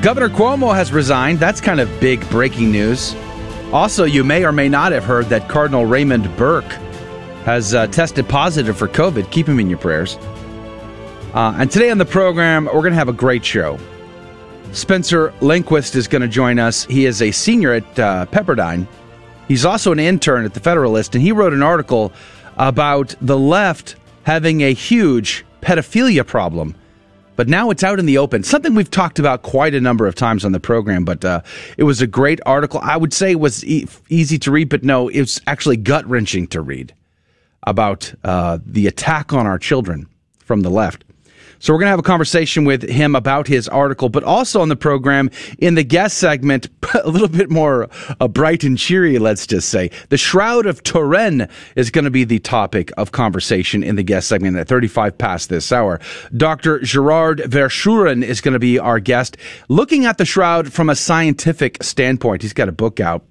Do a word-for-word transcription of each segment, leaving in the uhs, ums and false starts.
Governor Cuomo has resigned. That's kind of big breaking news. Also, you may or may not have heard that Cardinal Raymond Burke has uh, tested positive for COVID. Keep him in your prayers. Uh, and today on the program, we're going to have a great show. Spencer Lindquist is going to join us. He is a senior at uh, Pepperdine. He's also an intern at The Federalist, and he wrote an article about the left having a huge pedophilia problem. But now it's out in the open, something we've talked about quite a number of times on the program, but uh, it was a great article. I would say it was e- easy to read, but no, it's actually gut-wrenching to read about uh, the attack on our children from the left. So we're going to have a conversation with him about his article, but also on the program, in the guest segment, a little bit more uh, bright and cheery, let's just say. The Shroud of Turin is going to be the topic of conversation in the guest segment at thirty-five past this hour. Doctor Gerard Verschuuren is going to be our guest, looking at the Shroud from a scientific standpoint. He's got a book out,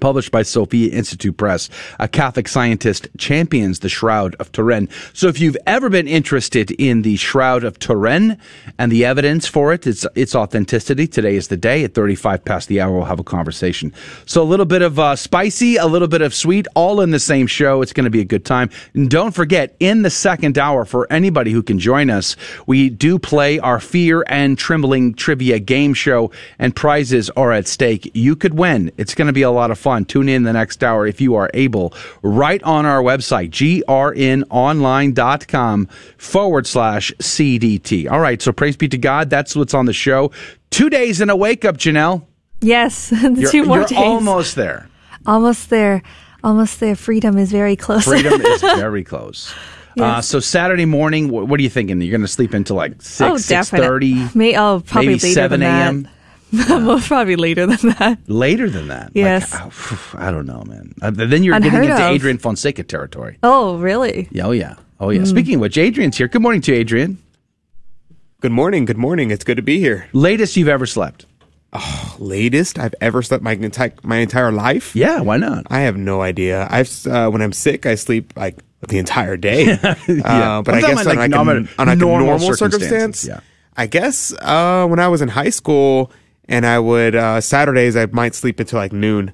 published by Sophia Institute Press. A Catholic scientist champions the Shroud of Turin. So if you've ever been interested in the Shroud of Turin and the evidence for it, its its authenticity, today is the day. At thirty-five past the hour, we'll have a conversation. So a little bit of uh, spicy, a little bit of sweet, all in the same show. It's going to be a good time. And don't forget, in the second hour, for anybody who can join us, we do play our Fear and Trembling Trivia game show, and prizes are at stake. You could win. It's going to be a lot of fun. Tune in the next hour if you are able, right on our website, grnonline.com forward slash CDT. All right, so praise be to God. That's what's on the show. Two days in a wake-up, Janelle. Yes, you're, two more you're days. You're almost there. Almost there. Almost there. Freedom is very close. Freedom is very close. Yes. Uh, so Saturday morning, what, what are you thinking? You're going to sleep into like six, oh, six thirty, May, oh, probably maybe seven a.m.? Well, probably later than that. Later than that? Yes. Like, oh, I don't know, man. Uh, then you're Unheard getting into of. Adrian Fonseca territory. Oh, really? Yeah, oh, yeah. Oh, yeah. Mm. Speaking of which, Adrian's here. Good morning to you, Adrian. Good morning. Good morning. It's good to be here. Latest you've ever slept? Oh, latest I've ever slept my entire, my entire life? Yeah, why not? I have no idea. I've uh, when I'm sick, I sleep like the entire day. yeah. uh, but What's I guess like, on, like, normal, a, on like normal a normal circumstance, yeah. I guess uh, when I was in high school... And I would, uh, Saturdays, I might sleep until like noon.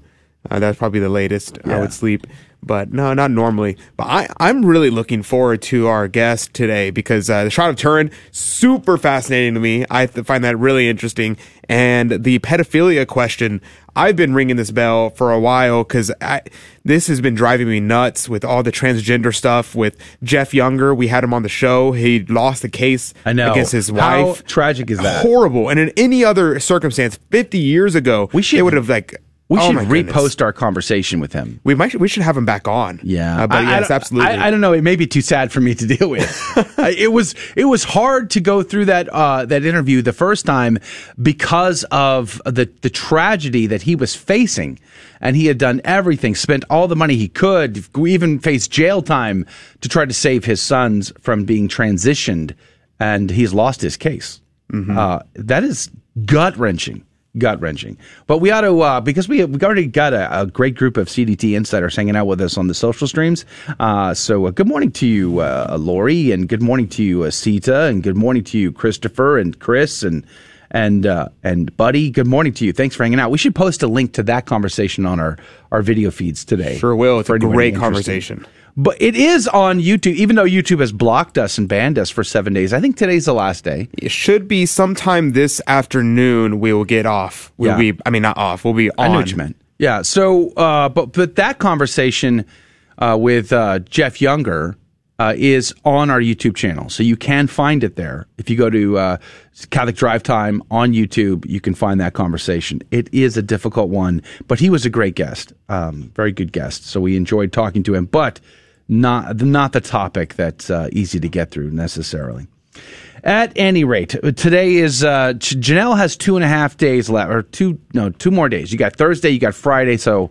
Uh, that's probably the latest yeah. I would sleep. But no, not normally. But I, I'm really looking forward to our guest today because uh, the Shroud of Turin, super fascinating to me. I th- find that really interesting. And the pedophilia question, I've been ringing this bell for a while because this has been driving me nuts with all the transgender stuff with Jeff Younger. We had him on the show. He lost the case I know. against his How wife. How tragic is that? Horrible. And in any other circumstance, fifty years ago, we should, it would have like... We oh should repost goodness. our conversation with him. We might. We should have him back on. Yeah, uh, but I, yes, I absolutely. I, I don't know. It may be too sad for me to deal with. it was. It was hard to go through that uh, that interview the first time because of the the tragedy that he was facing, and he had done everything, spent all the money he could, even faced jail time to try to save his sons from being transitioned, and he's lost his case. Mm-hmm. Uh, that is gut wrenching. Gut-wrenching. But we ought to, uh, because we, we already got a, a great group of C D T insiders hanging out with us on the social streams. Uh, so uh, good morning to you, uh, Lori, and good morning to you, uh, Sita, and good morning to you, Christopher, and Chris, and and uh, and Buddy. Good morning to you. Thanks for hanging out. We should post a link to that conversation on our, our video feeds today. Sure will. It's a great conversation. But it is on YouTube, even though YouTube has blocked us and banned us for seven days. I think today's the last day. It should be sometime this afternoon we will get off. We'll yeah. be, I mean, not off. We'll be on. I know what you meant. Yeah. So, uh, but, but that conversation uh, with uh, Jeff Younger uh, is on our YouTube channel. So you can find it there. If you go to uh, Catholic Drive Time on YouTube, you can find that conversation. It is a difficult one, but he was a great guest. Um, very good guest. So we enjoyed talking to him. But... Not, not the topic that's uh, easy to get through necessarily. At any rate, today is uh, Janelle has two and a half days left, or two no two more days. You got Thursday, you got Friday, so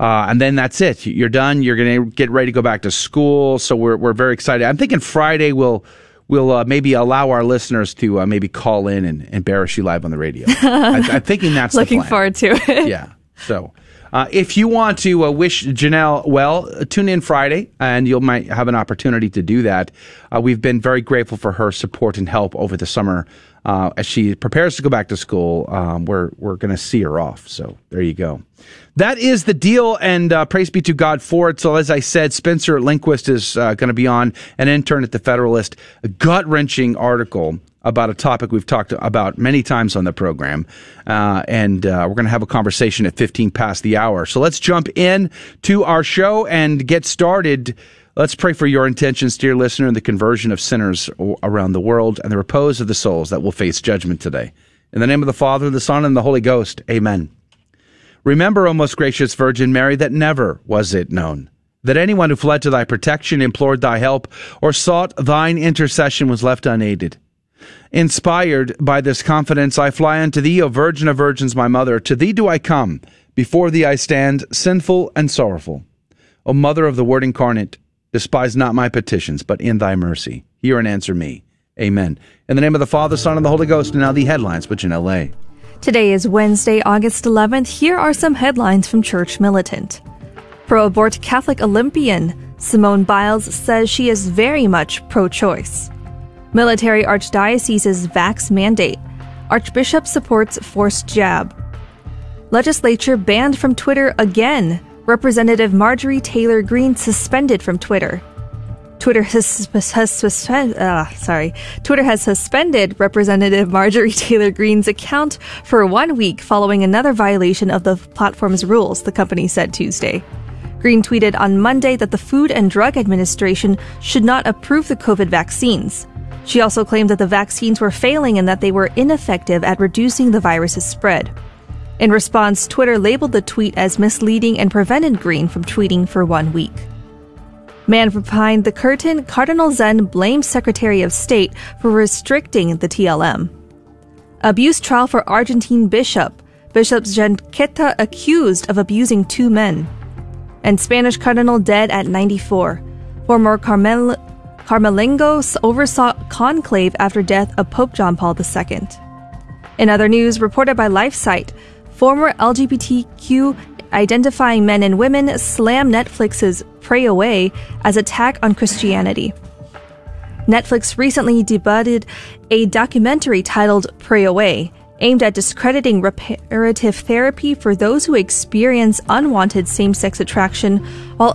uh, and then that's it. You're done. You're gonna get ready to go back to school. So we're we're very excited. I'm thinking Friday we'll we'll uh, maybe allow our listeners to uh, maybe call in and embarrass you live on the radio. I, I'm thinking that's looking the plan. Forward to it. Yeah. So. Uh, if you want to uh, wish Janelle well, tune in Friday, and you might have an opportunity to do that. Uh, we've been very grateful for her support and help over the summer uh, as she prepares to go back to school. Um, we're we're going to see her off, so there you go. That is the deal, and uh, praise be to God for it. So as I said, Spencer Lindquist is uh, going to be on, an intern at The Federalist, a gut-wrenching article about a topic we've talked about many times on the program. Uh, and uh, we're going to have a conversation at fifteen past the hour. So let's jump in to our show and get started. Let's pray for your intentions, dear listener, and the conversion of sinners around the world and the repose of the souls that will face judgment today. In the name of the Father, the Son, and the Holy Ghost. Amen. Remember, O most gracious Virgin Mary, that never was it known that anyone who fled to thy protection, implored thy help, or sought thine intercession was left unaided. Inspired by this confidence, I fly unto thee, O Virgin of Virgins, my Mother. To thee do I come, before thee I stand, sinful and sorrowful. O Mother of the Word incarnate, despise not my petitions, but in thy mercy hear and answer me. Amen. In the name of the Father, Son, and the Holy Ghost, and now the headlines, but in L A. Today is Wednesday, August eleventh. Here are some headlines from Church Militant. Pro-abort Catholic Olympian Simone Biles says she is very much pro-choice. Military Archdiocese's vax mandate. Archbishop supports forced jab. Legislature banned from Twitter again. Representative Marjorie Taylor Greene suspended from Twitter. Twitter has, has suspended. Uh, sorry, Twitter has suspended Representative Marjorie Taylor Greene's account for one week following another violation of the platform's rules, the company said Tuesday. Green tweeted on Monday that the Food and Drug Administration should not approve the COVID vaccines. She also claimed that the vaccines were failing and that they were ineffective at reducing the virus's spread. In response, Twitter labeled the tweet as misleading and prevented Green from tweeting for one week. Man behind the curtain, Cardinal Zen blames Secretary of State for restricting the T L M. Abuse trial for Argentine bishop. Bishop Genqueta accused of abusing two men. And Spanish Cardinal dead at ninety-four. Former Carmel... Carmelengos oversaw conclave after death of Pope John Paul the Second. In other news, reported by LifeSite, former L G B T Q-identifying men and women slam Netflix's Pray Away as attack on Christianity. Netflix recently debuted a documentary titled Pray Away, aimed at discrediting reparative therapy for those who experience unwanted same-sex attraction, while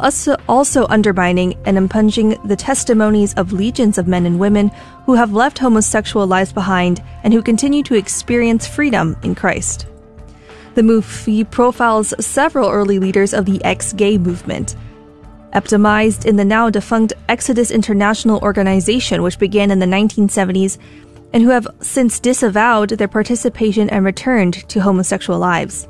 also undermining and impugning the testimonies of legions of men and women who have left homosexual lives behind and who continue to experience freedom in Christ. The movie profiles several early leaders of the ex-gay movement, epitomised in the now-defunct Exodus International Organization, which began in the nineteen seventies, and who have since disavowed their participation and returned to homosexual lives.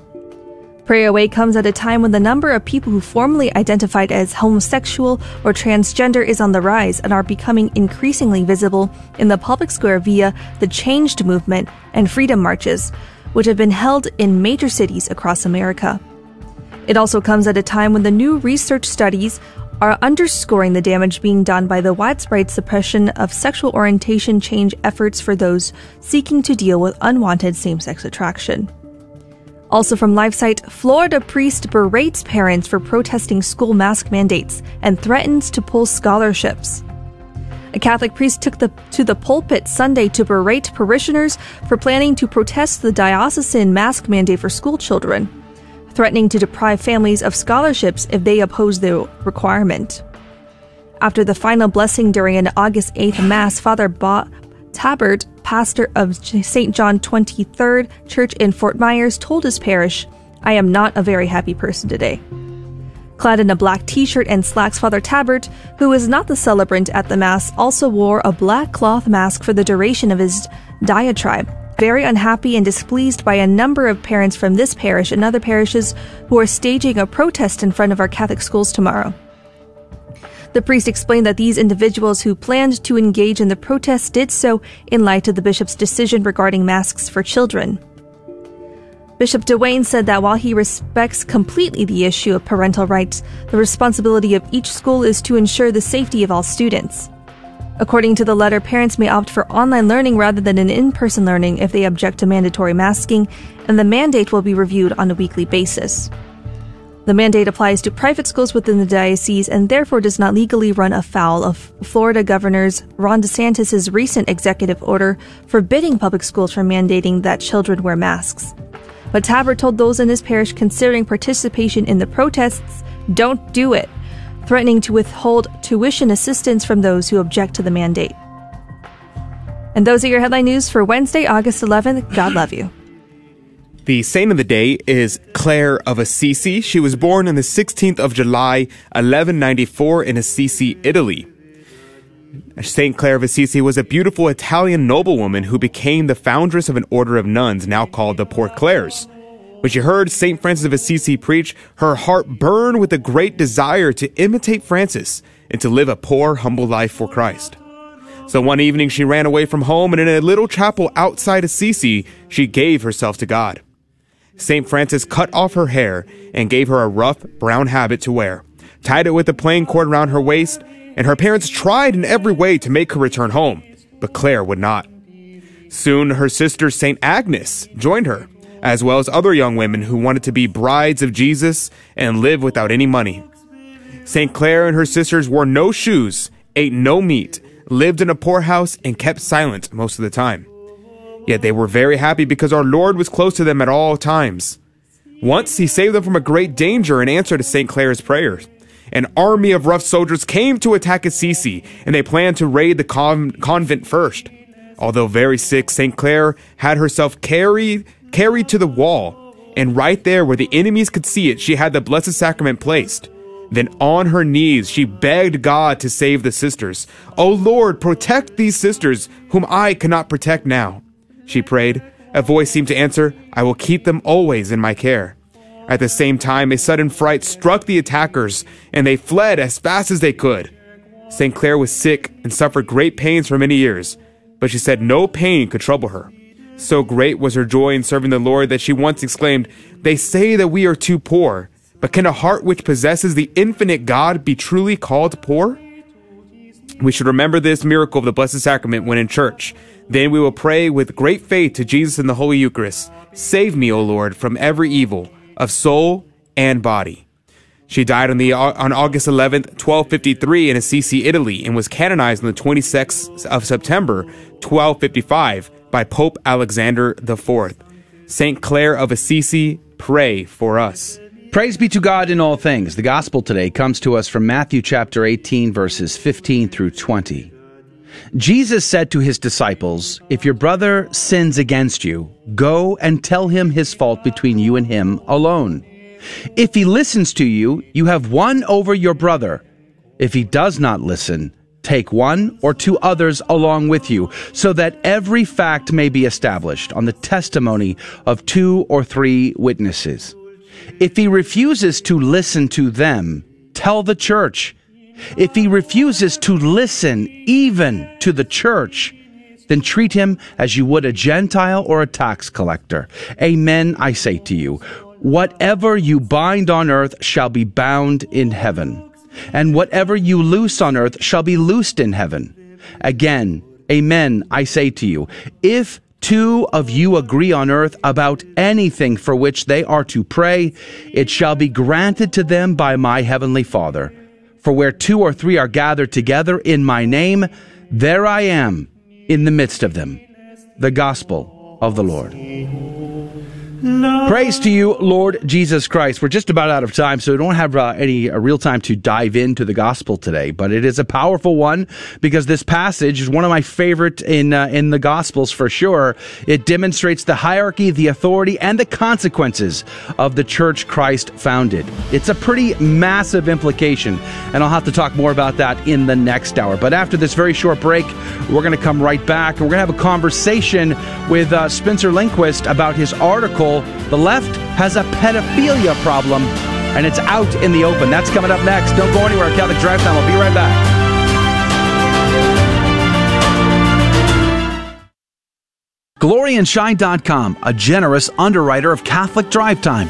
Pray Away comes at a time when the number of people who formerly identified as homosexual or transgender is on the rise and are becoming increasingly visible in the public square via the Changed movement and freedom marches, which have been held in major cities across America. It also comes at a time when the new research studies are underscoring the damage being done by the widespread suppression of sexual orientation change efforts for those seeking to deal with unwanted same-sex attraction. Also from LifeSite, Florida priest berates parents for protesting school mask mandates and threatens to pull scholarships. A Catholic priest took the, to the pulpit Sunday to berate parishioners for planning to protest the diocesan mask mandate for school children, threatening to deprive families of scholarships if they oppose the requirement. After the final blessing during an August eighth Mass, Father Bob Tabert, pastor of Saint John twenty-third Church in Fort Myers, told his parish, "I am not a very happy person today." Clad in a black t-shirt and slacks, Father Tabert, who is not the celebrant at the Mass, also wore a black cloth mask for the duration of his diatribe, very unhappy and displeased by a number of parents from this parish and other parishes who are staging a protest in front of our Catholic schools tomorrow. The priest explained that these individuals who planned to engage in the protests did so in light of the bishop's decision regarding masks for children. Bishop DeWayne said that while he respects completely the issue of parental rights, the responsibility of each school is to ensure the safety of all students. According to the letter, parents may opt for online learning rather than an in-person learning if they object to mandatory masking, and the mandate will be reviewed on a weekly basis. The mandate applies to private schools within the diocese and therefore does not legally run afoul of Florida Governor Ron DeSantis' recent executive order forbidding public schools from mandating that children wear masks. But Taber told those in his parish considering participation in the protests, don't do it, threatening to withhold tuition assistance from those who object to the mandate. And those are your headline news for Wednesday, August eleventh. God love you. The saint of the day is Clare of Assisi. She was born on the sixteenth of July, eleven ninety-four, in Assisi, Italy. Saint Clare of Assisi was a beautiful Italian noblewoman who became the foundress of an order of nuns now called the Poor Clares. When she heard Saint Francis of Assisi preach, her heart burned with a great desire to imitate Francis and to live a poor, humble life for Christ. So one evening she ran away from home, and in a little chapel outside Assisi, she gave herself to God. Saint Francis cut off her hair and gave her a rough brown habit to wear, tied it with a plain cord around her waist, and her parents tried in every way to make her return home, but Clare would not. Soon her sister Saint Agnes joined her, as well as other young women who wanted to be brides of Jesus and live without any money. Saint Clare and her sisters wore no shoes, ate no meat, lived in a poorhouse, and kept silent most of the time. Yet they were very happy because our Lord was close to them at all times. Once he saved them from a great danger in answer to Saint Clare's prayers. An army of rough soldiers came to attack Assisi, and they planned to raid the con- convent first. Although very sick, Saint Clare had herself carried, carried to the wall, and right there where the enemies could see it, she had the Blessed Sacrament placed. Then on her knees, she begged God to save the sisters. "O Lord, protect these sisters, whom I cannot protect now," she prayed. A voice seemed to answer, "I will keep them always in my care." At the same time, a sudden fright struck the attackers, and they fled as fast as they could. Saint Clare was sick and suffered great pains for many years, but she said no pain could trouble her. So great was her joy in serving the Lord that she once exclaimed, "They say that we are too poor, but can a heart which possesses the infinite God be truly called poor?" We should remember this miracle of the Blessed Sacrament when in church. Then we will pray with great faith to Jesus in the Holy Eucharist, "Save me, O Lord, from every evil, of soul and body." She died on the on August eleventh, twelve fifty-three, in Assisi, Italy, and was canonized on the twenty-sixth of September, twelve fifty-five, by Pope Alexander the fourth. Saint Clare of Assisi, pray for us. Praise be to God in all things. The gospel today comes to us from Matthew chapter eighteen, verses fifteen through twenty. Jesus said to his disciples, "If your brother sins against you, go and tell him his fault between you and him alone. If he listens to you, you have won over your brother. If he does not listen, take one or two others along with you, so that every fact may be established on the testimony of two or three witnesses. If he refuses to listen to them, tell the church. If he refuses to listen even to the church, then treat him as you would a Gentile or a tax collector. Amen, I say to you, whatever you bind on earth shall be bound in heaven, and whatever you loose on earth shall be loosed in heaven. Again, amen, I say to you, if two of you agree on earth about anything for which they are to pray, it shall be granted to them by my heavenly Father. For where two or three are gathered together in my name, there I am in the midst of them." The gospel of the Lord. Praise to you, Lord Jesus Christ. We're just about out of time, so we don't have uh, any uh, real time to dive into the gospel today, but it is a powerful one because this passage is one of my favorite in uh, in the gospels for sure. It demonstrates the hierarchy, the authority, and the consequences of the church Christ founded. It's a pretty massive implication, and I'll have to talk more about that in the next hour. But after this very short break, we're going to come right back, and we're going to have a conversation with uh, Spencer Lindquist about his article, "The Left Has a Pedophilia Problem." and it's out in the open. That's coming up next. Don't go anywhere. Catholic Drive Time. We'll be right back. Glory and Shine dot com, a generous underwriter of Catholic Drive Time.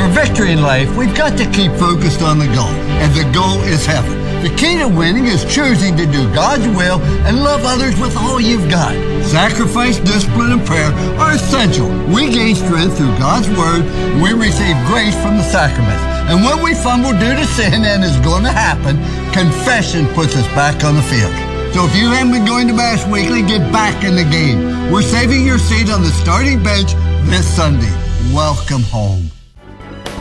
For victory in life, we've got to keep focused on the goal, and the goal is heaven. The key to winning is choosing to do God's will and love others with all you've got. Sacrifice, discipline, and prayer are essential. We gain strength through God's word, and we receive grace from the sacraments. And when we fumble due to sin, and it's going to happen, confession puts us back on the field. So if you haven't been going to Mass Weekly, get back in the game. We're saving your seat on the starting bench this Sunday. Welcome home.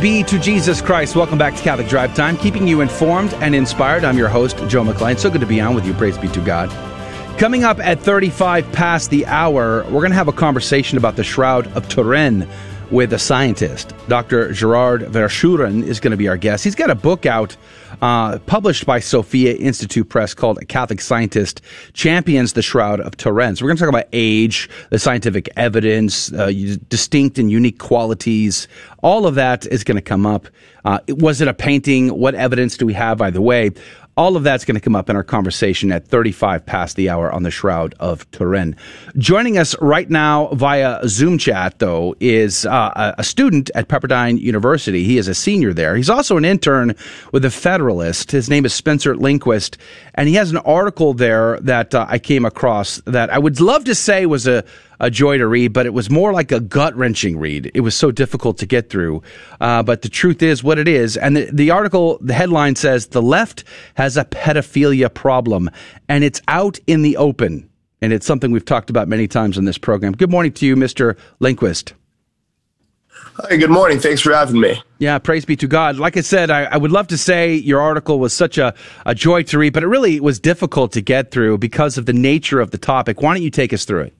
Be to Jesus Christ. Welcome back to Catholic Drive Time, keeping you informed and inspired. I'm your host, Joe McClain. So good to be on with you. Praise be to God. Coming up at thirty-five past the hour, we're going to have a conversation about the Shroud of Turin with a scientist. Doctor Gerard Verschuuren is going to be our guest. He's got a book out uh, published by Sophia Institute Press called A Catholic Scientist Champions the Shroud of Turin. So we're going to talk about age, the scientific evidence, uh, distinct and unique qualities. All of that is going to come up. Uh, was it a painting? What evidence do we have either way? All of that's going to come up in our conversation at thirty-five past the hour on the Shroud of Turin. Joining us right now via Zoom chat, though, is uh, a student at Pepperdine University. He is a senior there. He's also an intern with The Federalist. His name is Spencer Lindquist, and he has an article there that uh, I came across that I would love to say was a a joy to read, but it was more like a gut-wrenching read. It was so difficult to get through. Uh, but the truth is what it is. And the, the article, the headline says, "The left has a pedophilia problem," and it's out in the open. And it's something we've talked about many times on this program. Good morning to you, Mister Lindquist. Hi, good morning. Thanks for having me. Yeah, praise be to God. Like I said, I, I would love to say your article was such a, a joy to read, but it really was difficult to get through because of the nature of the topic. Why don't you take us through it?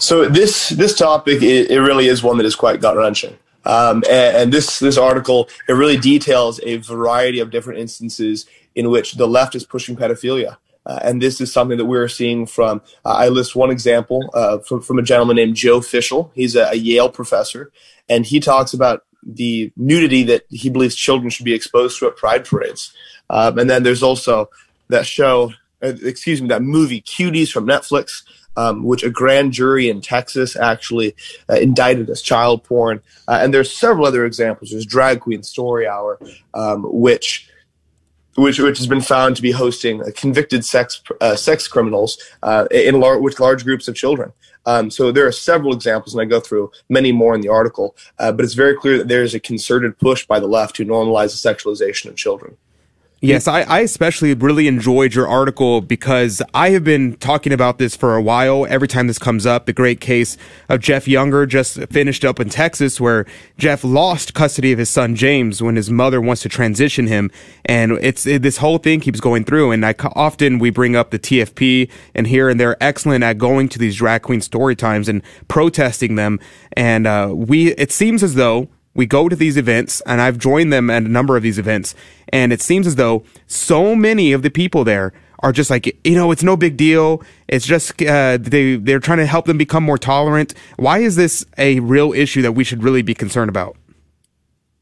So this this topic, it, it really is one that is quite gut-wrenching. Um, and, and this this article, it really details a variety of different instances in which the left is pushing pedophilia. Uh, and this is something that we're seeing from, uh, I list one example uh, from, from a gentleman named Joe Fischel. He's a, a Yale professor, and he talks about the nudity that he believes children should be exposed to at pride parades. Um, and then there's also that show, uh, excuse me, that movie Cuties from Netflix, Um, which a grand jury in Texas actually uh, indicted as child porn. Uh, and there's several other examples. There's Drag Queen Story Hour, um, which, which which has been found to be hosting uh, convicted sex uh, sex criminals uh, in lar- with large groups of children. Um, so there are several examples, and I go through many more in the article. Uh, but it's very clear that there is a concerted push by the left to normalize the sexualization of children. Yes, I, I especially really enjoyed your article because I have been talking about this for a while. Every time this comes up, the great case of Jeff Younger just finished up in Texas, where Jeff lost custody of his son James when his mother wants to transition him. And it's it, this whole thing keeps going through. And I often we bring up the T F P, and here and they're excellent at going to these drag queen story times and protesting them. And uh, we it seems as though we go to these events, and I've joined them at a number of these events, and it seems as though so many of the people there are just like, you know, it's no big deal. It's just uh, they, they're trying to help them become more tolerant. Why is this a real issue that we should really be concerned about?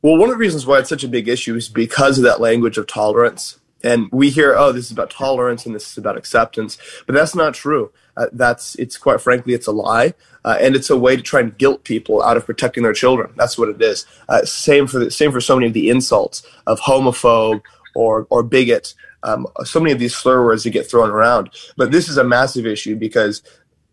Well, one of the reasons why it's such a big issue is because of that language of tolerance. And we hear, oh, this is about tolerance and this is about acceptance. But that's not true. Uh, that's it's quite frankly, it's a lie. Uh, and it's a way to try and guilt people out of protecting their children. That's what it is. Uh, same for the, same for so many of the insults of homophobe or, or bigot. Um, so many of these slur words that get thrown around. But this is a massive issue because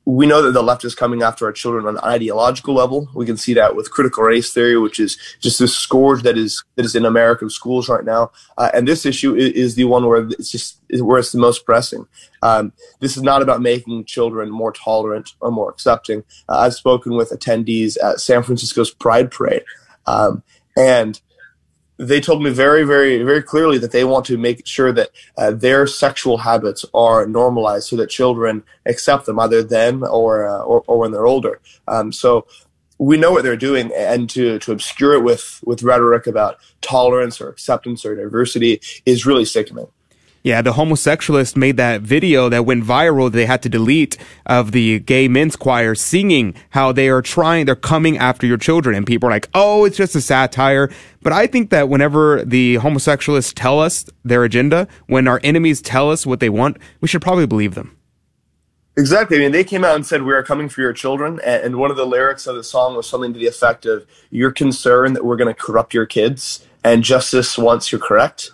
we know that the left is coming after our children on an ideological level. We can see that with critical race theory, which is just this scourge that is that is in American schools right now. Uh, and this issue is, is the one where it's just where it's the most pressing. Um, this is not about making children more tolerant or more accepting. Uh, I've spoken with attendees at San Francisco's Pride Parade, um, and they told me very, very, very clearly that they want to make sure that uh, their sexual habits are normalized so that children accept them either then or uh, or, or when they're older. Um, so we know what they're doing, and to, to obscure it with, with rhetoric about tolerance or acceptance or diversity is really sickening. Yeah, the homosexualist made that video that went viral that they had to delete of the gay men's choir singing how they are trying, they're coming after your children. And people are like, oh, it's just a satire. But I think that whenever the homosexualists tell us their agenda, when our enemies tell us what they want, we should probably believe them. Exactly. I mean, they came out and said, we are coming for your children. And one of the lyrics of the song was something to the effect of, you're concerned that we're going to corrupt your kids, and justice wants you correct.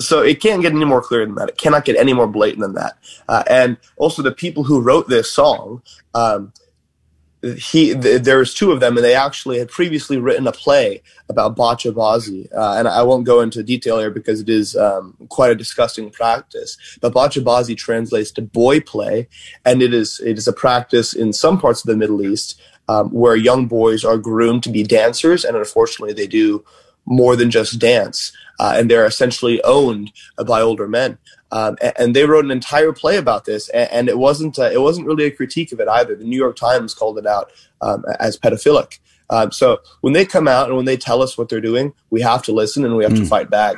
So it can't get any more clear than that. It cannot get any more blatant than that. Uh, and also the people who wrote this song, um, he, th there was two of them, and they actually had previously written a play about bocce bozzi. Uh, and I won't go into detail here because it is um, quite a disgusting practice. But bocce bozzi translates to boy play, and it is it is a practice in some parts of the Middle East um, where young boys are groomed to be dancers, and unfortunately they do more than just dance. Uh, and they're essentially owned uh, by older men. Um, and, and they wrote an entire play about this, and, and it wasn't uh, it wasn't really a critique of it either. The New York Times called it out um, as pedophilic. Um, so when they come out and when they tell us what they're doing, we have to listen and we have mm. to fight back.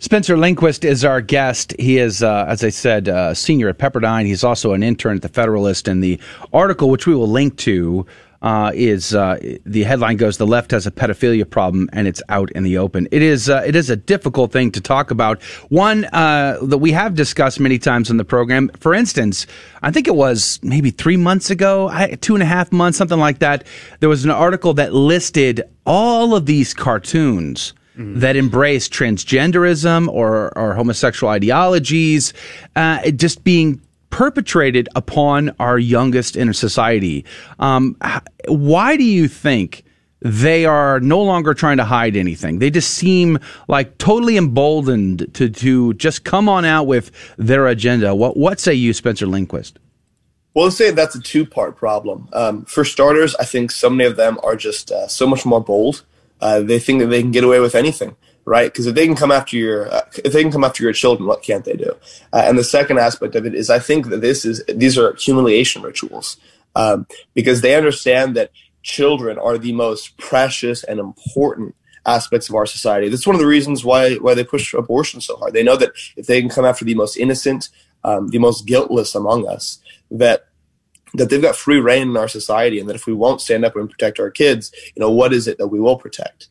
Spencer Lindquist is our guest. He is, uh, as I said, a senior at Pepperdine. He's also an intern at The Federalist, and the article, which we will link to, Uh, is uh, the headline goes, the left has a pedophilia problem, and it's out in the open. It is uh, it is a difficult thing to talk about. One uh, that we have discussed many times on the program. For instance, I think it was maybe three months ago, two and a half months, something like that. There was an article that listed all of these cartoons Mm-hmm. that embrace transgenderism or, or homosexual ideologies, uh, just being perpetrated upon our youngest in society. Um, why do you think they are no longer trying to hide anything? They just seem like totally emboldened to, to just come on out with their agenda. What, what say you, Spencer Lindquist? Well, let's say that's a two-part problem. Um, for starters, I think so many of them are just uh, so much more bold. Uh, they think that they can get away with anything. Right, because if they can come after your, uh, if they can come after your children, what can't they do? Uh, and the second aspect of it is, I think that this is these are humiliation rituals, um, because they understand that children are the most precious and important aspects of our society. That's one of the reasons why why they push abortion so hard. They know that if they can come after the most innocent, um, the most guiltless among us, that that they've got free reign in our society, and that if we won't stand up and protect our kids, you know, what is it that we will protect?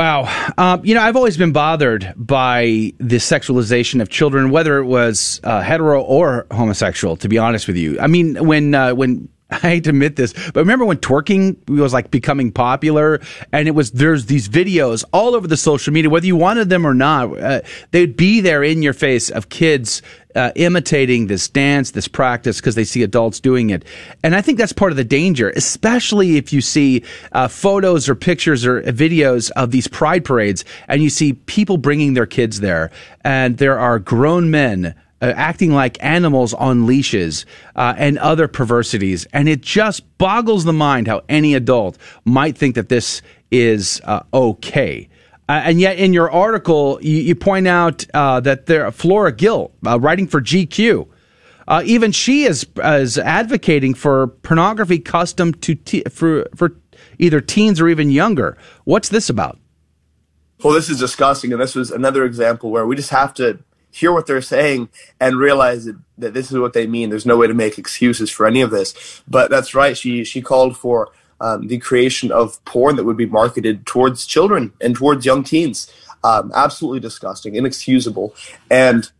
Wow. Um, you know, I've always been bothered by the sexualization of children, whether it was uh, hetero or homosexual, to be honest with you. I mean, when uh, when I hate to admit this, but remember when twerking was like becoming popular, and it was there's these videos all over the social media, whether you wanted them or not, uh, they'd be there in your face of kids Uh, imitating this dance, this practice, because they see adults doing it. And I think that's part of the danger, especially if you see uh, photos or pictures or videos of these pride parades, and you see people bringing their kids there, and there are grown men uh, acting like animals on leashes uh, and other perversities. And it just boggles the mind how any adult might think that this is uh, okay. Uh, and yet in your article, you, you point out uh, that there, Flora Gill, uh, writing for G Q, uh, even she is, uh, is advocating for pornography custom to te for, for either teens or even younger. What's this about? Well, this is disgusting, and this was another example where we just have to hear what they're saying and realize that, that this is what they mean. There's no way to make excuses for any of this. But that's right. She, she called for Um, the creation of porn that would be marketed towards children and towards young teens. Um, absolutely disgusting, inexcusable. And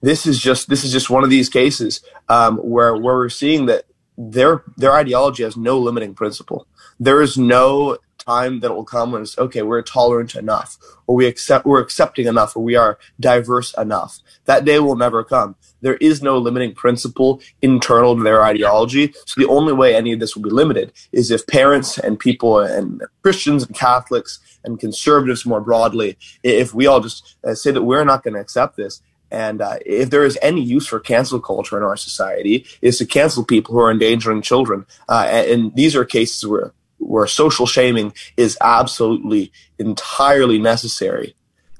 This is just this is just one of these cases um, where where we're seeing that their their ideology has no limiting principle. There is no time that will come when it's okay, we're tolerant enough, or we accept we're accepting enough, or we are diverse enough. That day will never come. There is no limiting principle internal to their ideology. So the only way any of this will be limited is if parents and people and Christians and Catholics and conservatives more broadly, if we all just say that we're not going to accept this. And uh, if there is any use for cancel culture in our society, is to cancel people who are endangering children. Uh, and, and these are cases where where social shaming is absolutely entirely necessary.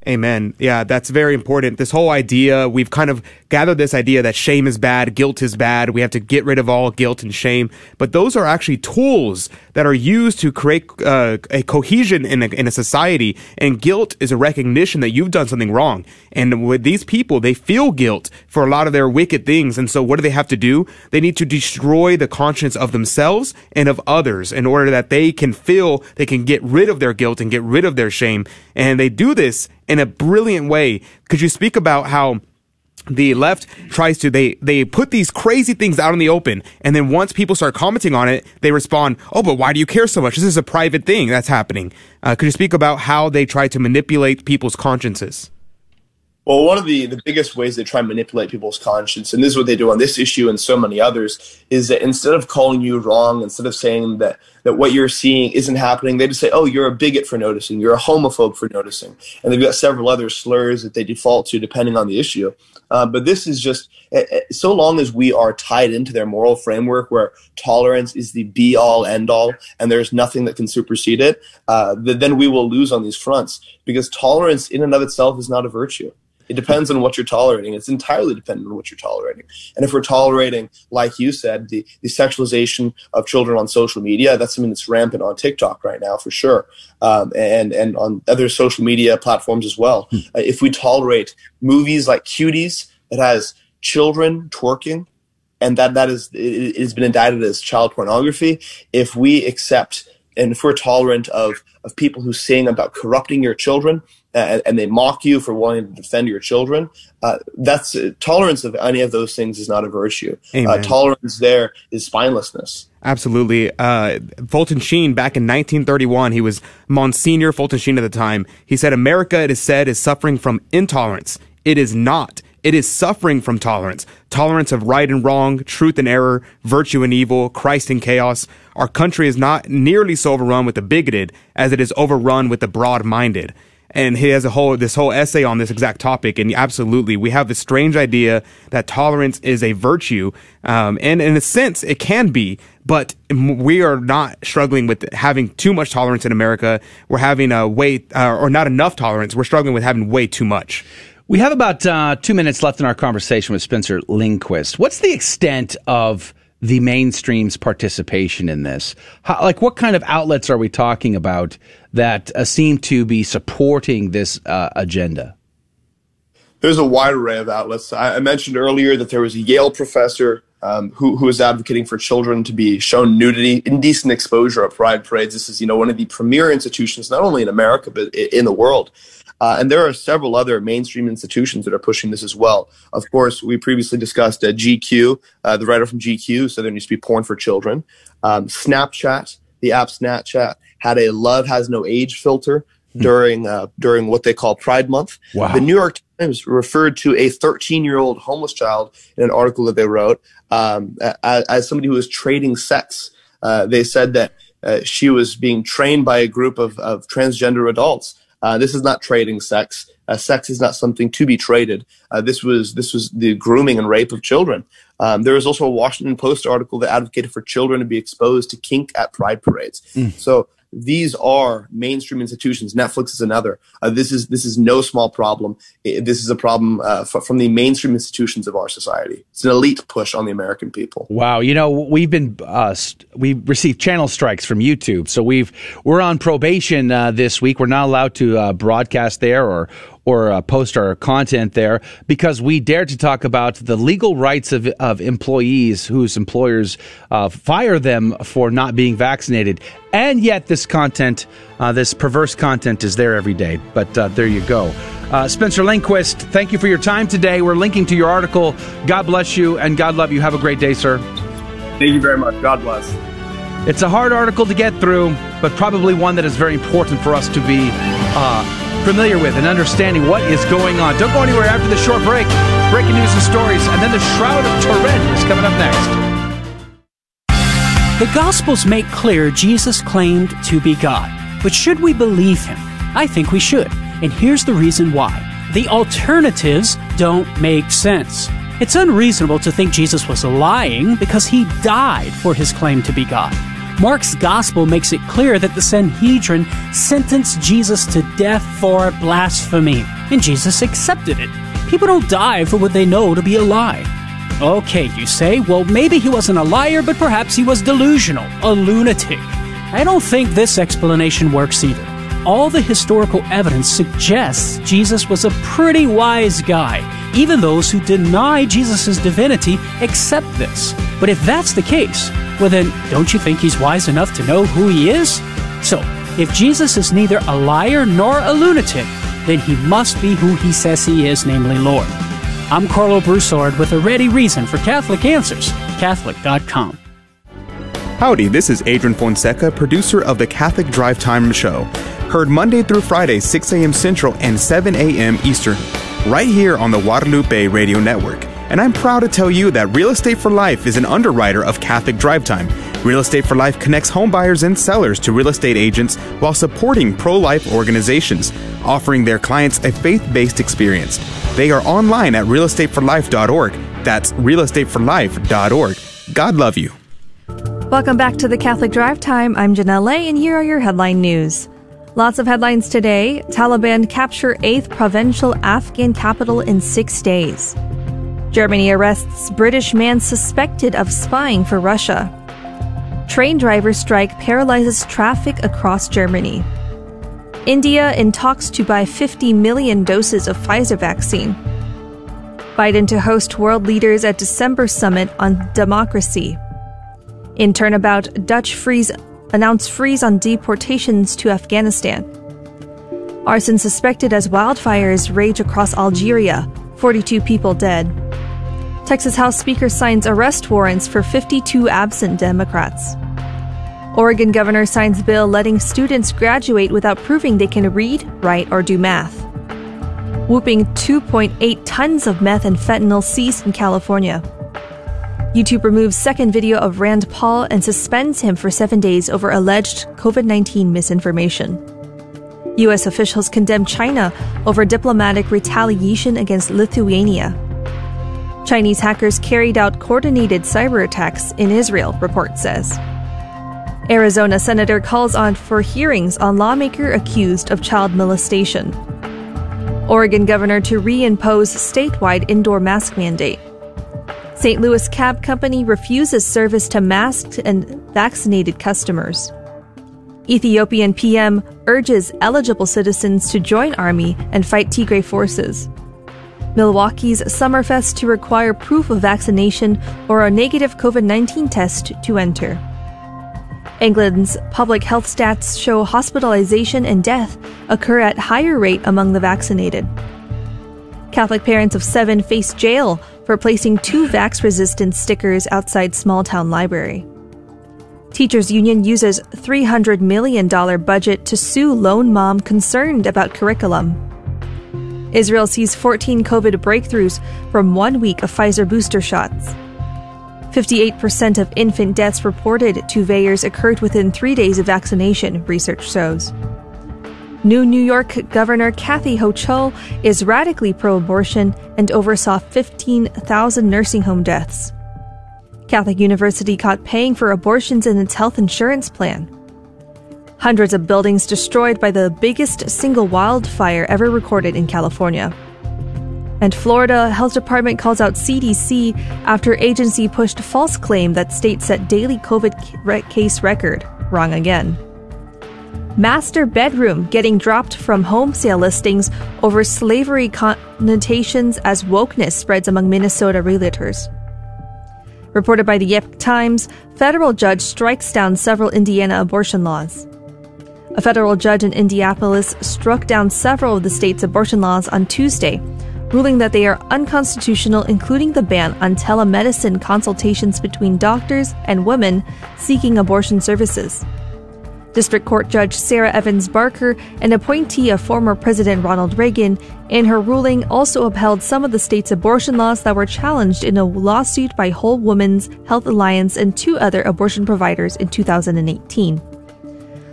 Amen. Yeah, that's very important. This whole idea, we've kind of gathered this idea that shame is bad, guilt is bad, we have to get rid of all guilt and shame. But those are actually tools that are used to create uh, a cohesion in a, in a society. And guilt is a recognition that you've done something wrong. And with these people, they feel guilt for a lot of their wicked things. And so what do they have to do? They need to destroy the conscience of themselves and of others in order that they can feel they can get rid of their guilt and get rid of their shame. And they do this in a brilliant way. Could you speak about how the left tries to, they, they put these crazy things out in the open, and then once people start commenting on it, they respond, oh, but why do you care so much? This is a private thing that's happening. Uh, could you speak about how they try to manipulate people's consciences? Well, one of the, the biggest ways they try to manipulate people's conscience, and this is what they do on this issue and so many others, is that instead of calling you wrong, instead of saying that, that what you're seeing isn't happening, they just say, oh, you're a bigot for noticing, you're a homophobe for noticing. And they've got several other slurs that they default to depending on the issue. Uh, but this is just, so long as we are tied into their moral framework where tolerance is the be-all, end-all, and there's nothing that can supersede it, uh, then we will lose on these fronts. Because tolerance in and of itself is not a virtue. It depends on what you're tolerating. It's entirely dependent on what you're tolerating. And if we're tolerating, like you said, the, the sexualization of children on social media, that's something that's rampant on TikTok right now for sure, um, and, and on other social media platforms as well. Hmm. Uh, if we tolerate movies like Cuties that has children twerking, and that, that is, it, it has been indicted as child pornography, if we accept and if we're tolerant of, of people who sing about corrupting your children, And, and they mock you for wanting to defend your children, uh, that's uh, tolerance of any of those things is not a virtue. Uh, tolerance there is spinelessness. Absolutely. Uh, Fulton Sheen, back in nineteen thirty-one, he was Monsignor Fulton Sheen at the time. He said, America, it is said, is suffering from intolerance. It is not. It is suffering from tolerance, tolerance of right and wrong, truth and error, virtue and evil, Christ and chaos. Our country is not nearly so overrun with the bigoted as it is overrun with the broad-minded. And he has a whole, this whole essay on this exact topic. And absolutely, we have this strange idea that tolerance is a virtue. Um, and in a sense, it can be. But we are not struggling with having too much tolerance in America. We're having a way uh, or not enough tolerance. We're struggling with having way too much. We have about uh, two minutes left in our conversation with Spencer Lindquist. What's the extent of the mainstream's participation in this? How, like, what kind of outlets are we talking about that uh, seem to be supporting this uh, agenda? There's a wide array of outlets. I, I mentioned earlier that there was a Yale professor um, who, who was advocating for children to be shown nudity, indecent exposure at pride parades. This is, you know, one of the premier institutions, not only in America, but in the world. Uh, and there are several other mainstream institutions that are pushing this as well. Of course, we previously discussed uh, G Q, uh, the writer from G Q, so there needs to be porn for children. Um, Snapchat, the app Snapchat, had a love has no age filter during uh, during what they call Pride Month. Wow. The New York Times referred to a thirteen-year-old homeless child in an article that they wrote um, as, as somebody who was trading sex. Uh, they said that uh, she was being trained by a group of, of transgender adults. Uh, this is not trading sex. Uh, sex is not something to be traded. Uh, this was this was the grooming and rape of children. Um, there was also a Washington Post article that advocated for children to be exposed to kink at pride parades. Mm. So these are mainstream institutions. Netflix is another. Uh, this is this is no small problem. It, this is a problem uh, f- from the mainstream institutions of our society. It's an elite push on the American people. Wow, you know, we've been uh, st- we received channel strikes from YouTube, so we've we're on probation uh, this week. We're not allowed to uh, broadcast there or or uh, post our content there because we dare to talk about the legal rights of, of employees whose employers uh, fire them for not being vaccinated. And yet this content, uh, this perverse content is there every day. But uh, there you go. Uh, Spencer Lindquist, thank you for your time today. We're linking to your article. God bless you and God love you. Have a great day, sir. Thank you very much. God bless. It's a hard article to get through, but probably one that is very important for us to be uh, familiar with and understanding what is going on. Don't go anywhere after the short break. Breaking news and stories, and then the Shroud of Turin is coming up next. The Gospels make clear Jesus claimed to be God. But should we believe him? I think we should. And here's the reason why. The alternatives don't make sense. It's unreasonable to think Jesus was lying because he died for his claim to be God. Mark's Gospel makes it clear that the Sanhedrin sentenced Jesus to death for blasphemy, and Jesus accepted it. People don't die for what they know to be a lie. Okay, you say, well, maybe he wasn't a liar, but perhaps he was delusional, a lunatic. I don't think this explanation works either. All the historical evidence suggests Jesus was a pretty wise guy. Even those who deny Jesus' divinity accept this. But if that's the case, well then, don't you think he's wise enough to know who he is? So, if Jesus is neither a liar nor a lunatic, then he must be who he says he is, namely Lord. I'm Carlo Broussard with a ready reason for Catholic Answers, Catholic dot com. Howdy, this is Adrian Fonseca, producer of the Catholic Drive Time show. Heard Monday through Friday, six a.m. Central and seven a.m. Eastern, right here on the Guadalupe Radio Network. And I'm proud to tell you that Real Estate for Life is an underwriter of Catholic Drive Time. Real Estate for Life connects homebuyers and sellers to real estate agents while supporting pro-life organizations, offering their clients a faith-based experience. They are online at real estate for life dot org. That's real estate for life dot org. God love you. Welcome back to the Catholic Drive Time. I'm Janelle, and here are your headline news. Lots of headlines today. Taliban capture eighth provincial Afghan capital in six days. Germany arrests British man suspected of spying for Russia. Train driver strike paralyzes traffic across Germany. India in talks to buy fifty million doses of Pfizer vaccine. Biden to host world leaders at December summit on democracy. In turnabout, Dutch freeze announce freeze on deportations to Afghanistan. Arson suspected as wildfires rage across Algeria. forty-two people dead. Texas House Speaker signs arrest warrants for fifty-two absent Democrats. Oregon governor signs bill letting students graduate without proving they can read, write, or do math. Whooping two point eight tons of meth and fentanyl seized in California. YouTube removes second video of Rand Paul and suspends him for seven days over alleged covid nineteen misinformation. U S officials condemn China over diplomatic retaliation against Lithuania. Chinese hackers carried out coordinated cyber attacks in Israel, report says. Arizona senator calls on for hearings on lawmaker accused of child molestation. Oregon governor to reimpose statewide indoor mask mandate. Saint Louis cab company refuses service to masked and vaccinated customers. Ethiopian P M urges eligible citizens to join army and fight Tigray forces. Milwaukee's Summerfest to require proof of vaccination or a negative covid nineteen test to enter. England's public health stats show hospitalization and death occur at higher rate among the vaccinated. Catholic parents of seven face jail for placing two vax-resistant stickers outside small-town library. Teachers Union uses three hundred million dollars budget to sue lone mom concerned about curriculum. Israel sees fourteen COVID breakthroughs from one week of Pfizer booster shots. fifty-eight percent of infant deaths reported to Vayers occurred within three days of vaccination, research shows. New New York Governor Kathy Hochul is radically pro-abortion and oversaw fifteen thousand nursing home deaths. Catholic University caught paying for abortions in its health insurance plan. Hundreds of buildings destroyed by the biggest single wildfire ever recorded in California. And Florida Health Department calls out C D C after agency pushed false claim that state set daily COVID case record. Wrong again. Master bedroom getting dropped from home sale listings over slavery connotations as wokeness spreads among Minnesota realtors. Reported by the Yep Times, federal judge strikes down several Indiana abortion laws. A federal judge in Indianapolis struck down several of the state's abortion laws on Tuesday, ruling that they are unconstitutional, including the ban on telemedicine consultations between doctors and women seeking abortion services. District Court Judge Sarah Evans Barker, an appointee of former President Ronald Reagan, in her ruling also upheld some of the state's abortion laws that were challenged in a lawsuit by Whole Women's Health Alliance and two other abortion providers in two thousand eighteen.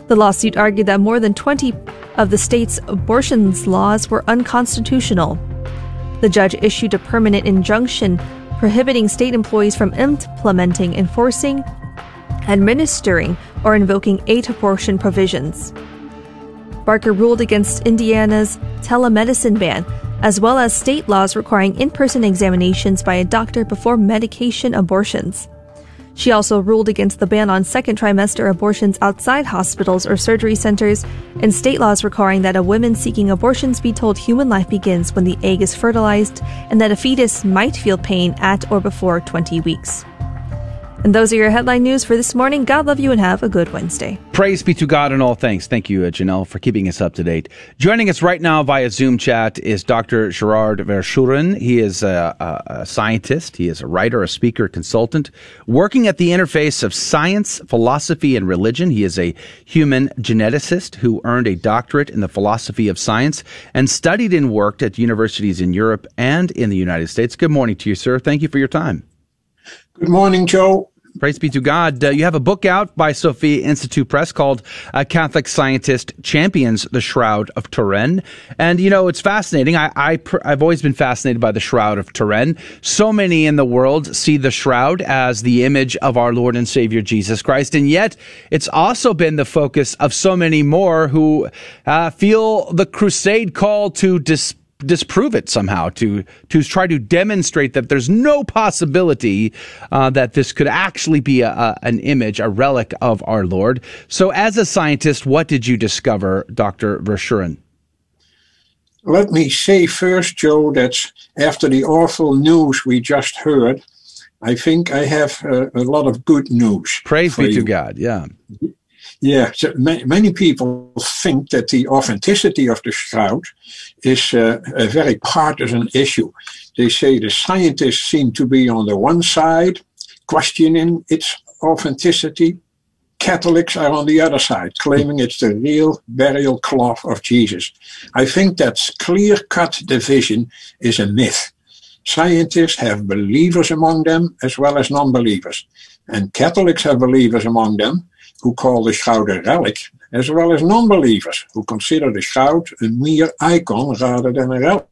The lawsuit argued that more than twenty of the state's abortion laws were unconstitutional. The judge issued a permanent injunction prohibiting state employees from implementing, enforcing, administering, or invoking eight abortion provisions. Barker ruled against Indiana's telemedicine ban, as well as state laws requiring in-person examinations by a doctor before medication abortions. She also ruled against the ban on second trimester abortions outside hospitals or surgery centers, and state laws requiring that a woman seeking abortions be told human life begins when the egg is fertilized and that a fetus might feel pain at or before twenty weeks. And those are your headline news for this morning. God love you and have a good Wednesday. Praise be to God in all things. Thank you, Janelle, for keeping us up to date. Joining us right now via Zoom chat is Doctor Gerard Verschuuren. He is a, a, a scientist. He is a writer, a speaker, consultant, working at the interface of science, philosophy, and religion. He is a human geneticist who earned a doctorate in the philosophy of science and studied and worked at universities in Europe and in the United States. Good morning to you, sir. Thank you for your time. Good morning, Joe. Praise be to God. Uh, you have a book out by Sophia Institute Press called uh, Catholic Scientist Champions the Shroud of Turin. And, you know, it's fascinating. I, I pr- I've always been fascinated by the Shroud of Turin. So many in the world see the Shroud as the image of our Lord and Savior Jesus Christ. And yet it's also been the focus of so many more who uh, feel the crusade call to disperse. disprove it somehow, to to try to demonstrate that there's no possibility uh, that this could actually be a, a, an image, a relic of our Lord. So as a scientist, what did you discover, Doctor Verschuuren? Let me say first, Joe, that after the awful news we just heard, I think I have a, a lot of good news. Praise be to God, yeah. Yeah, so ma- many people think that the authenticity of the shroud is uh, a very partisan issue. They say the scientists seem to be on the one side, questioning its authenticity. Catholics are on the other side, claiming it's the real burial cloth of Jesus. I think that clear-cut division is a myth. Scientists have believers among them as well as non-believers. And Catholics have believers among them who call the shroud a relic, as well as non-believers who consider the shroud a mere icon rather than a relic.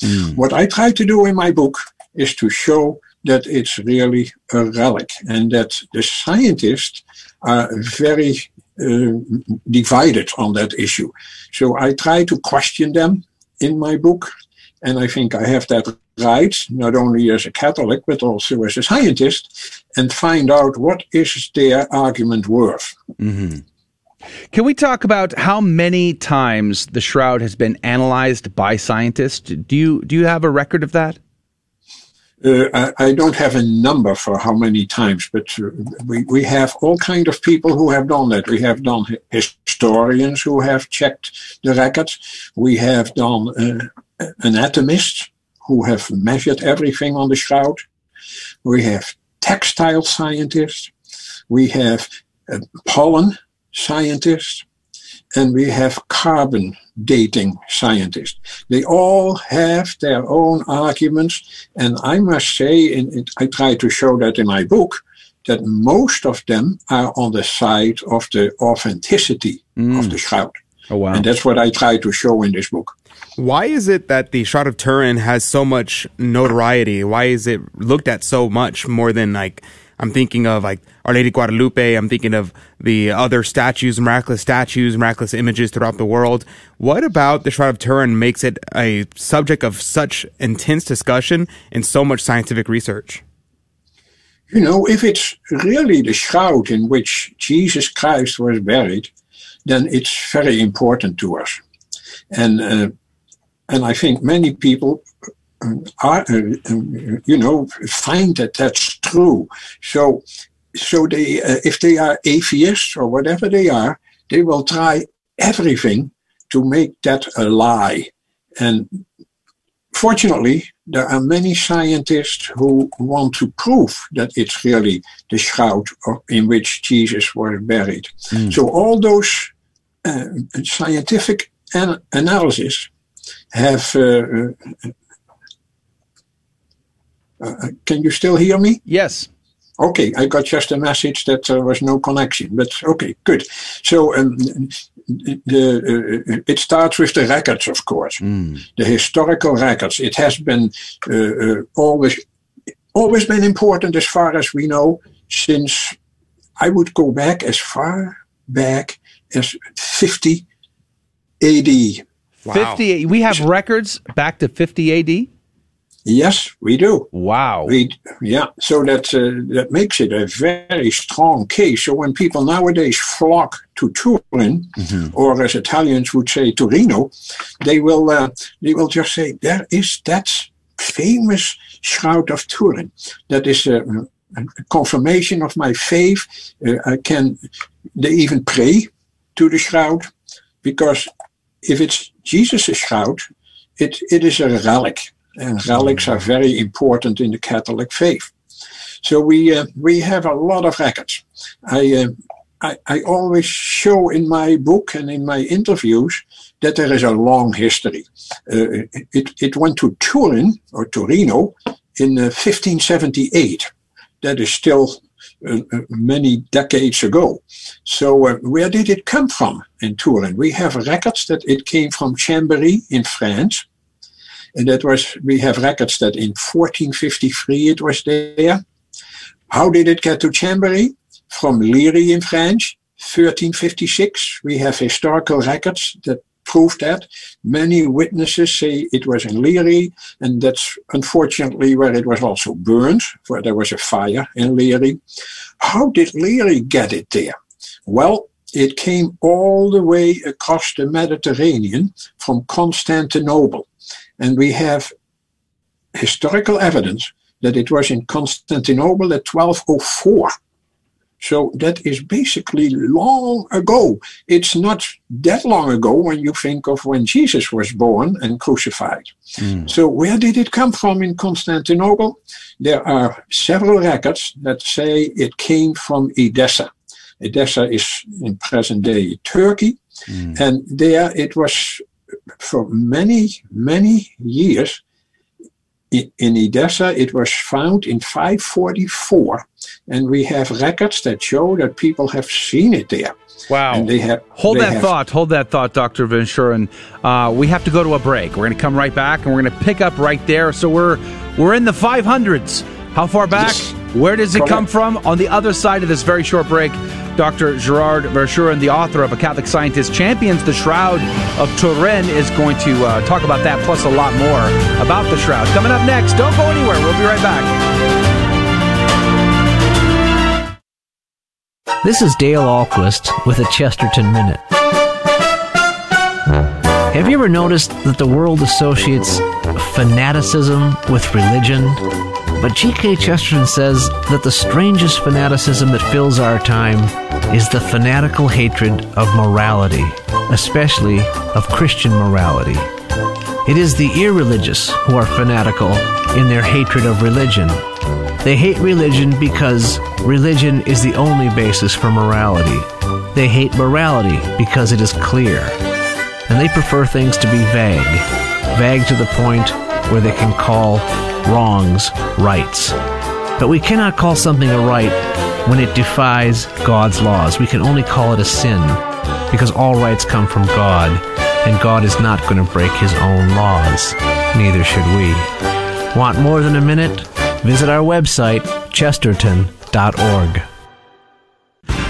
Mm. What I try to do in my book is to show that it's really a relic and that the scientists are very uh, divided on that issue. So I try to question them in my book, and I think I have that right, not only as a Catholic, but also as a scientist, and find out what is their argument worth. Mm-hmm. Can we talk about how many times the shroud has been analyzed by scientists? Do you do you have a record of that? Uh, I, I don't have a number for how many times, but we, we have all kinds of people who have done that. We have done historians who have checked the records. We have done uh, anatomists who have measured everything on the shroud. We have textile scientists. We have uh, pollen scientists. And we have carbon dating scientists. They all have their own arguments. And I must say, and it, I try to show that in my book, that most of them are on the side of the authenticity mm. of the shroud. Oh, wow. And that's what I try to show in this book. Why is it that the Shroud of Turin has so much notoriety? Why is it looked at so much more than, like, I'm thinking of, like, Our Lady Guadalupe, I'm thinking of the other statues, miraculous statues, miraculous images throughout the world. What about the Shroud of Turin makes it a subject of such intense discussion and so much scientific research? You know, if it's really the shroud in which Jesus Christ was buried, then it's very important to us. And uh, and I think many people are, uh, you know, find that that's true. So so they, uh, if they are atheists or whatever they are, they will try everything to make that a lie. And fortunately, there are many scientists who want to prove that it's really the shroud in which Jesus was buried. Mm. So all those uh, scientific an- analysis have... Uh, uh, can you still hear me? Yes. Okay, I got just a message that there was no connection, but okay, good. So um, the, uh, it starts with the records, of course, mm. the historical records. It has been uh, uh, always always been important as far as we know, since I would go back as far back as fifty A D. Wow. fifty, we have records back to fifty A D? Yes, we do. Wow. We, yeah, so that uh, that makes it a very strong case. So when people nowadays flock to Turin, mm-hmm. or as Italians would say, Torino, they will uh, they will just say, there is that famous Shroud of Turin. That is a, a confirmation of my faith. Uh, I can, they even pray to the shroud, because if it's Jesus' shroud, it, it is a relic. And relics are very important in the Catholic faith. So we uh, we have a lot of records. I, uh, I I always show in my book and in my interviews that there is a long history. Uh, it, it went to Turin, or Torino, in uh, fifteen seventy-eight. That is still uh, many decades ago. So uh, where did it come from in Turin? We have records that it came from Chambéry in France. And that was, we have records that in fourteen fifty-three it was there. How did it get to Chambéry? From Lirey in France, thirteen fifty-six. We have historical records that prove that. Many witnesses say it was in Lirey, and that's unfortunately where it was also burned, where there was a fire in Lirey. How did Lirey get it there? Well, it came all the way across the Mediterranean from Constantinople. And we have historical evidence that it was in Constantinople at twelve oh four. So that is basically long ago. It's not that long ago when you think of when Jesus was born and crucified. Mm. So where did it come from in Constantinople? There are several records that say it came from Edessa. Edessa is in present-day Turkey. Mm. And there it was... For many, many years, in Edessa, it was found in five forty-four, and we have records that show that people have seen it there. Wow. And they have, hold they that have, thought. Hold that thought, Doctor Verschuuren. Uh, we have to go to a break. We're going to come right back, and we're going to pick up right there. So we're we're in the five hundreds. How far back? Yes. Where does it come from? On the other side of this very short break, Doctor Gerard Verschuuren, the author of A Catholic Scientist Champions the Shroud of Turin, is going to uh, talk about that, plus a lot more about the shroud. Coming up next, don't go anywhere. We'll be right back. This is Dale Alquist with a Chesterton Minute. Have you ever noticed that the world associates fanaticism with religion? But G K Chesterton says that the strangest fanaticism that fills our time is the fanatical hatred of morality, especially of Christian morality. It is the irreligious who are fanatical in their hatred of religion. They hate religion because religion is the only basis for morality. They hate morality because it is clear. And they prefer things to be vague, vague to the point where they can call wrongs rights. But we cannot call something a right when it defies God's laws. We can only call it a sin, because all rights come from God, and God is not going to break his own laws. Neither should we. Want more than a minute? Visit our website, chesterton dot org.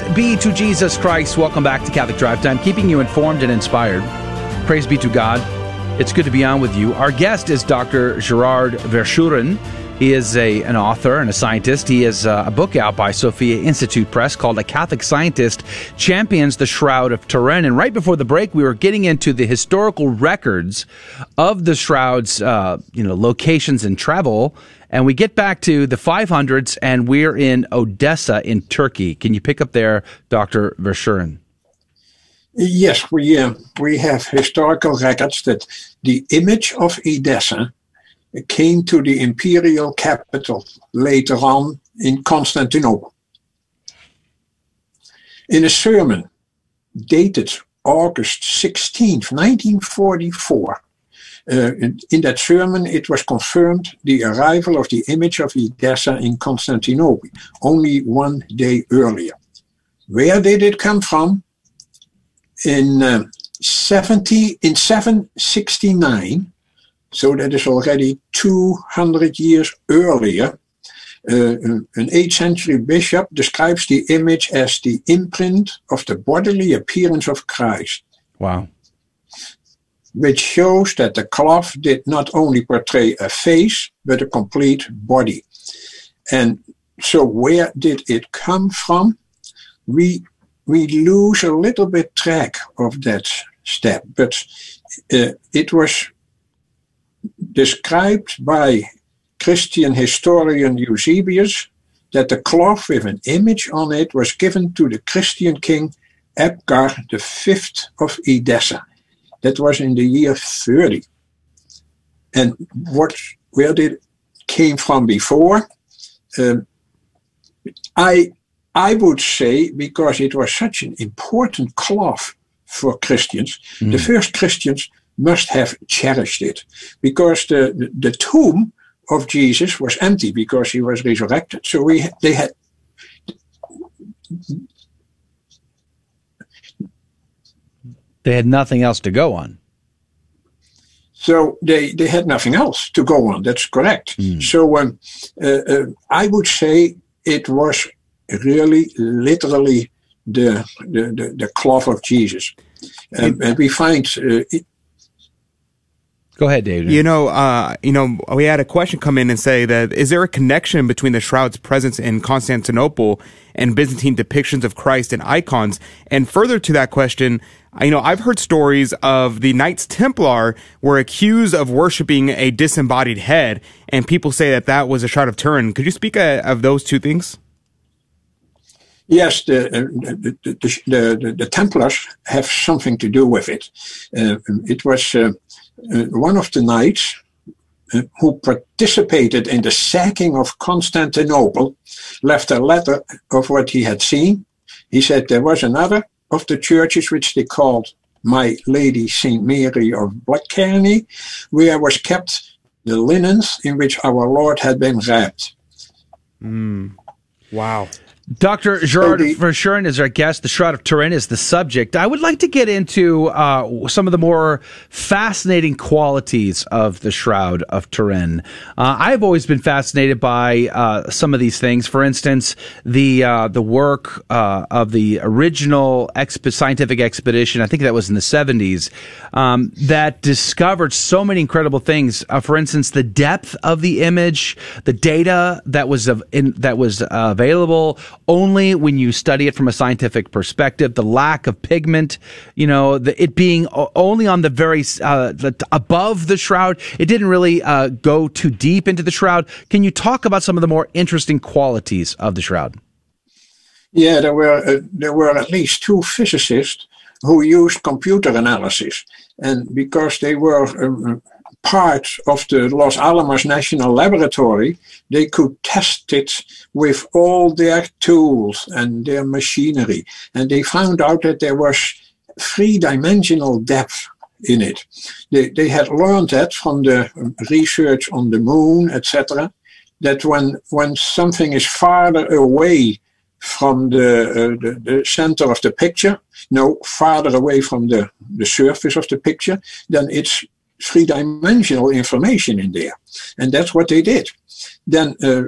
Praise be to Jesus Christ. Welcome back to Catholic Drive Time, keeping you informed and inspired. Praise be to God. It's good to be on with you. Our guest is Doctor Gerard Verschuuren. He is a, an author and a scientist. He has uh, a book out by Sophia Institute Press called A Catholic Scientist Champions the Shroud of Turin. And right before the break, we were getting into the historical records of the Shroud's uh, you know, locations and travel. And we get back to the five hundreds, and we're in Odessa in Turkey. Can you pick up there, Doctor Verschuuren? Yes, we, uh, we have historical records that the image of Edessa came to the imperial capital later on in Constantinople. In a sermon dated August sixteenth, nineteen forty-four, uh, in, in that sermon it was confirmed the arrival of the image of Edessa in Constantinople, only one day earlier. Where did it come from? In uh, seventy, in seven sixty-nine, so that is already two hundred years earlier. Uh, an eighth century bishop describes the image as the imprint of the bodily appearance of Christ. Wow. Which shows that the cloth did not only portray a face, but a complete body. And so where did it come from? We, we lose a little bit track of that step, but uh, it was described by Christian historian Eusebius that the cloth with an image on it was given to the Christian king Abgar the fifth of Edessa. That was in the year thirty. And what, where did it came from before? Um, I, I would say, because it was such an important cloth for Christians, mm. the first Christians must have cherished it, because the, the, the tomb of Jesus was empty because he was resurrected. So we they had they had nothing else to go on. So they they had nothing else to go on. That's correct. Mm. So um, uh, uh, I would say it was really literally the the the, the cloth of Jesus, um, and we find. Uh, it, Go ahead, David. You know, uh, you know, we had a question come in and say that, is there a connection between the shroud's presence in Constantinople and Byzantine depictions of Christ and icons? And further to that question, you know, I've heard stories of the Knights Templar were accused of worshiping a disembodied head, and people say that that was a shroud of Turin. Could you speak uh, of those two things? Yes, the, the, the, the, the Templars have something to do with it. Uh, it was... Uh, Uh, one of the knights uh, who participated in the sacking of Constantinople left a letter of what he had seen. He said there was another of the churches which they called My Lady Saint Mary of Blackerney, where was kept the linens in which our Lord had been wrapped. Mm. Wow. Doctor Gerard Verschuuren is our guest. The Shroud of Turin is the subject. I would like to get into uh, some of the more fascinating qualities of the Shroud of Turin. Uh, I've always been fascinated by uh, some of these things. For instance, the uh, the work uh, of the original exp- scientific expedition, I think that was in the seventies, um, that discovered so many incredible things. Uh, for instance, the depth of the image, the data that was av- in, that was uh, available only when you study it from a scientific perspective, the lack of pigment, you know, the, it being only on the very, uh, the, above the shroud. It didn't really uh, go too deep into the shroud. Can you talk about some of the more interesting qualities of the shroud? Yeah, there were, uh, there were at least two physicists who used computer analysis. And because they were um, part of the Los Alamos National Laboratory, they could test it with all their tools and their machinery. And they found out that there was three-dimensional depth in it. They, they had learned that from the research on the moon, et cetera, that when, when something is farther away from the, uh, the, the center of the picture, no, farther away from the, the surface of the picture, then it's three-dimensional information in there. And that's what they did. Then uh,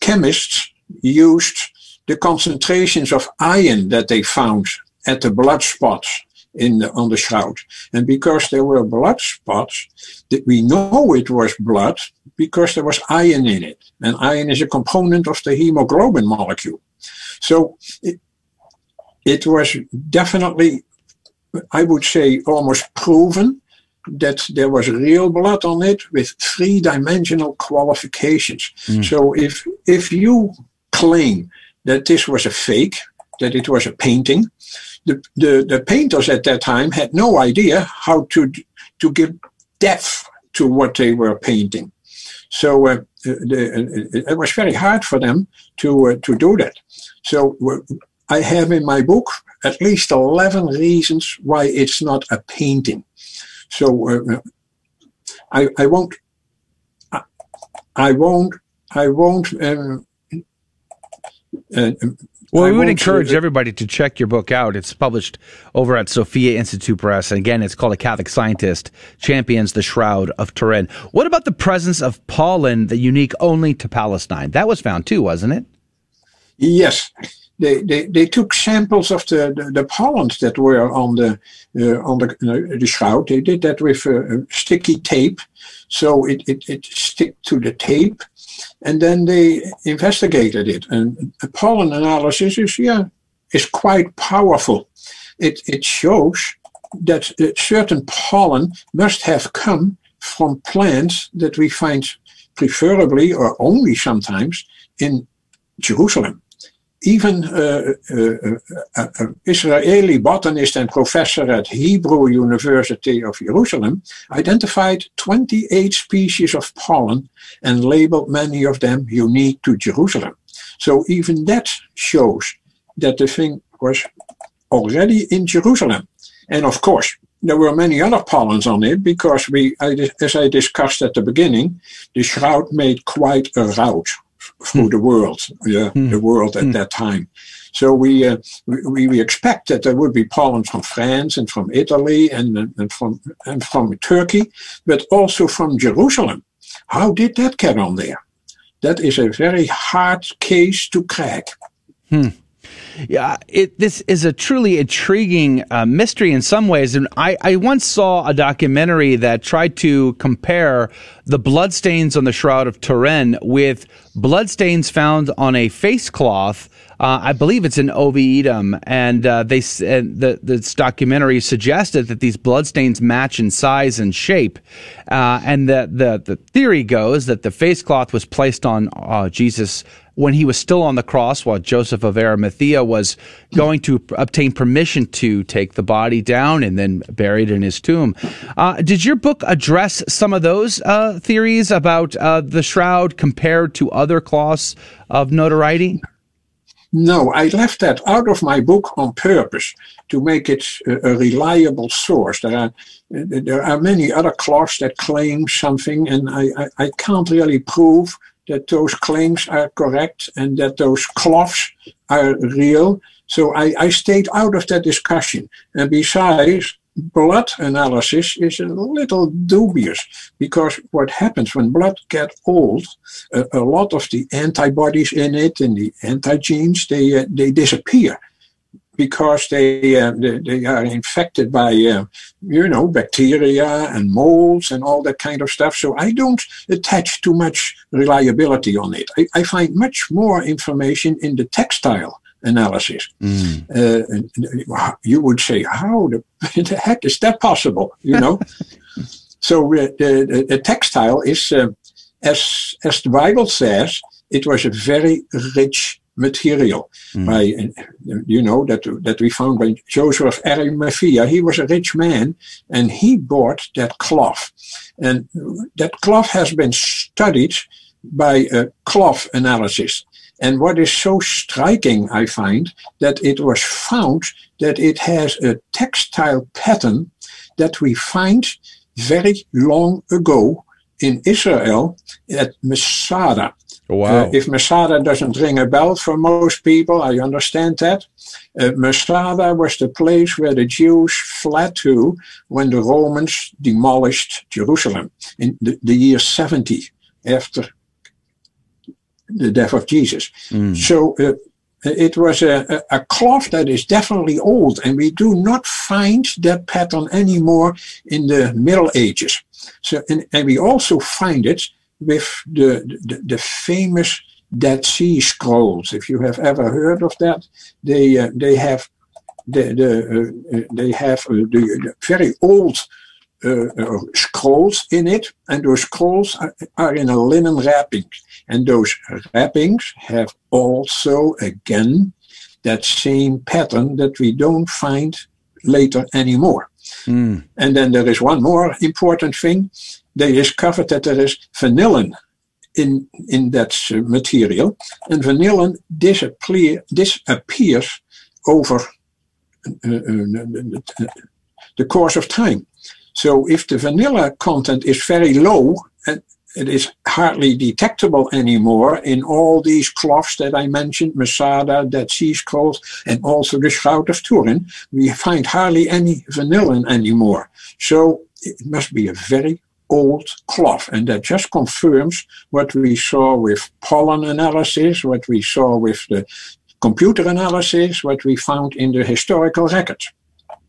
chemists used the concentrations of iron that they found at the blood spots in the, on the shroud. And because there were blood spots, that we know it was blood because there was iron in it. And iron is a component of the hemoglobin molecule. So it, it was definitely, I would say, almost proven that there was real blood on it with three-dimensional qualifications. Mm. So if if you claim that this was a fake, that it was a painting, the, the, the painters at that time had no idea how to to give depth to what they were painting. So uh, the, it was very hard for them to, uh, to do that. So I have in my book at least eleven reasons why it's not a painting. So uh, I, I won't, I, I won't, I won't. Um, uh, well, I we would encourage uh, everybody to check your book out. It's published over at Sophia Institute Press. And again, it's called A Catholic Scientist Champions the Shroud of Turin. What about the presence of pollen that unique only to Palestine? That was found too, wasn't it? Yes. They, they they took samples of the, the, the pollens that were on the uh, on the, uh, the shroud. They did that with uh, sticky tape, so it, it, it stick to the tape, and then they investigated it. And the pollen analysis is yeah is quite powerful. It it shows that certain pollen must have come from plants that we find preferably or only sometimes in Jerusalem. Even uh, uh, uh, uh, Israeli botanist and professor at Hebrew University of Jerusalem identified twenty-eight species of pollen and labeled many of them unique to Jerusalem. So even that shows that the thing was already in Jerusalem. And of course, there were many other pollens on it because we, as I discussed at the beginning, the shroud made quite a route through the world, yeah, mm. the world at mm. that time. So we, uh, we we expect that there would be pollen from France and from Italy and and from and from Turkey, but also from Jerusalem. How did that get on there? That is a very hard case to crack. Mm. Yeah, it, this is a truly intriguing uh, mystery in some ways. And I, I once saw a documentary that tried to compare the bloodstains on the Shroud of Turin with bloodstains found on a face cloth. Uh, I believe it's in Oviedum, and uh, they uh, the this documentary suggested that these bloodstains match in size and shape, uh, and the, the the theory goes that the face cloth was placed on uh, Jesus when he was still on the cross, while Joseph of Arimathea was going to p- obtain permission to take the body down and then buried in his tomb. Uh, did your book address some of those uh, theories about uh, the shroud compared to other cloths of notoriety? No, I left that out of my book on purpose to make it a, a reliable source. There are there are many other cloths that claim something, and I, I, I can't really prove that those claims are correct and that those cloths are real. So I, I stayed out of that discussion. And besides, blood analysis is a little dubious because what happens when blood gets old, a, a lot of the antibodies in it and the antigens, they uh, they disappear because they, uh, they they are infected by uh, you know bacteria and molds and all that kind of stuff. So I don't attach too much reliability on it. I, I find much more information in the textile analysis. Mm. Uh, you would say, how the, the heck is that possible? You know. So uh, the, the textile is, uh, as as the Bible says, it was a very rich material. Mm. By you know that that we found by Joseph of Arimathea, he was a rich man, and he bought that cloth, and that cloth has been studied by uh, cloth analysis. And what is so striking, I find, that it was found that it has a textile pattern that we find very long ago in Israel at Masada. Wow. Uh, if Masada doesn't ring a bell for most people, I understand that. Uh, Masada was the place where the Jews fled to when the Romans demolished Jerusalem in the, the year seventy after the death of Jesus. Mm. So uh, It was a, a cloth that is definitely old, and we do not find that pattern anymore in the Middle Ages. So, and, and we also find it with the, the, the famous Dead Sea Scrolls. If you have ever heard of that, they uh, they have the, the uh, they have uh, the, the very old uh, uh, scrolls in it, and those scrolls are, are in a linen wrapping. And those wrappings have also, again, that same pattern that we don't find later anymore. Mm. And then there is one more important thing. They discovered that there is vanillin in, in that material. And vanillin disappear, disappears over uh, uh, the course of time. So if the vanilla content is very low, and it is hardly detectable anymore in all these cloths that I mentioned, Masada, Dead Sea Scrolls, and also the Shroud of Turin. We find hardly any vanillin anymore. So it must be a very old cloth. And that just confirms what we saw with pollen analysis, what we saw with the computer analysis, what we found in the historical records.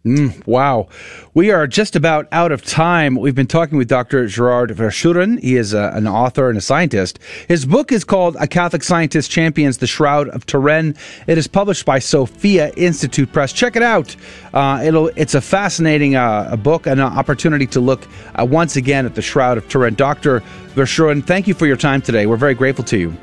Mm, wow. We are just about out of time. We've been talking with Doctor Gerard Verschuuren. He is a, an author and a scientist. His book is called A Catholic Scientist Champions the Shroud of Turin. It is published by Sophia Institute Press. Check it out. Uh, it'll, it's a fascinating uh, a book and an opportunity to look uh, once again at the Shroud of Turin. Doctor Verschuuren, thank you for your time today. We're very grateful to you.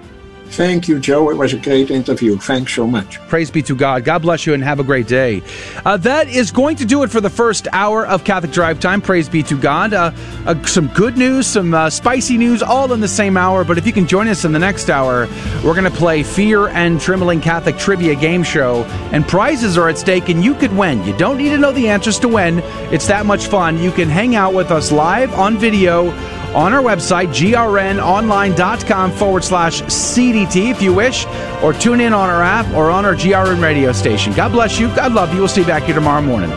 Thank you, Joe. It was a great interview. Thanks so much. Praise be to God. God bless you and have a great day. Uh, that is going to do it for the first hour of Catholic Drive Time. Praise be to God. Uh, uh, some good news, some uh, spicy news, all in the same hour. But if you can join us in the next hour, we're going to play Fear and Trembling Catholic Trivia Game Show. And prizes are at stake, and you could win. You don't need to know the answers to win. It's that much fun. You can hang out with us live on video on our website, grnonline.com forward slash CDT if you wish, or tune in on our app or on our G R N radio station. God bless you. God love you. We'll see you back here tomorrow morning.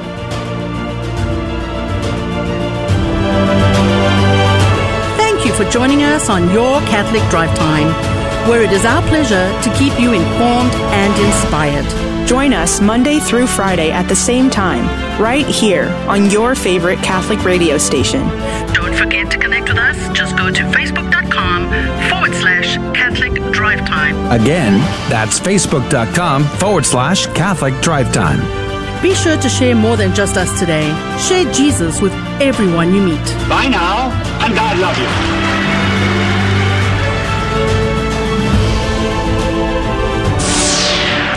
Thank you for joining us on your Catholic Drive Time, where it is our pleasure to keep you informed and inspired. Join us Monday through Friday at the same time, right here on your favorite Catholic radio station. Don't forget to connect with us. Just go to facebook.com forward slash Catholic Drive Time. Again, that's facebook.com forward slash Catholic Drive Time. Be sure to share more than just us today. Share Jesus with everyone you meet. Bye now, and God love you.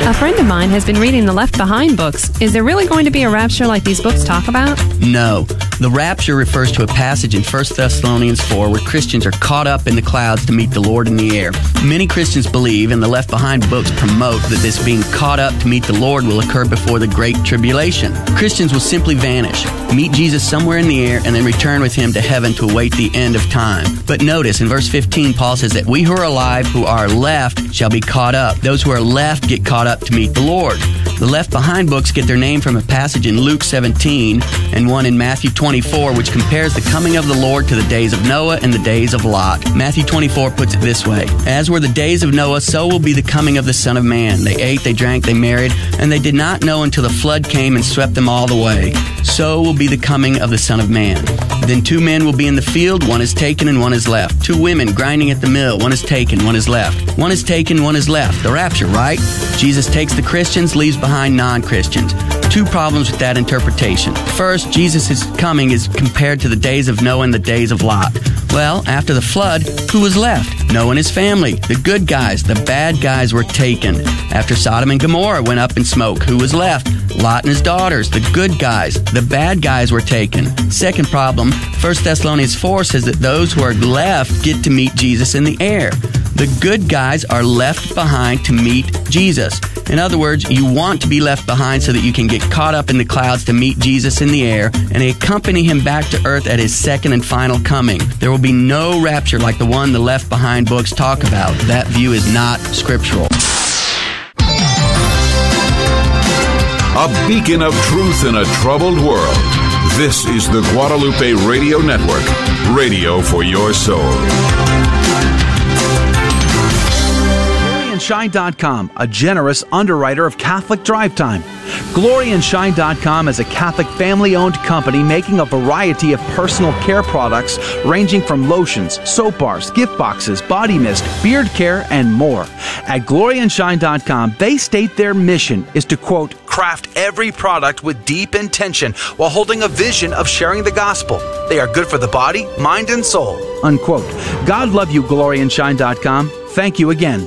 A friend of mine has been reading the Left Behind books. Is there really going to be a rapture like these books talk about? No. The rapture refers to a passage in First Thessalonians four where Christians are caught up in the clouds to meet the Lord in the air. Many Christians believe, and the Left Behind books promote, that this being caught up to meet the Lord will occur before the Great Tribulation. Christians will simply vanish, meet Jesus somewhere in the air, and then return with him to heaven to await the end of time. But notice, in verse fifteen, Paul says that we who are alive, who are left, shall be caught up. Those who are left get caught up to meet the Lord. The Left Behind books get their name from a passage in Luke seventeen and one in Matthew twenty-four, which compares the coming of the Lord to the days of Noah and the days of Lot. Matthew twenty-four puts it this way: as were the days of Noah, so will be the coming of the Son of Man. They ate, they drank, they married, and they did not know until the flood came and swept them all away. So will be the coming of the Son of Man. Then two men will be in the field, one is taken and one is left. Two women grinding at the mill, one is taken, one is left. One is taken, one is left. The rapture, right? Jesus takes the Christians, leaves behind non-Christians. Two problems with that interpretation. First, Jesus' coming is compared to the days of Noah and the days of Lot. Well, after the flood, who was left? Noah and his family. The good guys, the bad guys were taken. After Sodom and Gomorrah went up in smoke, who was left? Lot and his daughters, the good guys. The bad guys were taken. Second problem, First Thessalonians four says that those who are left get to meet Jesus in the air. The good guys are left behind to meet Jesus. In other words, you want to be left behind so that you can get caught up in the clouds to meet Jesus in the air and accompany him back to earth at his second and final coming. There will be no rapture like the one the Left Behind books talk about. That view is not scriptural. A beacon of truth in a troubled world. This is the Guadalupe Radio Network, radio for your soul. Glory and Shine dot com, a generous underwriter of Catholic Drive Time. Glory and Shine dot com is a Catholic family-owned company making a variety of personal care products ranging from lotions, soap bars, gift boxes, body mist, beard care, and more. At Glory and Shine dot com, they state their mission is to, quote, craft every product with deep intention while holding a vision of sharing the gospel. They are good for the body, mind, and soul, unquote. God love you, Glory and Shine dot com. Thank you again.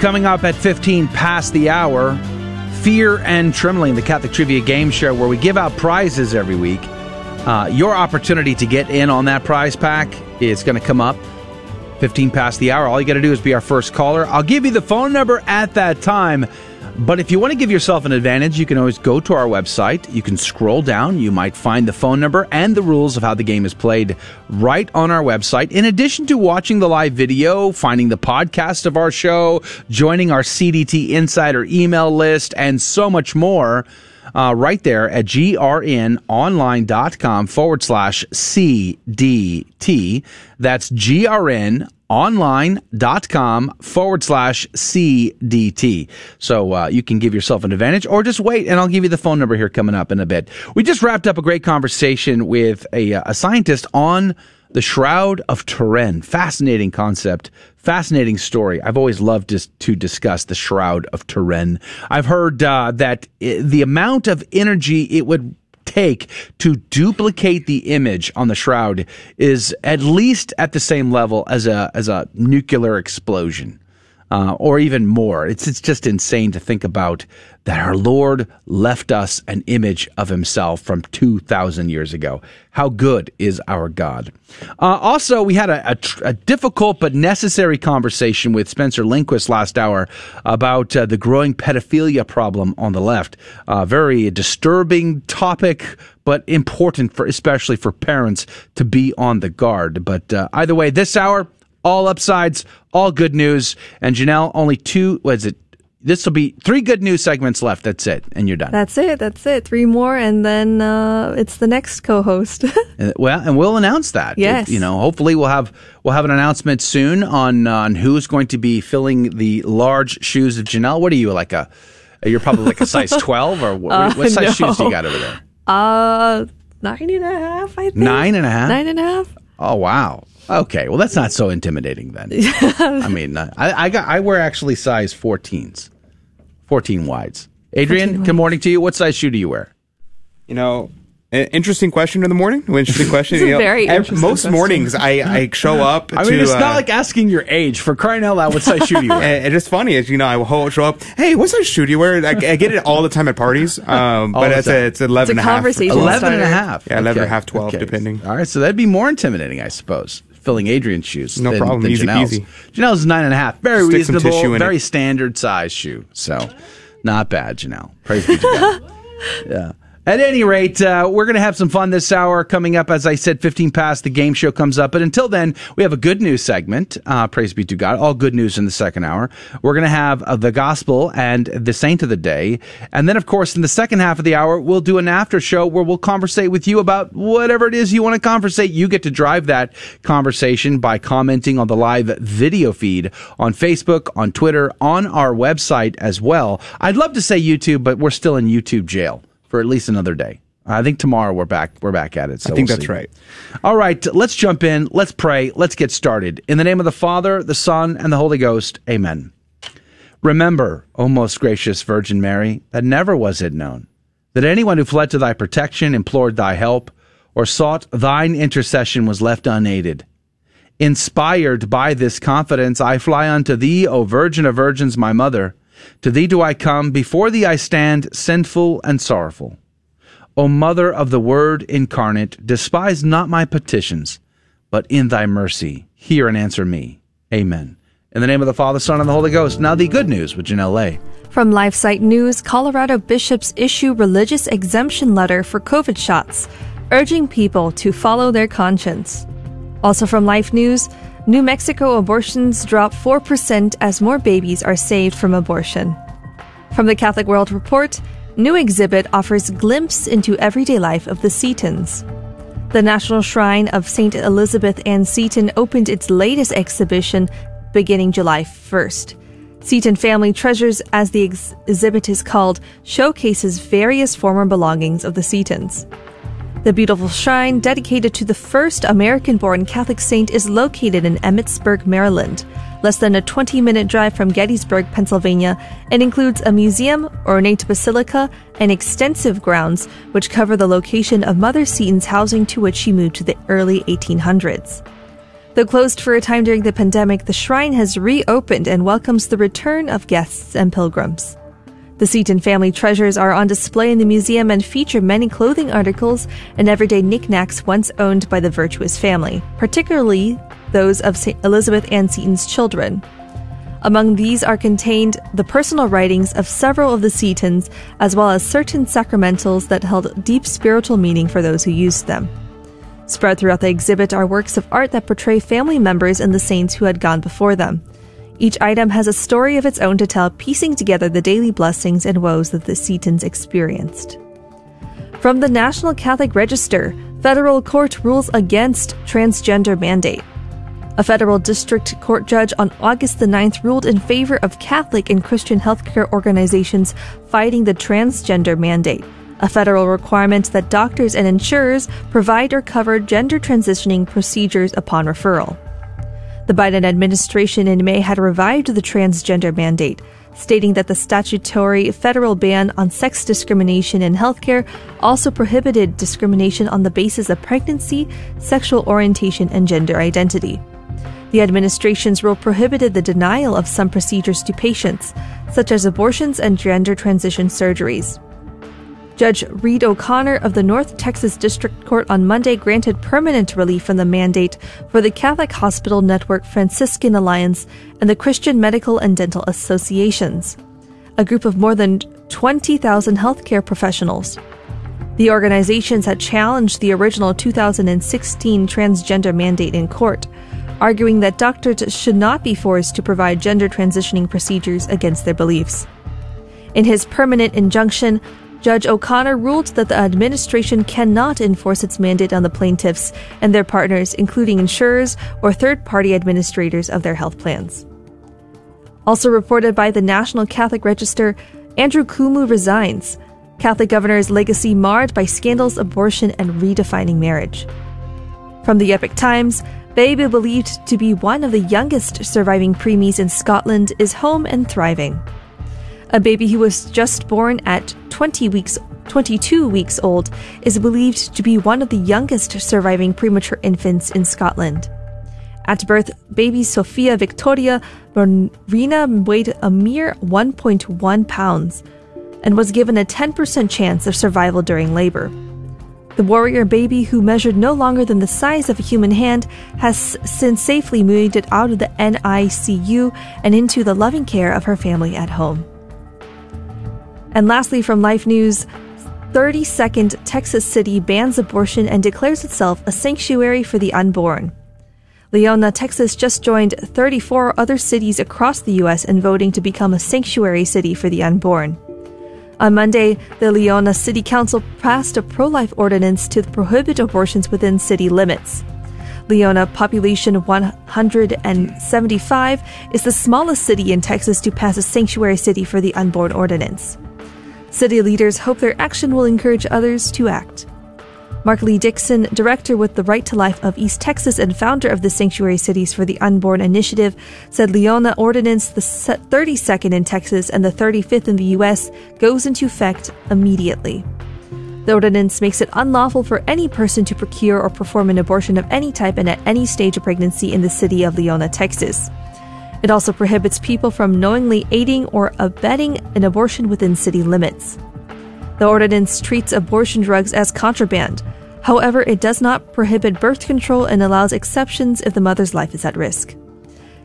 Coming up at fifteen past the hour, Fear and Trembling, the Catholic Trivia Game Show, where we give out prizes every week. Uh, your opportunity to get in on that prize pack is going to come up fifteen past the hour. All you got to do is be our first caller. I'll give you the phone number at that time. But if you want to give yourself an advantage, you can always go to our website. You can scroll down. You might find the phone number and the rules of how the game is played right on our website. In addition to watching the live video, finding the podcast of our show, joining our C D T Insider email list, and so much more uh, right there at grnonline.com forward slash CDT. That's grnonline.com online.com forward slash CDT. So uh, you can give yourself an advantage, or just wait, and I'll give you the phone number here coming up in a bit. We just wrapped up a great conversation with a, a scientist on the Shroud of Turin. Fascinating concept, fascinating story. I've always loved just to discuss the Shroud of Turin. I've heard uh, that the amount of energy it would take to duplicate the image on the shroud is at least at the same level as a as a nuclear explosion, uh, or even more. It's it's just insane to think about that our Lord left us an image of Himself from two thousand years ago. How good is our God? Uh, also, we had a, a, a difficult but necessary conversation with Spencer Lindquist last hour about uh, the growing pedophilia problem on the left. Uh, very disturbing topic, but important, for especially for parents to be on the guard. But uh, either way, this hour, all upsides, all good news. And Janelle, only two, what is it? This will be three good news segments left. That's it. And you're done. That's it. That's it. Three more. And then uh, it's the next co-host. Well, and we'll announce that. Yes. It, you know, hopefully we'll have we'll have an announcement soon on, on who's going to be filling the large shoes of Janelle. What are you, like a, you're probably like a size twelve? Or what, uh, what size no. shoes do you got over there? Uh, nine and a half, I think. Nine and a half? Nine and a half. Oh, wow. Okay, well, that's not so intimidating then. I mean, I I, got, I wear actually size fourteens, fourteen wides. Adrian, fourteen wides. Good morning to you. What size shoe do you wear? You know, interesting question in the morning. Interesting question. You know, very interesting. Most question. Mornings, I, I show up. I to, mean, it's uh, not like asking your age. For crying out loud, what size shoe do you wear? It's funny, as you know, I will show up. Hey, what size shoe do you wear? I, I get it all the time at parties, um, but it's a, it's eleven it's a and a half. It's a conversation. And a half. Yeah, okay. eleven and a half, twelve, okay. Depending. All right, so that'd be more intimidating, I suppose. Filling Adrian's shoes. No than, problem. Than easy, Janelle's. Easy. Janelle's nine and a half. Very Stick reasonable. Very it. Standard size shoe. So, not bad, Janelle. Praise be to God. Yeah. At any rate, uh, we're going to have some fun this hour. Coming up, as I said, fifteen past, the game show comes up. But until then, we have a good news segment. Uh, praise be to God. All good news in the second hour. We're going to have uh, the gospel and the saint of the day. And then, of course, in the second half of the hour, we'll do an after show where we'll conversate with you about whatever it is you want to conversate. You get to drive that conversation by commenting on the live video feed on Facebook, on Twitter, on our website as well. I'd love to say YouTube, but we're still in YouTube jail. For at least another day. I think tomorrow we're back. We're back at it. So I think we'll that's see. Right. All right, let's jump in. Let's pray. Let's get started. In the name of the Father, the Son, and the Holy Ghost. Amen. Remember, O most gracious Virgin Mary, that never was it known that anyone who fled to thy protection, implored thy help, or sought thine intercession was left unaided. Inspired by this confidence, I fly unto thee, O Virgin of Virgins, my Mother. To thee do I come, before thee I stand, sinful and sorrowful. O Mother of the Word incarnate, despise not my petitions, but in thy mercy hear and answer me. Amen. In the name of the Father, Son, and the Holy Ghost. Now the good news with Janelle Lay. From LifeSite News, Colorado bishops issue religious exemption letter for COVID shots, urging people to follow their conscience. Also from Life News, New Mexico abortions drop four percent as more babies are saved from abortion. From the Catholic World Report, new exhibit offers glimpse into everyday life of the Setons. The National Shrine of Saint Elizabeth Ann Seton opened its latest exhibition beginning July first. Seton Family Treasures, as the ex- exhibit is called, showcases various former belongings of the Setons. The beautiful shrine, dedicated to the first American-born Catholic saint, is located in Emmitsburg, Maryland, less than a twenty-minute drive from Gettysburg, Pennsylvania, and includes a museum, ornate basilica, and extensive grounds, which cover the location of Mother Seton's housing, to which she moved to the early eighteen hundreds. Though closed for a time during the pandemic, the shrine has reopened and welcomes the return of guests and pilgrims. The Seton family treasures are on display in the museum and feature many clothing articles and everyday knickknacks once owned by the virtuous family, particularly those of Saint Elizabeth Ann Seton's children. Among these are contained the personal writings of several of the Setons, as well as certain sacramentals that held deep spiritual meaning for those who used them. Spread throughout the exhibit are works of art that portray family members and the saints who had gone before them. Each item has a story of its own to tell, piecing together the daily blessings and woes that the Setons experienced. From the National Catholic Register, federal court rules against transgender mandate. A federal district court judge on August the ninth ruled in favor of Catholic and Christian healthcare organizations fighting the transgender mandate, a federal requirement that doctors and insurers provide or cover gender transitioning procedures upon referral. The Biden administration in May had revived the transgender mandate, stating that the statutory federal ban on sex discrimination in healthcare also prohibited discrimination on the basis of pregnancy, sexual orientation, and gender identity. The administration's rule prohibited the denial of some procedures to patients, such as abortions and gender transition surgeries. Judge Reed O'Connor of the North Texas District Court on Monday granted permanent relief from the mandate for the Catholic Hospital Network Franciscan Alliance and the Christian Medical and Dental Associations, a group of more than twenty thousand healthcare professionals. The organizations had challenged the original two thousand sixteen transgender mandate in court, arguing that doctors should not be forced to provide gender transitioning procedures against their beliefs. In his permanent injunction, Judge O'Connor ruled that the administration cannot enforce its mandate on the plaintiffs and their partners, including insurers or third-party administrators of their health plans. Also reported by the National Catholic Register, Andrew Cuomo resigns. Catholic governor's legacy marred by scandals, abortion, and redefining marriage. From the Epoch Times, baby believed to be one of the youngest surviving preemies in Scotland is home and thriving. A baby who was just born at twenty weeks, twenty-two weeks old is believed to be one of the youngest surviving premature infants in Scotland. At birth, baby Sophia Victoria Bernina weighed a mere one point one pounds and was given a ten percent chance of survival during labor. The warrior baby, who measured no longer than the size of a human hand, has since safely moved it out of the N I C U and into the loving care of her family at home. And lastly, from Life News, thirty-second Texas city bans abortion and declares itself a sanctuary for the unborn. Leona, Texas, just joined thirty-four other cities across the U S in voting to become a sanctuary city for the unborn. On Monday, the Leona City Council passed a pro-life ordinance to prohibit abortions within city limits. Leona, population one hundred seventy-five, is the smallest city in Texas to pass a sanctuary city for the unborn ordinance. City leaders hope their action will encourage others to act. Mark Lee Dixon, director with the Right to Life of East Texas and founder of the Sanctuary Cities for the Unborn Initiative, said Leona Ordinance, the thirty-second in Texas and the thirty-fifth in the U S, goes into effect immediately. The ordinance makes it unlawful for any person to procure or perform an abortion of any type and at any stage of pregnancy in the city of Leona, Texas. It also prohibits people from knowingly aiding or abetting an abortion within city limits. The ordinance treats abortion drugs as contraband. However, it does not prohibit birth control and allows exceptions if the mother's life is at risk.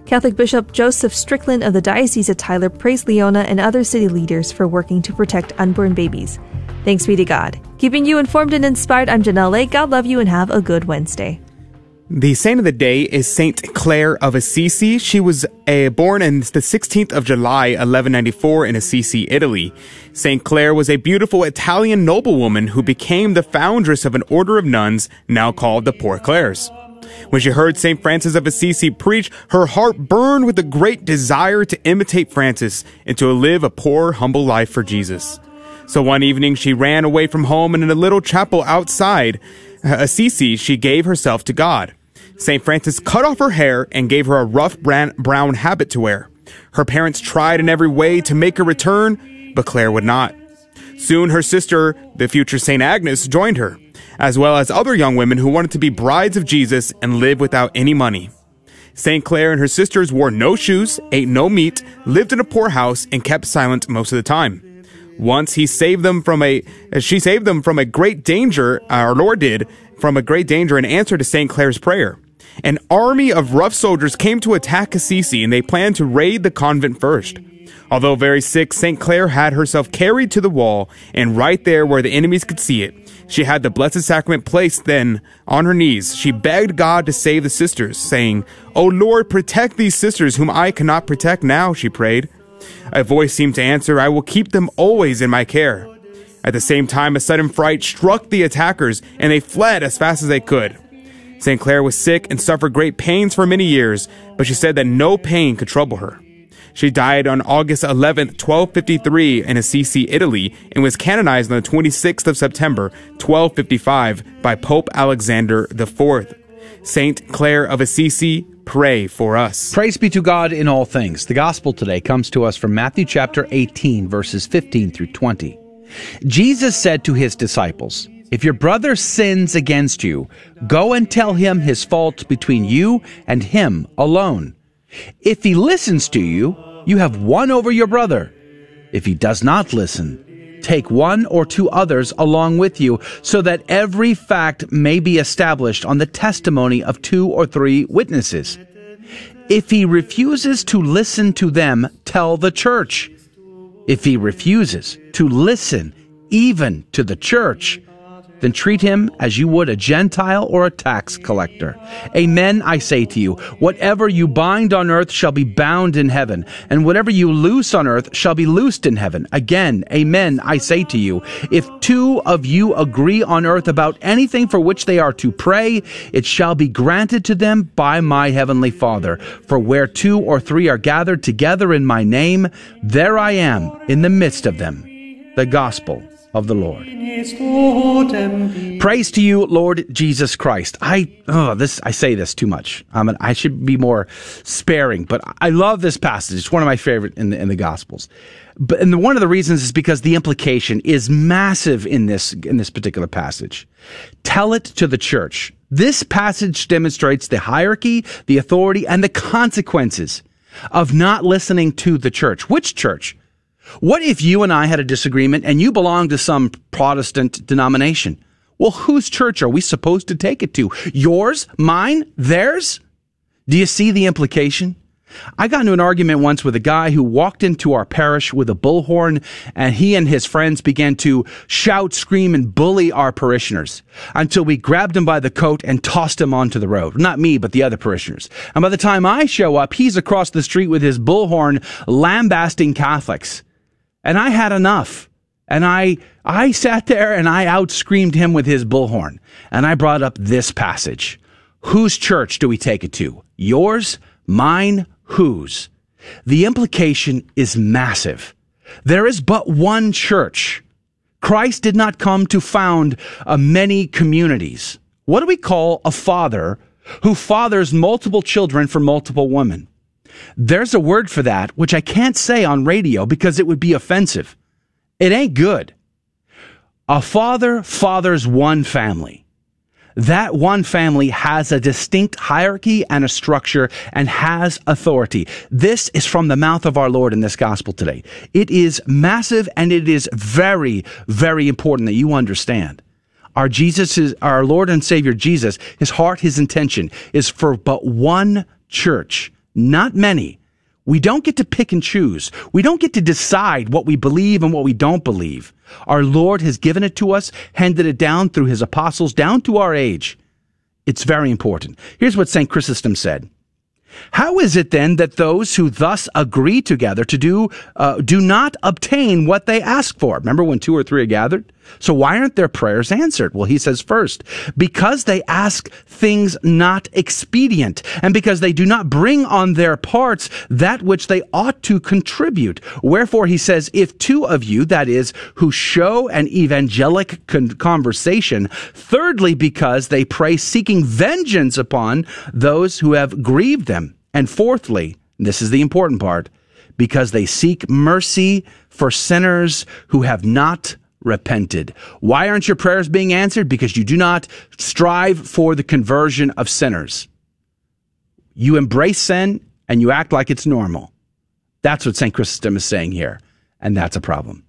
Catholic Bishop Joseph Strickland of the Diocese of Tyler praised Leona and other city leaders for working to protect unborn babies. Thanks be to God. Keeping you informed and inspired, I'm Janelle. God love you and have a good Wednesday. The saint of the day is Saint Clare of Assisi. She was uh, born on the sixteenth of July, eleven ninety-four, in Assisi, Italy. Saint Clare was a beautiful Italian noblewoman who became the foundress of an order of nuns now called the Poor Clares. When she heard Saint Francis of Assisi preach, her heart burned with a great desire to imitate Francis and to live a poor, humble life for Jesus. So one evening she ran away from home, and in a little chapel outside Assisi, she gave herself to God. Saint Francis cut off her hair and gave her a rough brown habit to wear. Her parents tried in every way to make her return, but Clare would not. Soon her sister, the future Saint Agnes, joined her, as well as other young women who wanted to be brides of Jesus and live without any money. Saint Clare and her sisters wore no shoes, ate no meat, lived in a poor house, and kept silent most of the time. Once he saved them from a, she saved them from a great danger, our Lord did, from a great danger in answer to Saint Clare's prayer. An army of rough soldiers came to attack Assisi, and they planned to raid the convent first. Although very sick, Saint Clare had herself carried to the wall, and right there where the enemies could see it, she had the Blessed Sacrament placed. Then, on her knees, she begged God to save the sisters, saying, "O Lord, protect these sisters whom I cannot protect now," she prayed. A voice seemed to answer, "I will keep them always in my care." At the same time, a sudden fright struck the attackers, and they fled as fast as they could. Saint Clare was sick and suffered great pains for many years, but she said that no pain could trouble her. She died on August eleventh, twelve fifty-three, in Assisi, Italy, and was canonized on the twenty-sixth of September, twelve fifty-five, by Pope Alexander the fourth. Saint Clare of Assisi, pray for us. Praise be to God in all things. The gospel today comes to us from Matthew chapter eighteen, verses fifteen through twenty. Jesus said to his disciples, "If your brother sins against you, go and tell him his fault between you and him alone. If he listens to you, you have won over your brother. If he does not listen, take one or two others along with you, so that every fact may be established on the testimony of two or three witnesses. If he refuses to listen to them, tell the church. If he refuses to listen even to the church, then treat him as you would a Gentile or a tax collector. Amen, I say to you, whatever you bind on earth shall be bound in heaven, and whatever you loose on earth shall be loosed in heaven. Again, amen, I say to you, if two of you agree on earth about anything for which they are to pray, it shall be granted to them by my heavenly Father. For where two or three are gathered together in my name, there I am in the midst of them." The Gospel of the Lord. Praise to you, Lord Jesus Christ. I oh, this I say this too much. I'm an, I should be more sparing, but I love this passage. It's one of my favorite in the in the Gospels. But and the, one of the reasons is because the implication is massive in this in this particular passage. Tell it to the church. This passage demonstrates the hierarchy, the authority, and the consequences of not listening to the church. Which church? What if you and I had a disagreement and you belong to some Protestant denomination? Well, whose church are we supposed to take it to? Yours? Mine? Theirs? Do you see the implication? I got into an argument once with a guy who walked into our parish with a bullhorn, and he and his friends began to shout, scream, and bully our parishioners until we grabbed him by the coat and tossed him onto the road. Not me, but the other parishioners. And by the time I show up, he's across the street with his bullhorn lambasting Catholics. And I had enough, and I I sat there and I outscreamed him with his bullhorn, and I brought up this passage. Whose church do we take it to? Yours? Mine? Whose? The implication is massive. There is but one church. Christ did not come to found uh, many communities. What do we call a father who fathers multiple children for multiple women? There's a word for that, which I can't say on radio because it would be offensive. It ain't good. A father fathers one family. That one family has a distinct hierarchy and a structure and has authority. This is from the mouth of our Lord in this gospel today. It is massive, and it is very, very important that you understand. Our Jesus is, our Lord and Savior Jesus, his heart, his intention is for but one church. Not many. We don't get to pick and choose. We don't get to decide what we believe and what we don't believe. Our Lord has given it to us, handed it down through his apostles, down to our age. It's very important. Here's what Saint Chrysostom said. How is it then that those who thus agree together to do uh, do not obtain what they ask for? Remember when two or three are gathered? So why aren't their prayers answered? Well, he says first, because they ask things not expedient, and because they do not bring on their parts that which they ought to contribute. Wherefore, he says, if two of you, that is, who show an evangelic con- conversation, thirdly, because they pray seeking vengeance upon those who have grieved them, and fourthly, and this is the important part, because they seek mercy for sinners who have not repented. Why aren't your prayers being answered? Because you do not strive for the conversion of sinners. You embrace sin and you act like it's normal. That's what Saint Chrysostom is saying here. And that's a problem.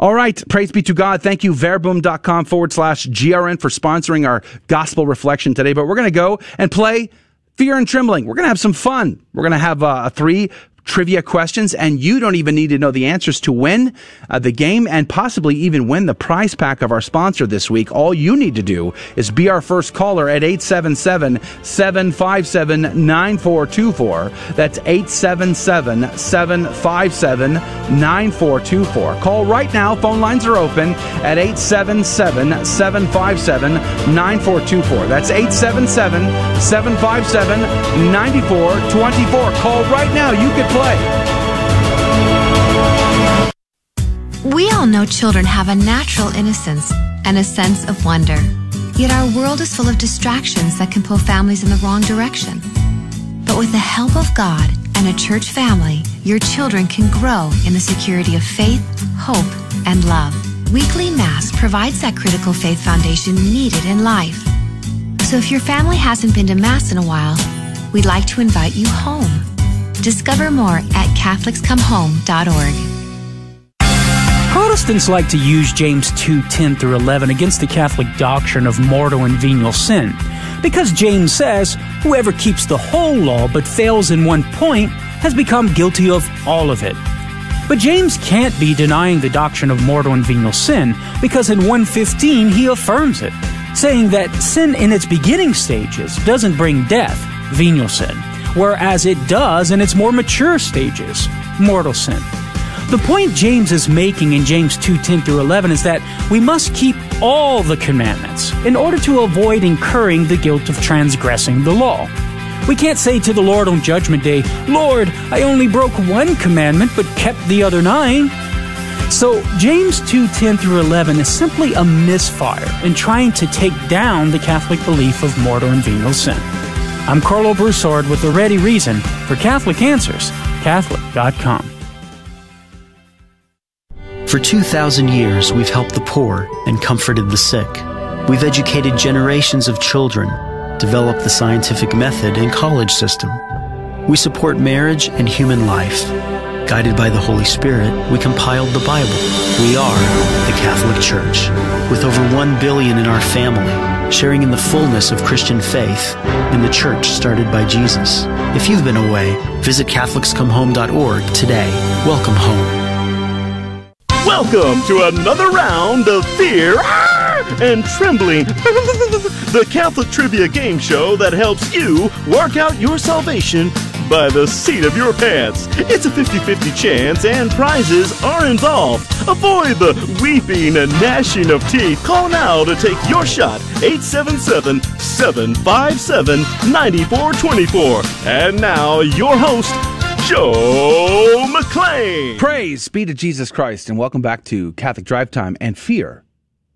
All right. Praise be to God. Thank you, verbum.com forward slash GRN for sponsoring our gospel reflection today. But we're going to go and play Fear and Trembling. We're going to have some fun. We're going to have uh, a three trivia questions, and you don't even need to know the answers to win uh, the game and possibly even win the prize pack of our sponsor this week. All you need to do is be our first caller at eight seven seven, seven five seven, nine four two four. That's eight seven seven, seven five seven, nine four two four. Call right now. Phone lines are open at eight seven seven, seven five seven, nine four two four. That's eight seven seven, seven five seven, nine four two four. Call right now. You can play. We all know children have a natural innocence and a sense of wonder. Yet our world is full of distractions that can pull families in the wrong direction. But with the help of God and a church family, your children can grow in the security of faith, hope, and love. Weekly Mass provides that critical faith foundation needed in life. So if your family hasn't been to Mass in a while, we'd like to invite you home. Discover more at Catholics Come Home dot org. Protestants like to use James two ten through eleven against the Catholic doctrine of mortal and venial sin, because James says, whoever keeps the whole law but fails in one point has become guilty of all of it. But James can't be denying the doctrine of mortal and venial sin, because in one fifteen he affirms it, saying that sin in its beginning stages doesn't bring death, venial sin, whereas it does in its more mature stages, mortal sin. The point James is making in James two ten through eleven is that we must keep all the commandments in order to avoid incurring the guilt of transgressing the law. We can't say to the Lord on Judgment Day, Lord, I only broke one commandment but kept the other nine. So James two ten through eleven is simply a misfire in trying to take down the Catholic belief of mortal and venial sin. I'm Carlo Broussard with the Ready Reason for Catholic Answers, Catholic dot com. For two thousand years, we've helped the poor and comforted the sick. We've educated generations of children, developed the scientific method and college system. We support marriage and human life. Guided by the Holy Spirit, we compiled the Bible. We are the Catholic Church, with over one billion in our family, sharing in the fullness of Christian faith in the church started by Jesus. If you've been away, visit Catholics Come Home dot org today. Welcome home. Welcome to another round of Fear and Trembling, the Catholic trivia game show that helps you work out your salvation by the seat of your pants. It's a fifty-fifty chance and prizes are involved. Avoid the weeping and gnashing of teeth. Call now to take your shot. eight seven seven, seven five seven, nine four two four. And now, your host, Joe McClain. Praise be to Jesus Christ, and welcome back to Catholic Drive Time and Fear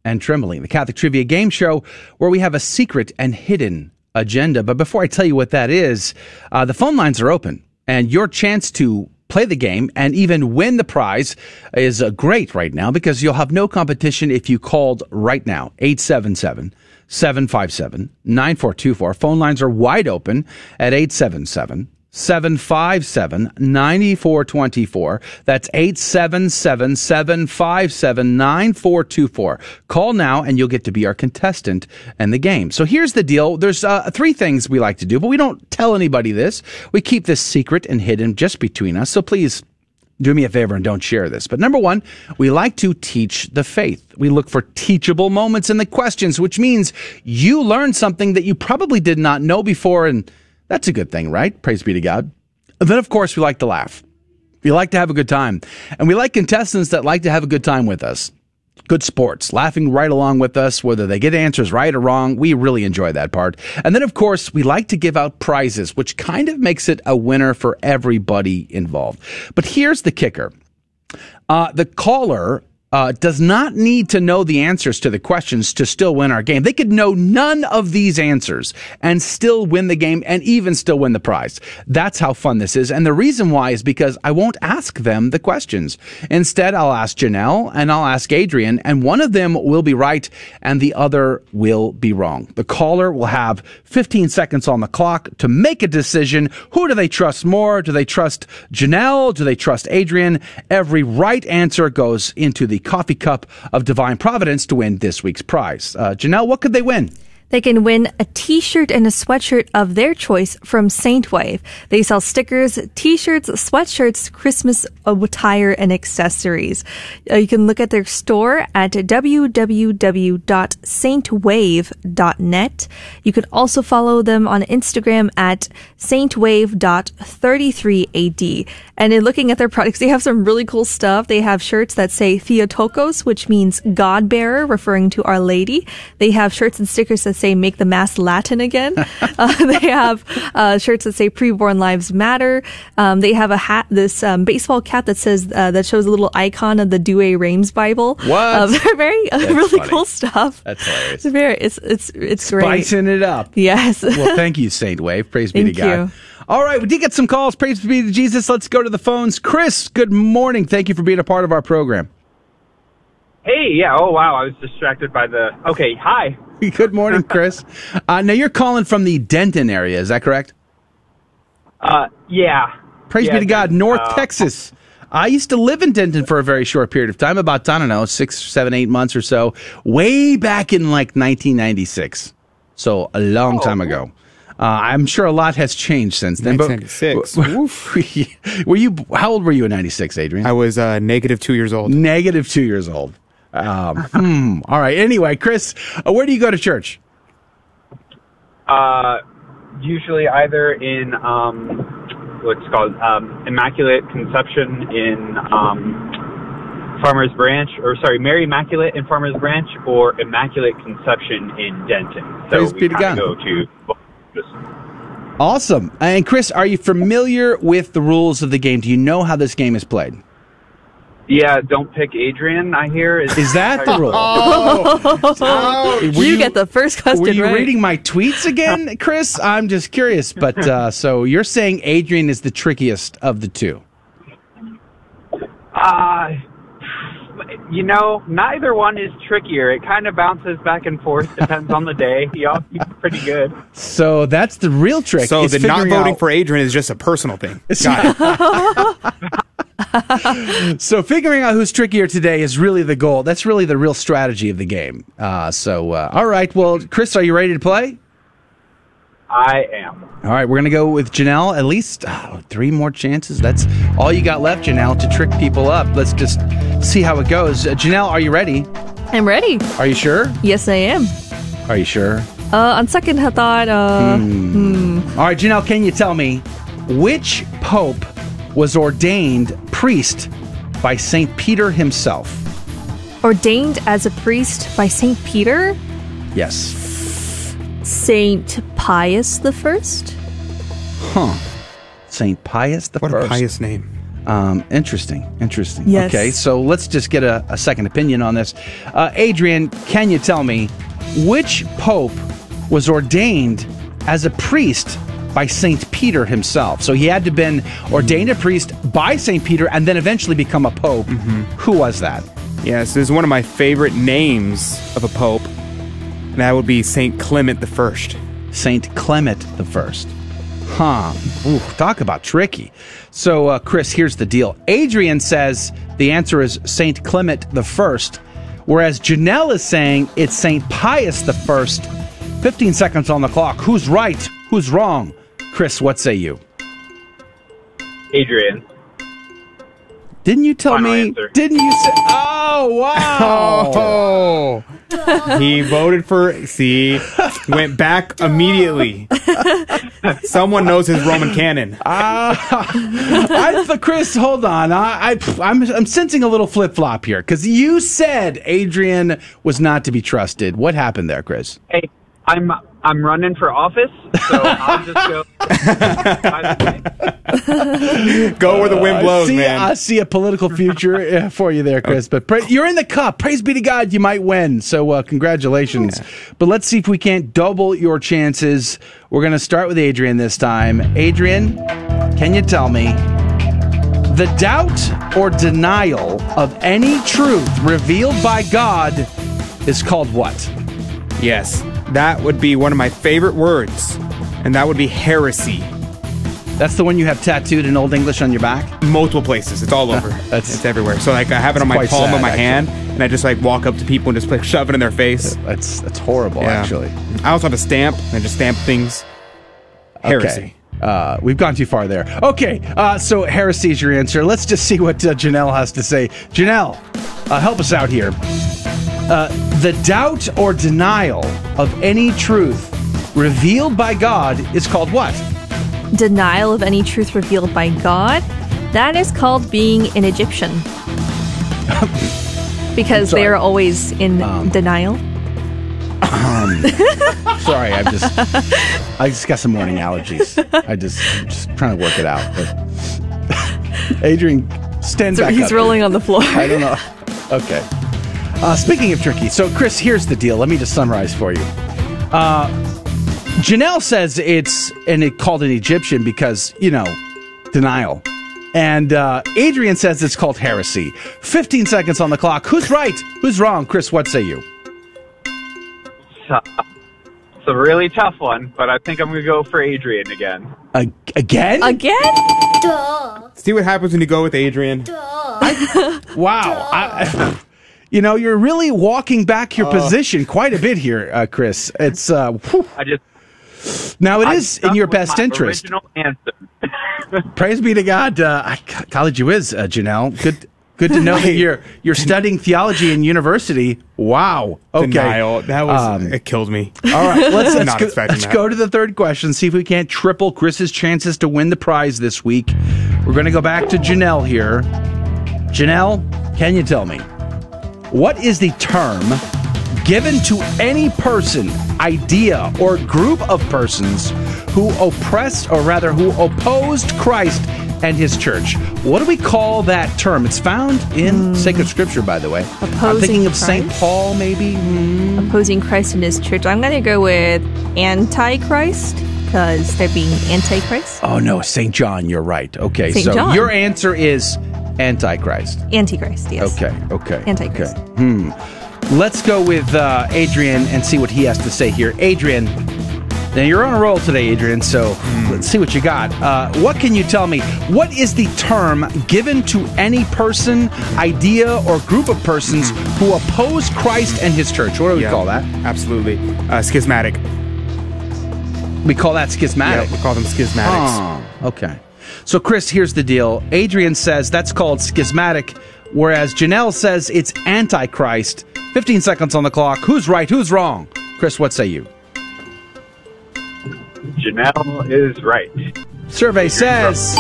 and Trembling, the Catholic trivia game show where we have a secret and hidden agenda. But before I tell you what that is, uh, the phone lines are open, and your chance to play the game and even win the prize is uh, great right now, because you'll have no competition if you called right now. eight seven seven, seven five seven, nine four two four. Phone lines are wide open at eight seven seven, seven five seven, nine four two four. eight seven seven, seven five seven, nine four two four. That's eight seven seven, seven five seven, nine four two four. Call now and you'll get to be our contestant in the game. So here's the deal. There's uh, three things we like to do, but we don't tell anybody this. We keep this secret and hidden just between us. So please do me a favor and don't share this. But number one, we like to teach the faith. We look for teachable moments in the questions, which means you learn something that you probably did not know before, and that's a good thing, right? Praise be to God. And then, of course, we like to laugh. We like to have a good time. And we like contestants that like to have a good time with us. Good sports, laughing right along with us, whether they get answers right or wrong. We really enjoy that part. And then, of course, we like to give out prizes, which kind of makes it a winner for everybody involved. But here's the kicker. Uh, the caller uh, does not need to know the answers to the questions to still win our game. They could know none of these answers and still win the game and even still win the prize. That's how fun this is. And the reason why is because I won't ask them the questions. Instead, I'll ask Janelle and I'll ask Adrian, and one of them will be right and the other will be wrong. The caller will have fifteen seconds on the clock to make a decision. Who do they trust more? Do they trust Janelle? Do they trust Adrian? Every right answer goes into the coffee cup of divine providence to win this week's prize. Uh, Janelle, what could they win? They can win a t-shirt and a sweatshirt of their choice from Saintwave. They sell stickers, t-shirts, sweatshirts, Christmas attire, and accessories. Uh, you can look at their store at w w w dot saint wave dot net. You can also follow them on Instagram at saint wave dot three three a d. And in looking at their products, they have some really cool stuff. They have shirts that say Theotokos, which means God bearer, referring to Our Lady. They have shirts and stickers that say make the mass Latin again. Uh, they have uh, shirts that say preborn lives matter. Um, they have a hat, this um, baseball cap that says uh, that shows a little icon of the Douay Rheims Bible. What? Uh, they're very uh, really funny. Cool stuff. That's hilarious. It's very it's it's it's Spicing great. Spicing it up. Yes. Well, thank you, Saint Wave. Praise be thank to God. You. All right, we did get some calls. Praise be to Jesus. Let's go to the phones. Chris, good morning. Thank you for being a part of our program. Hey, yeah. Oh, wow. I was distracted by the. Okay, hi. Good morning, Chris. Uh, now, you're calling from the Denton area. Is that correct? Uh, yeah. Praise yeah, be to God. North uh, Texas. I used to live in Denton for a very short period of time, about, I don't know, six, seven, eight months or so, way back in like nineteen ninety-six. So a long oh. time ago. Uh, I'm sure a lot has changed since then. nineteen ninety-six. But, were you? How old were you in ninety-six, Adrian? I was uh, negative two years old. Negative two years old. Um, hmm. All right. Anyway, Chris, uh, where do you go to church? Uh, usually either in um, what's called um, Immaculate Conception in um, Farmers Branch, or sorry, Mary Immaculate in Farmers Branch, or Immaculate Conception in Denton. So Praise we kind of go to just. Awesome. And Chris, are you familiar with the rules of the game? Do you know how this game is played? Yeah, don't pick Adrian, I hear. Is, is that the rule? Oh, oh, you, you get the first question. Were you right? reading my tweets again, Chris? I'm just curious. But uh, so you're saying Adrian is the trickiest of the two? Uh, you know, neither one is trickier. It kind of bounces back and forth. Depends on the day. Y'all keep pretty good. So that's the real trick. So the not voting out for Adrian is just a personal thing. Got it. So figuring out who's trickier today is really the goal. That's really the real strategy of the game. Uh, so, uh, all right. Well, Chris, are you ready to play? I am. All right. We're going to go with Janelle. At least oh, three more chances. That's all you got left, Janelle, to trick people up. Let's just see how it goes. Uh, Janelle, are you ready? I'm ready. Are you sure? Yes, I am. Are you sure? Uh, on second thought. Uh, hmm. Hmm. All right, Janelle, can you tell me which pope was ordained priest by Saint Peter himself? Ordained as a priest by Saint Peter? Yes. Saint Pius the First? Huh. Saint Pius the First. What a pious name. Um, interesting, interesting. Yes. Okay, so let's just get a, a second opinion on this. Uh, Adrian, can you tell me which pope was ordained as a priest by Saint Peter himself? So he had to have been ordained a priest by Saint Peter and then eventually become a pope. Mm-hmm. Who was that? Yes, this is one of my favorite names of a pope, and that would be Saint Clement the First. Saint Clement the First. Huh. Ooh, talk about tricky. So, uh, Chris, here's the deal. Adrian says the answer is Saint Clement the First, whereas Janelle is saying it's Saint Pius the First. fifteen seconds on the clock. Who's right? Who's wrong? Chris, what say you? Adrian. Didn't you tell Final me? Answer. Didn't you say? Oh, wow. Oh. He voted for, see, went back immediately. Someone knows his Roman canon. Uh, I, but Chris, hold on. I, I, I'm, I'm sensing a little flip-flop here because you said Adrian was not to be trusted. What happened there, Chris? Hey, I'm... I'm running for office, so I'll just go. Go where the wind blows, uh, see, man. I see a political future for you there, Chris. But pra- you're in the cup. Praise be to God, you might win. So uh, congratulations. Yeah. But let's see if we can't double your chances. We're going to start with Adrian this time. Adrian, can you tell me the doubt or denial of any truth revealed by God is called what? Yes. That would be one of my favorite words, and that would be heresy. That's the one you have tattooed in Old English on your back? Multiple places. It's all over. That's, it's everywhere. So like I have it on my palm of my hand, and I just like walk up to people and just like shove it in their face. That's that's horrible, yeah. Actually. I also have a stamp, and I just stamp things. Heresy. Okay. Uh, we've gone too far there. Okay, uh, so heresy is your answer. Let's just see what uh, Janelle has to say. Janelle, uh, help us out here. Uh, the doubt or denial of any truth revealed by God is called what? Denial of any truth revealed by God? That is called being an Egyptian. Because they are always in um, denial. Um, sorry, I've just, I just got some morning allergies. I just, I'm just trying to work it out. But Adrian, stand so back he's up. He's rolling here. On the floor. I don't know. Okay. Uh, speaking of tricky, so Chris, here's the deal. Let me just summarize for you. Uh, Janelle says it's and it called an Egyptian because, you know, denial. And uh, Adrian says it's called heresy. fifteen seconds on the clock. Who's right? Who's wrong? Chris, what say you? It's a really tough one, but I think I'm going to go for Adrian again. Uh, again? Again? Duh. See what happens when you go with Adrian. Duh. I, wow. Duh. I... You know, you're really walking back your uh, position quite a bit here, uh, Chris. It's uh, whew. I just now it I is in your best interest. Praise be to God. Uh, I, college you is, uh, Janelle. Good, good to know that you're you're studying theology in university. Wow. Okay, denial. That was um, it. Killed me. All right, let's let's, not go, let's that. go to the third question. See if we can't triple Chris's chances to win the prize this week. We're going to go back to Janelle here. Janelle, can you tell me? What is the term given to any person, idea, or group of persons who oppressed, or rather who opposed Christ and his church? What do we call that term? It's found in mm. sacred scripture, by the way. Opposing I'm thinking of Saint Paul, maybe. Mm. Opposing Christ and his church. I'm going to go with Antichrist, because they're being Antichrist. Oh, no, Saint John, you're right. Okay, Saint so John. Your answer is... Antichrist. Antichrist, yes. Okay, okay. Antichrist. Okay. Hmm. Let's go with uh, Adrian and see what he has to say here. Adrian, now you're on a roll today, Adrian, so mm. let's see what you got. Uh, what can you tell me? What is the term given to any person, idea, or group of persons mm. who oppose Christ and his church? What do we yeah, call that? Absolutely. Uh, schismatic. We call that schismatic? Yeah, we call them schismatics. Oh, okay. So, Chris, here's the deal. Adrian says that's called schismatic, whereas Janelle says it's Antichrist. fifteen seconds on the clock. Who's right? Who's wrong? Chris, what say you? Janelle is right. Survey says,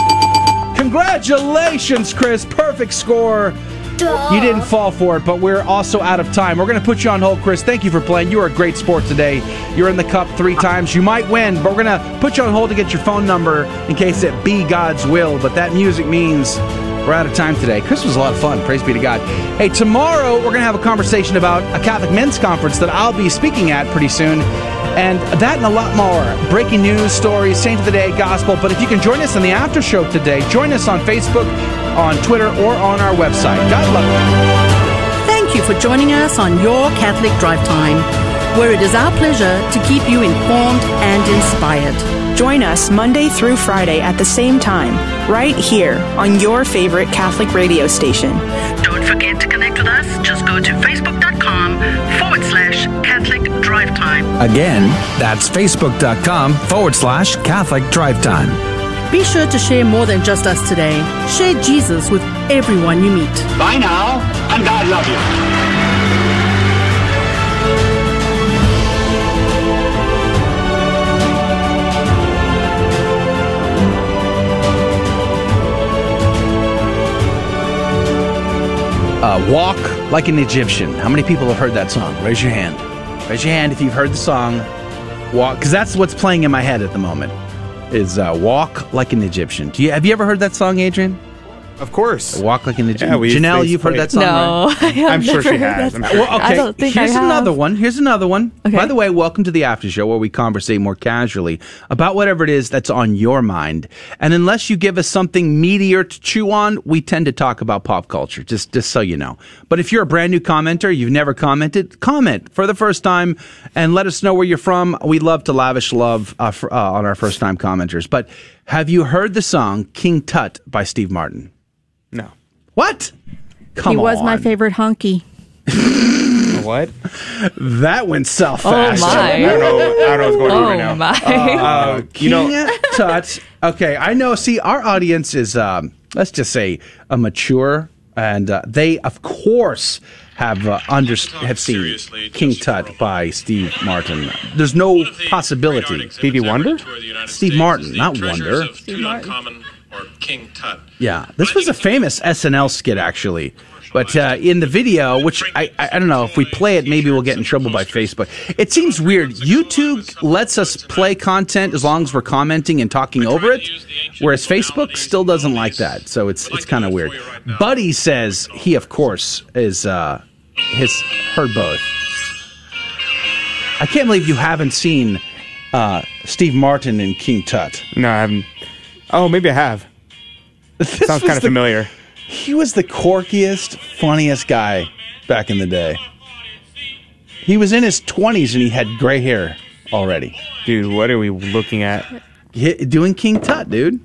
congratulations, Chris. Perfect score. Duh. You didn't fall for it, but we're also out of time. We're going to put you on hold, Chris. Thank you for playing. You are a great sport today. You're in the cup three times. You might win, but we're going to put you on hold to get your phone number in case it be God's will. But that music means we're out of time today. Chris was a lot of fun. Praise be to God. Hey, tomorrow we're going to have a conversation about a Catholic men's conference that I'll be speaking at pretty soon. And that and a lot more. Breaking news, stories, saint of the day, gospel. But if you can join us in the after show today, join us on Facebook, on Twitter, or on our website. God love you. Thank you for joining us on your Catholic Drive Time, where it is our pleasure to keep you informed and inspired. Join us Monday through Friday at the same time, right here on your favorite Catholic radio station. Don't forget to connect with us. Just go to facebook.com forward slash Catholic Drive Time. Again, that's facebook.com forward slash Catholic Drive Time. Be sure to share more than just us today. Share Jesus with everyone you meet. Bye now, and God love you. Uh, walk like an Egyptian. How many people have heard that song? Raise your hand. Raise your hand if you've heard the song. Walk, because that's what's playing in my head at the moment. Is uh, walk like an Egyptian. Do you have you ever heard that song, Adrian? Of course. Walk like an Egyptian. Yeah, we Janelle, you've heard that song. No, right? I have I'm never sure she has. I'm sure. Well, okay. I don't think Here's I have. another one. Here's another one. Okay. By the way, welcome to the after show where we conversate more casually about whatever it is that's on your mind. And unless you give us something meatier to chew on, we tend to talk about pop culture, just just so you know. But if you're a brand new commenter, you've never commented, comment for the first time and let us know where you're from. We love to lavish love uh, for, uh, on our first time commenters. But have you heard the song King Tut by Steve Martin? No. What? Come on. He was on. My favorite honky. What? That went so fast. Oh, my. I don't know, I don't know what's going on oh right now. Oh, my. Uh, uh, you know, Tut. Okay, I know. See, our audience is, um, let's just say, a mature, and uh, they, of course, have uh, under- have seen King Tut by Steve Martin. There's no possibility. Stevie Wonder? Steve Martin, not Wonder. Steve Martin. King Tut. Yeah, this was a famous S N L skit, actually. But uh, in the video, which I, I don't know, if we play it, maybe we'll get in trouble by Facebook. It seems weird. YouTube lets us play content as long as we're commenting and talking over it, whereas Facebook still doesn't like that. So it's it's kind of weird. Buddy says he, of course, is uh, has heard both. I can't believe you haven't seen uh, Steve Martin and King Tut. No, I haven't. Oh, maybe I have. This sounds kind of familiar. He was the quirkiest, funniest guy back in the day. He was in his twenties and he had gray hair already. Dude, what are we looking at? He, doing King Tut, dude.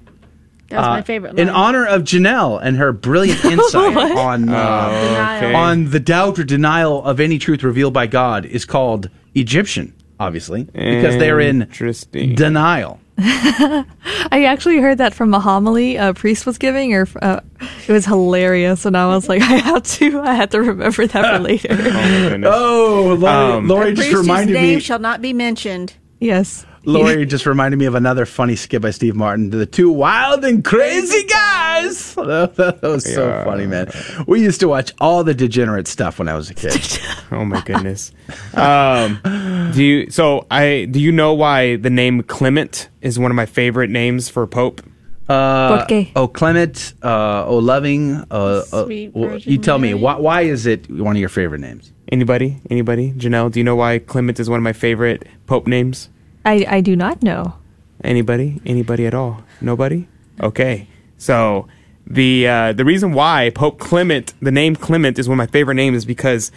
That was uh, my favorite line. In honor of Janelle and her brilliant insight on uh, oh, okay. on the doubt or denial of any truth revealed by God is called Egyptian, obviously, because they're in denial. I actually heard that from a homily a priest was giving, or uh, it was hilarious, and I was like, I have to, I had to remember that for later. oh, oh um, Lori just reminded name me. Shall not be mentioned. Yes, Lori just reminded me of another funny skit by Steve Martin, "The Two Wild and Crazy Guys." That was so yeah. funny, man. We used to watch all the degenerate stuff when I was a kid. Oh my goodness. um, do you? So I do you know why the name Clement is one of my favorite names for Pope? Uh, oh, Clement. Uh, oh, loving. Uh, uh, you tell me. Why, why is it one of your favorite names? Anybody? Anybody? Janelle, do you know why Clement is one of my favorite Pope names? I, I do not know. Anybody? Anybody at all? Nobody? Okay. So the uh, the reason why Pope Clement, the name Clement, is one of my favorite names is because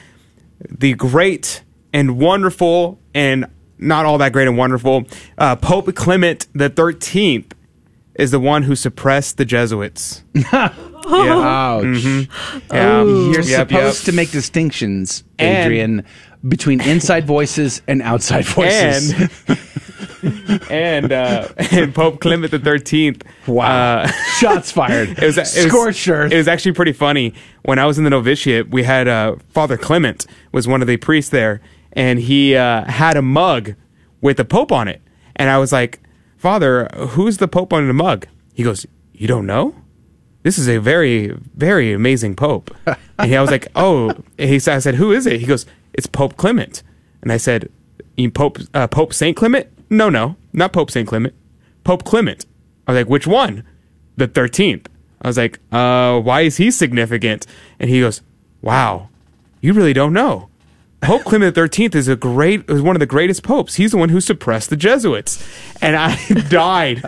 the great and wonderful, and not all that great and wonderful, uh, Pope Clement the thirteenth is the one who suppressed the Jesuits. yeah. Ouch. Mm-hmm. Yeah. You're yep, supposed yep. to make distinctions, Adrian, and, between inside voices and outside voices. And and, uh, and Pope Clement the Thirteenth. Wow! Uh, Shots fired. It was, it was scorcher. It was actually pretty funny. When I was in the novitiate, we had uh, Father Clement was one of the priests there, and he uh, had a mug with the Pope on it, and I was like, Father, who's the Pope on the mug? He goes, you don't know? This is a very, very amazing Pope. And he, I was like, oh. He, I said, who is it? He goes, it's Pope Clement. And I said, you Pope uh, Pope Saint Clement? No, no, not Pope Saint Clement. Pope Clement. I was like, which one? The thirteenth. I was like, uh, why is he significant? And he goes, wow, you really don't know. Pope Clement the Thirteenth is a great, is one of the greatest popes. He's the one who suppressed the Jesuits, and I died.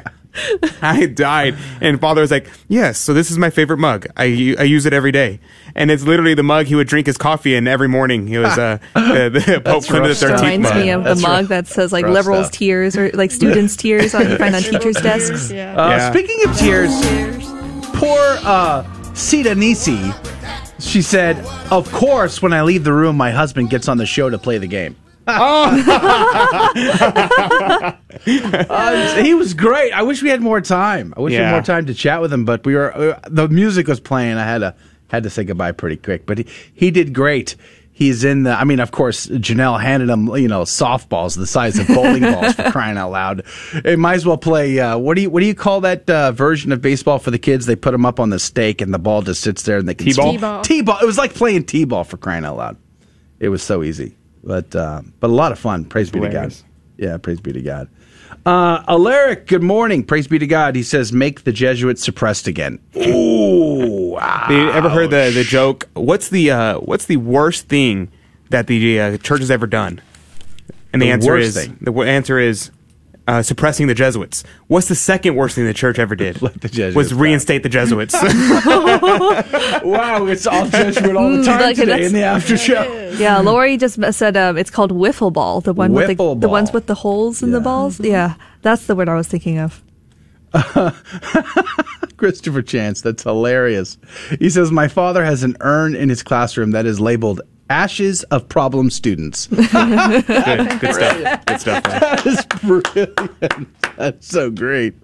I died. And Father was like, yes, so this is my favorite mug. I, I use it every day. And it's literally the mug he would drink his coffee in every morning. It was uh, the, the Pope Clement the thirteenth mug. Reminds me of that's the mug rough. That says like rough liberals' stuff. Tears or like students' tears on you find on teachers' desks. Yeah. Uh, yeah. Speaking of tears, poor uh, Sita Nisi, she said, of course, when I leave the room, my husband gets on the show to play the game. Oh. uh, he was great. I wish we had more time. I wish yeah. we had more time to chat with him, but we were uh, the music was playing. I had to had to say goodbye pretty quick, but he, he did great. He's in the. I mean, of course, Janelle handed him you know softballs the size of bowling balls for crying out loud. It might as well play. Uh, what do you what do you call that uh, version of baseball for the kids? They put them up on the stake and the ball just sits there and they can t-ball. T-ball. T-ball. It was like playing t-ball for crying out loud. It was so easy. But uh, but a lot of fun. Praise be to God. Yeah, praise be to God. Uh, Alaric, good morning. Praise be to God. He says, make the Jesuits suppressed again. Ooh. Wow. You ever heard the, the joke? What's the uh, what's the worst thing that the uh, church has ever done? And the, the answer is thing. the answer is uh, suppressing the Jesuits. What's the second worst thing the church ever did? Let the Jesuits was reinstate die. the Jesuits. Wow, it's all Jesuit all the time like, today in the after show. Yeah, Lori just said um, it's called wiffle ball, the one with the, ball. the ones with the holes in yeah. the balls. Yeah, that's the word I was thinking of. Uh, Christopher Chance, that's hilarious. He says, my father has an urn in his classroom that is labeled Ashes of Problem Students. good, good stuff. Good stuff. That is brilliant. That's so great.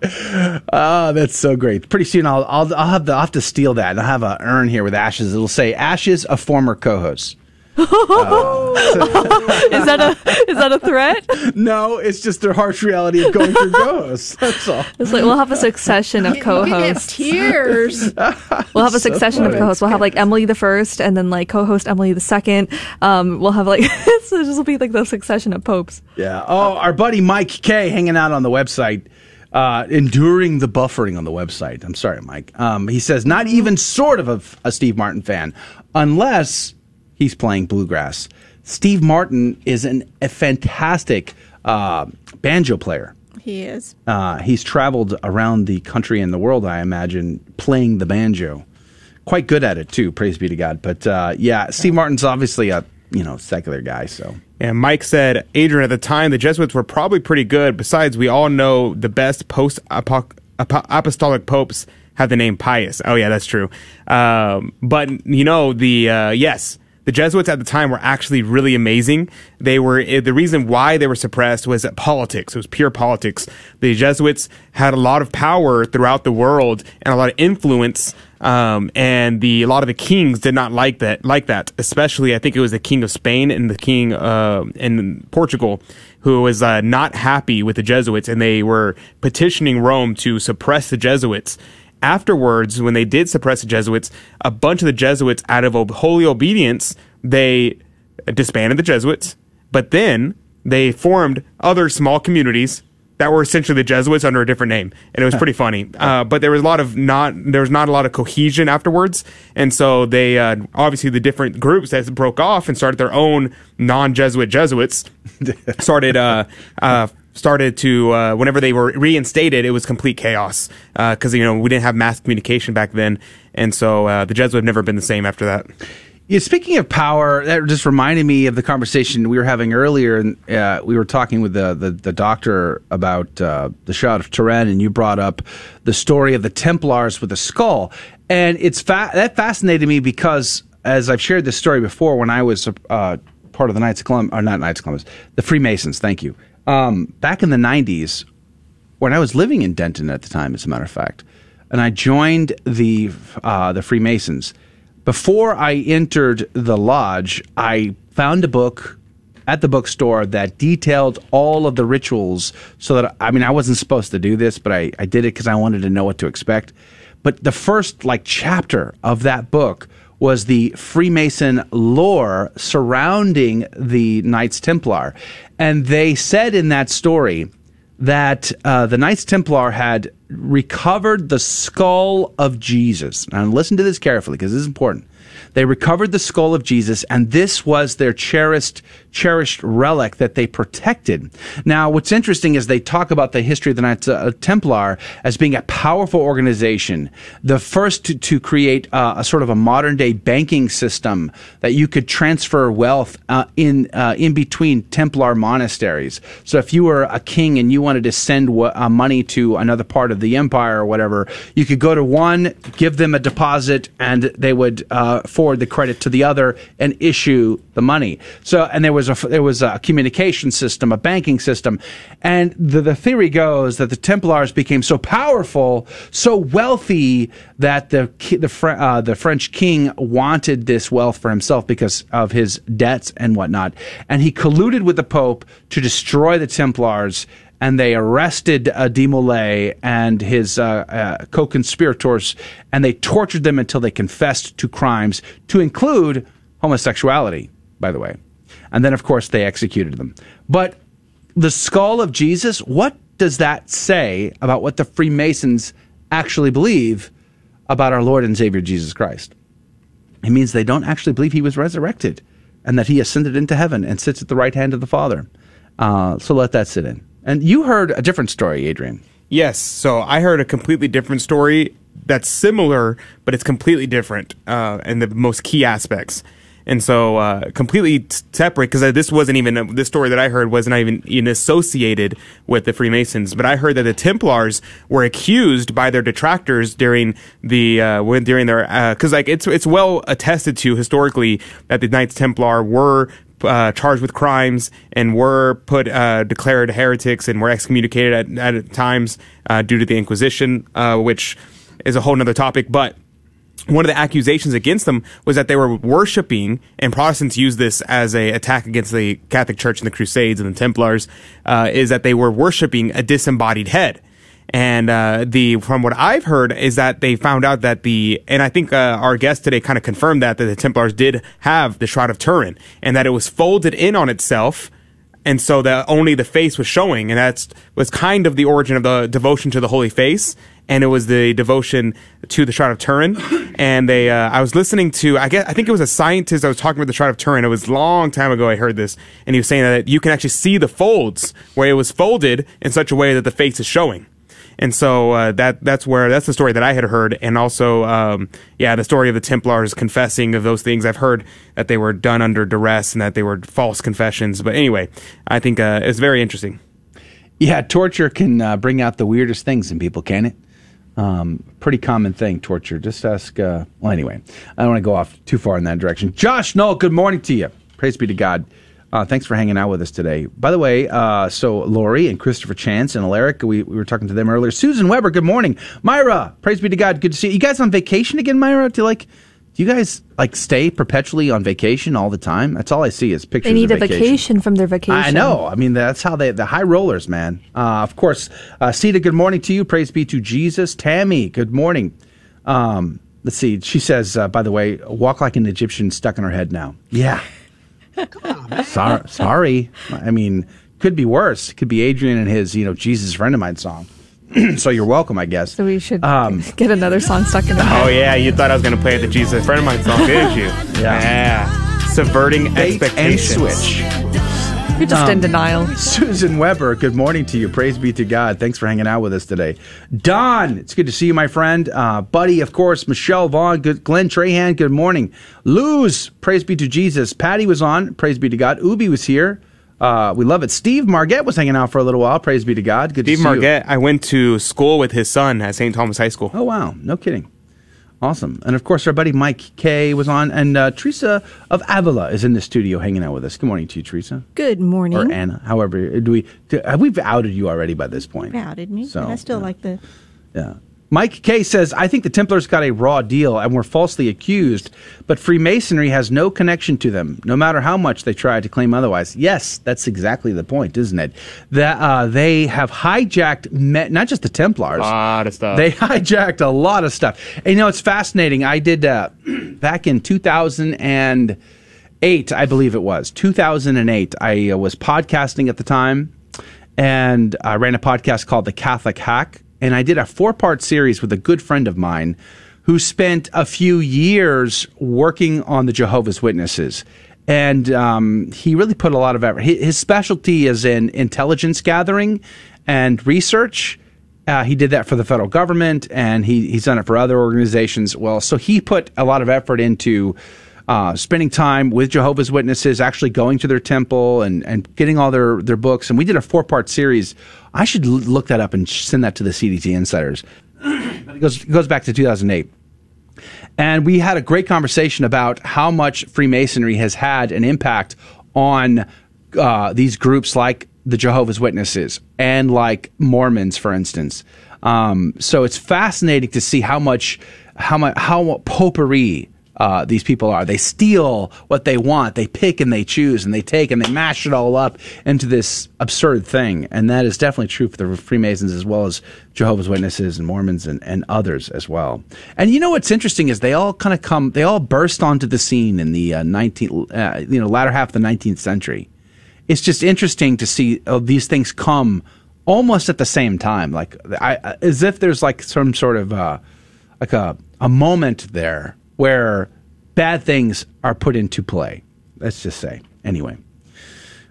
Oh, that's so great. Pretty soon I'll, I'll, I'll, have, the, I'll have to steal that. And I'll have an urn here with ashes. It'll say Ashes of Former Co-Hosts. Oh. Uh, is that a is that a threat? No, it's just the harsh reality of going through co-hosts. That's all. It's like we'll have a succession of co-hosts. We get tears. We'll have a succession so of co-hosts. We'll have like Emily the first, and then like co-host Emily the second. Um, we'll have like so this will be like the succession of popes. Yeah. Oh, our buddy Mike K hanging out on the website, uh, enduring the buffering on the website. I'm sorry, Mike. Um, he says not even sort of a, a Steve Martin fan, unless. He's playing bluegrass. Steve Martin is an, a fantastic uh, banjo player. He is. Uh, he's traveled around the country and the world, I imagine, playing the banjo. Quite good at it, too, praise be to God. But, uh, yeah, Steve Martin's obviously a you know secular guy, so... And Mike said, Adrian, at the time, the Jesuits were probably pretty good. Besides, we all know the best post-apostolic popes have the name Pius. Oh, yeah, that's true. Um, but, you know, the... Uh, yes... The Jesuits at the time were actually really amazing. They were the reason why they were suppressed was politics. It was pure politics. The Jesuits had a lot of power throughout the world and a lot of influence. Um, and the a lot of the kings did not like that. Like that, especially I think it was the king of Spain and the king uh, in Portugal, who was uh, not happy with the Jesuits, and they were petitioning Rome to suppress the Jesuits. Afterwards, when they did suppress the Jesuits, a bunch of the Jesuits, out of holy obedience, they disbanded the Jesuits. But then they formed other small communities that were essentially the Jesuits under a different name, and it was pretty funny. Uh, but there was a lot of not there was not a lot of cohesion afterwards, and so they uh, obviously the different groups that broke off and started their own non-Jesuit Jesuits started. Uh, uh, started to, uh, whenever they were reinstated, it was complete chaos because, uh, you know, we didn't have mass communication back then. And so uh, the Jesuits have never been the same after that. Yeah, speaking of power, that just reminded me of the conversation we were having earlier. And uh, we were talking with the, the, the doctor about uh, the Shroud of Turin, and you brought up the story of the Templars with a skull. And it's fa- that fascinated me because, as I've shared this story before, when I was uh, part of the Knights of Columbus, or not Knights of Columbus, the Freemasons, thank you. Um, back in the nineties, when I was living in Denton at the time, as a matter of fact, and I joined the uh, the Freemasons, before I entered the lodge, I found a book at the bookstore that detailed all of the rituals so that, I mean, I wasn't supposed to do this, but I, I did it because I wanted to know what to expect. But the first like chapter of that book was the Freemason lore surrounding the Knights Templar. And they said in that story that uh, the Knights Templar had recovered the skull of Jesus. Now listen to this carefully because this is important. They recovered the skull of Jesus, and this was their cherished, cherished relic that they protected. Now, what's interesting is they talk about the history of the Knights uh, Templar as being a powerful organization, the first to, to create uh, a sort of a modern-day banking system that you could transfer wealth uh, in uh, in between Templar monasteries. So if you were a king and you wanted to send w- uh, money to another part of the empire or whatever, you could go to one, give them a deposit, and they would uh, forward the credit to the other and issue the money. So, and there was a there was a communication system, a banking system, and the, the theory goes that the Templars became so powerful, so wealthy that the the uh, the French king wanted this wealth for himself because of his debts and whatnot, and he colluded with the Pope to destroy the Templars. And they arrested uh, de Molay and his uh, uh, co-conspirators, and they tortured them until they confessed to crimes, to include homosexuality, by the way. And then, of course, they executed them. But the skull of Jesus, what does that say about what the Freemasons actually believe about our Lord and Savior Jesus Christ? It means they don't actually believe he was resurrected and that he ascended into heaven and sits at the right hand of the Father. Uh, so let that sit in. And you heard a different story, Adrian. Yes, so I heard a completely different story that's similar, but it's completely different uh, in the most key aspects. And so uh, completely separate, because this wasn't even, this story that I heard was not even, even associated with the Freemasons. But I heard that the Templars were accused by their detractors during the, uh, when, during their, because uh, like it's it's well attested to historically that the Knights Templar were Uh, charged with crimes and were put uh, declared heretics and were excommunicated at, at times uh, due to the Inquisition, uh, which is a whole nother topic. But one of the accusations against them was that they were worshiping, and Protestants used this as an attack against the Catholic Church and the Crusades and the Templars, uh, is that they were worshiping a disembodied head. And uh, the from what I've heard is that they found out that the, and I think uh, our guest today kind of confirmed that, that the Templars did have the Shroud of Turin and that it was folded in on itself, and so that only the face was showing, and that's was kind of the origin of the devotion to the Holy Face, and it was the devotion to the Shroud of Turin. And they, uh, I was listening to, I guess I think it was a scientist that was talking about the Shroud of Turin. It was a long time ago I heard this, and he was saying that you can actually see the folds where it was folded in such a way that the face is showing. And so uh, that that's where that's the story that I had heard, and also um, yeah, the story of the Templars confessing of those things. I've heard that they were done under duress and that they were false confessions. But anyway, I think uh, it's very interesting. Yeah, torture can uh, bring out the weirdest things in people, can it? Um, pretty common thing, torture. Just ask. Uh, well, anyway, I don't want to go off too far in that direction. Josh Noll, good morning to you. Praise be to God. Uh, thanks for hanging out with us today. By the way, uh, so Lori and Christopher Chance and Alaric, we, we were talking to them earlier. Susan Weber, good morning. Myra, praise be to God. Good to see you. You guys on vacation again, Myra? Do you, like, do you guys like stay perpetually on vacation all the time? That's all I see is pictures of vacation. They need a vacation from their vacation. I know. I mean, that's how they, the high rollers, man. Uh, of course, uh, Sita, good morning to you. Praise be to Jesus. Tammy, good morning. Um, let's see. She says, uh, by the way, walk like an Egyptian stuck in her head now. Yeah. Come on, sorry, sorry. I mean, could be worse. It could be Adrian and his, you know, Jesus Friend of Mine song. So you're welcome, I guess. So we should um, get another song stuck in our head. Oh, yeah. You thought I was going to play the Jesus Friend of Mine song, didn't you? Yeah. yeah. Subverting Bait expectations. And switch. You're just um, in denial. Susan Weber, good morning to you. Praise be to God. Thanks for hanging out with us today. Don, it's good to see you, my friend. Uh, buddy, of course. Michelle Vaughn, good. Glenn Trahan, good morning. Luz, praise be to Jesus. Patty was on, praise be to God. Ubi was here. Uh, we love it. Steve Margette was hanging out for a little while. Praise be to God. Good Steve to see Margette, you. I went to school with his son at Saint Thomas High School. Oh, wow. No kidding. Awesome. And, of course, our buddy Mike Kay was on. And uh, Teresa of Avila is in the studio hanging out with us. Good morning to you, Teresa. Good morning. Or Anna. However, do we do, have we outed you already by this point? You've outed me. So, and I still yeah. like the... Yeah. Mike Kay says, I think the Templars got a raw deal and were falsely accused, but Freemasonry has no connection to them, no matter how much they try to claim otherwise. Yes, that's exactly the point, isn't it? That uh, they have hijacked, me- not just the Templars. A lot of stuff. They hijacked a lot of stuff. And, you know, it's fascinating. I did, uh, back in two thousand eight, I believe it was, two thousand eight, I uh, was podcasting at the time, and I ran a podcast called The Catholic Hack. And I did a four-part series with a good friend of mine who spent a few years working on the Jehovah's Witnesses. And um, he really put a lot of effort. His specialty is in intelligence gathering and research. Uh, he did that for the federal government, and he, he's done it for other organizations. Well, so he put a lot of effort into uh, spending time with Jehovah's Witnesses, actually going to their temple and, and getting all their, their books. And we did a four-part series. I should l- look that up and send that to the C D T Insiders. But it goes, it goes back to two thousand eight. And we had a great conversation about how much Freemasonry has had an impact on uh, these groups like the Jehovah's Witnesses and like Mormons, for instance. Um, so it's fascinating to see how much, how much, how potpourri uh, these people are. They steal what they want. They pick and they choose and they take and they mash it all up into this absurd thing. And that is definitely true for the Freemasons as well as Jehovah's Witnesses and Mormons and, and others as well. And you know what's interesting is they all kind of come, they all burst onto the scene in the uh, nineteenth, uh, you know, latter half of the nineteenth century. It's just interesting to see oh, these things come almost at the same time, like I, as if there's like some sort of uh, like a, a moment there where bad things are put into play. Let's just say. Anyway,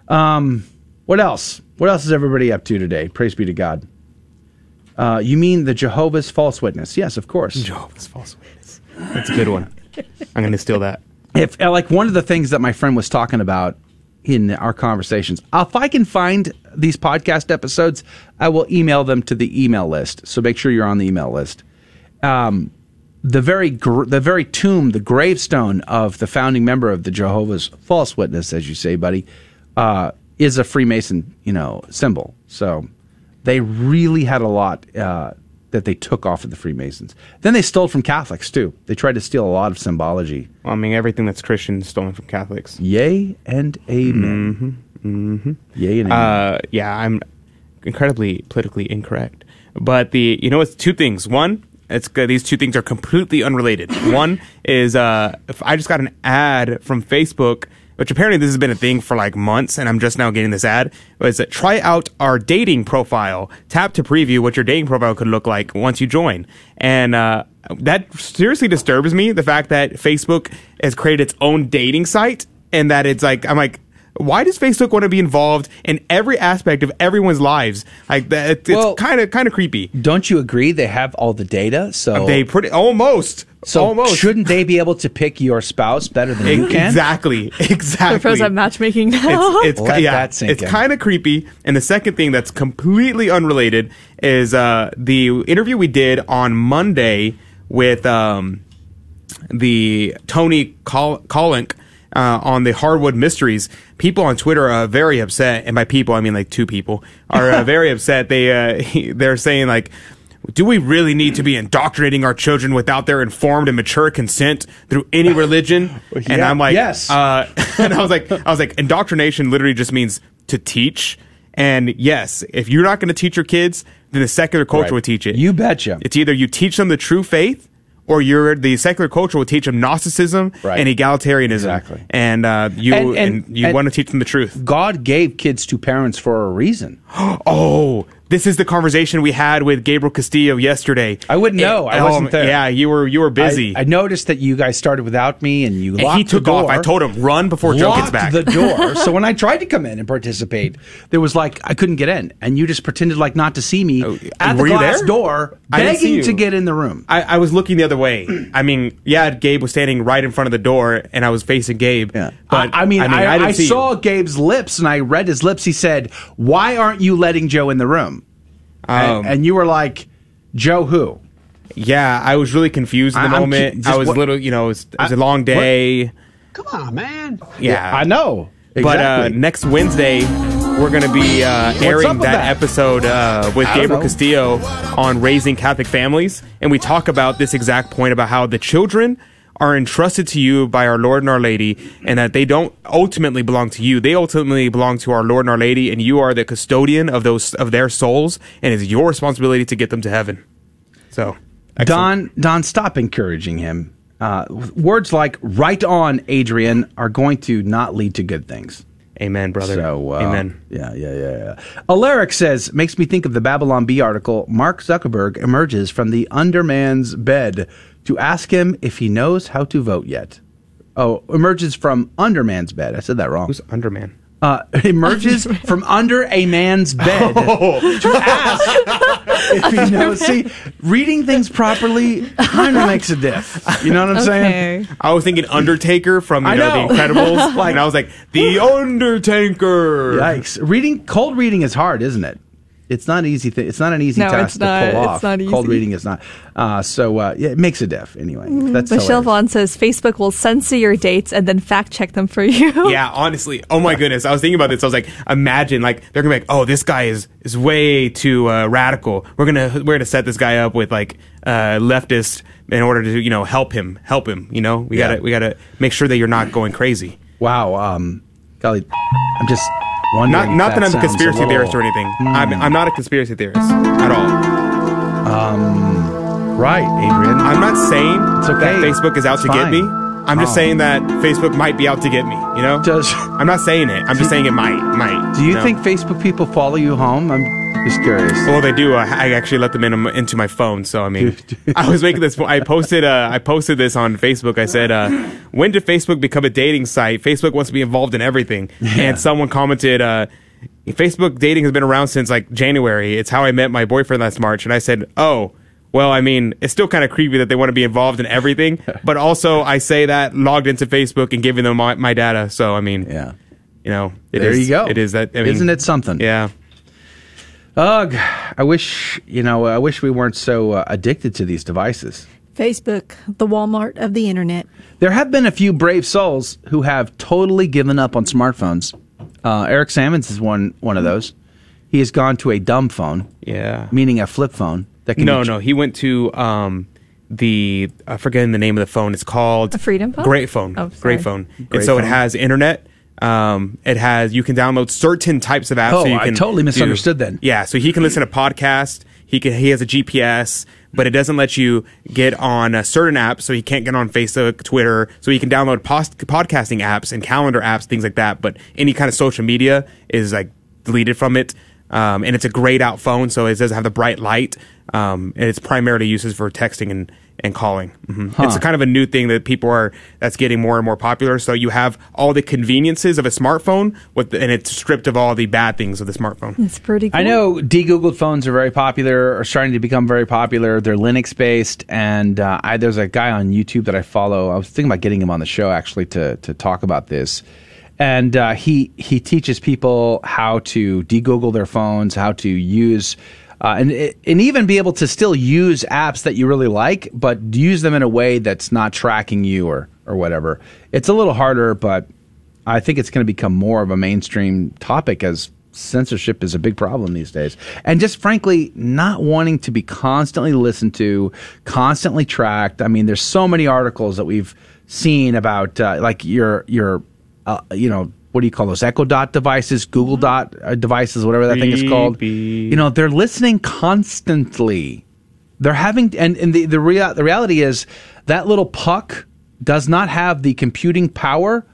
um, what else? What else is everybody up to today? Praise be to God. Uh, you mean the Jehovah's False Witness? Yes, of course. Jehovah's False Witness. That's a good one. I'm going to steal that. If like one of the things that my friend was talking about in our conversations. If I can find these podcast episodes, I will email them to the email list. So make sure you're on the email list. Um, the very gr- the very tomb, the gravestone of the founding member of the Jehovah's False Witness, as you say, buddy, uh, is a Freemason, you know, symbol. So they really had a lot uh, that they took off of the Freemasons. Then they stole from Catholics, too. They tried to steal a lot of symbology. Well, I mean, everything that's Christian is stolen from Catholics. Yay and amen. Mm-hmm. Mm-hmm. Yay and amen. Uh, yeah, I'm incredibly politically incorrect. But the you know, it's two things. One, it's uh, these two things are completely unrelated. One is uh, if I just got an ad from Facebook, which apparently this has been a thing for like months, and I'm just now getting this ad. Is that try out our dating profile? Tap to preview what your dating profile could look like once you join. And uh, that seriously disturbs me. The fact that Facebook has created its own dating site, and that it's like I'm like, why does Facebook want to be involved in every aspect of everyone's lives? Like that, it's kind of kind of creepy. Don't you agree? They have all the data, so they pretty almost. So almost. Shouldn't they be able to pick your spouse better than you can? Exactly, exactly. The pros at matchmaking now. It's, it's, Let yeah, that sink it's in. It's kind of creepy. And the second thing that's completely unrelated is uh, the interview we did on Monday with um, the Tony Col- Collink uh, on the Hardwood Mysteries. People on Twitter are very upset, and by people I mean like two people are uh, very upset. They uh, they're saying like, do we really need to be indoctrinating our children without their informed and mature consent through any religion? Yeah, and I'm like, yes. Uh, and I was like, I was like, indoctrination literally just means to teach. And yes, if you're not going to teach your kids, then the secular culture right. will teach it. You betcha. It's either you teach them the true faith, or you're the secular culture will teach them Gnosticism right. and egalitarianism. Exactly. And uh, you and, and, and you and want to teach them the truth. God gave kids to parents for a reason. Oh. This is the conversation we had with Gabriel Castillo yesterday. I wouldn't know. It, I wasn't um, there. Yeah, you were you were busy. I, I noticed that you guys started without me, and you and locked he took the door. Off. I told him run before Joe gets back. Locked the door. So when I tried to come in and participate, there was like I couldn't get in, and you just pretended like not to see me oh, at the glass door, begging to get in the room. I, I was looking the other way. I mean, yeah, Gabe was standing right in front of the door, and I was facing Gabe. Yeah. But I, I mean, I, mean, I, I, I saw you. Gabe's lips, and I read his lips. He said, "Why aren't you letting Joe in the room?" Um, and, and you were like, Joe who? Yeah, I was really confused in the I'm moment. Cu- I was what, little, you know, it was, it was I, a long day. What? Come on, man. Yeah. I know. Exactly. But uh, next Wednesday, we're going to be uh, airing that, that episode uh, with Gabriel know. Castillo on raising Catholic families. And we talk about this exact point about how the children are entrusted to you by our Lord and our Lady, and that they don't ultimately belong to you. They ultimately belong to our Lord and our Lady, and you are the custodian of those of their souls, and it's your responsibility to get them to heaven. So, excellent. Don, Don, stop encouraging him. Uh, words like "right on, Adrian" are going to not lead to good things. Amen, brother. So, uh, Amen. Yeah, yeah, yeah, yeah. Alaric says, makes me think of the Babylon Bee article, Mark Zuckerberg emerges from the underman's bed to ask him if he knows how to vote yet. Oh, emerges from under man's bed. I said that wrong. Who's under man? Uh, emerges from under a man's bed oh. to ask if he knows. See, reading things properly kind of makes a diff. You know what I'm okay. saying? I was thinking Undertaker from you know, know The Incredibles, like, and I was like, The Undertaker. Yikes! Reading cold reading is hard, isn't it? It's not easy. Th- it's not an easy no, task it's not, to pull off. It's not easy. Cold reading is not. Uh, so uh, yeah, it makes a diff anyway. Mm-hmm. That's Michelle Vaughn says Facebook will censor your dates and then fact check them for you. Yeah, honestly. Oh my goodness. I was thinking about this. I was like, imagine like they're gonna be like, oh, this guy is is way too uh, radical. We're gonna we're gonna set this guy up with like uh, leftist in order to you know help him help him. You know we yeah. gotta we gotta make sure that you're not going crazy. Wow. Um, golly, I'm just. Not, not that, that I'm a conspiracy a little... theorist or anything. Mm. I'm, I'm not a conspiracy theorist at all. Um, right, Adrian. I'm not saying it's okay. that Facebook is out it's to fine. get me. I'm oh. just saying that Facebook might be out to get me, you know? Does... I'm not saying it. I'm just saying it might. might. Do you no. think Facebook people follow you home? I'm just curious. Well, they do. I, I actually let them in, um, into my phone, so I mean, I was making this. I posted. Uh, I posted this on Facebook. I said, uh, "When did Facebook become a dating site? Facebook wants to be involved in everything." Yeah. And someone commented, uh, "Facebook dating has been around since like January. It's how I met my boyfriend last March." And I said, "Oh." Well, I mean, it's still kind of creepy that they want to be involved in everything, but also I say that logged into Facebook and giving them my, my data. So, I mean, yeah, you know, it there is, you go. It is that, I mean, isn't it something? Yeah. Ugh, I wish, you know, I wish we weren't so uh, addicted to these devices. Facebook, the Walmart of the internet. There have been a few brave souls who have totally given up on smartphones. Uh, Eric Sammons is one one of those. He has gone to a dumb phone. Yeah, meaning a flip phone. No, no, he went to um, the, I'm forgetting the name of the phone. It's called... A Freedom phone? Great phone. Oh, Great phone. Great and so phone. It has internet. Um, it has, you can download certain types of apps. Oh, so you can I totally misunderstood do, then. Yeah, so he can listen to podcasts. He can, he has a G P S, but it doesn't let you get on a certain app, so he can't get on Facebook, Twitter. So he can download post, podcasting apps and calendar apps, things like that. But any kind of social media is like deleted from it. Um, and it's a grayed out phone, so it doesn't have the bright light. Um, and it's primarily uses for texting and, and calling. Mm-hmm. Huh. It's a kind of a new thing that people are, that's getting more and more popular. So you have all the conveniences of a smartphone with, the, and it's stripped of all the bad things of the smartphone. It's pretty cool. I know de-Googled phones are very popular, are starting to become very popular. They're Linux-based, and uh, I, there's a guy on YouTube that I follow. I was thinking about getting him on the show, actually, to to talk about this. And uh, he, he teaches people how to de-Google their phones, how to use... Uh, and and even be able to still use apps that you really like, but use them in a way that's not tracking you or, or whatever. It's a little harder, but I think it's going to become more of a mainstream topic as censorship is a big problem these days. And just frankly, not wanting to be constantly listened to, constantly tracked. I mean, there's so many articles that we've seen about uh, like your, your uh, you know, what do you call those? Echo Dot devices, Google Dot devices, whatever that thing is called. You know, they're listening constantly. They're having, and, and the the, rea- the reality is that little puck does not have the computing power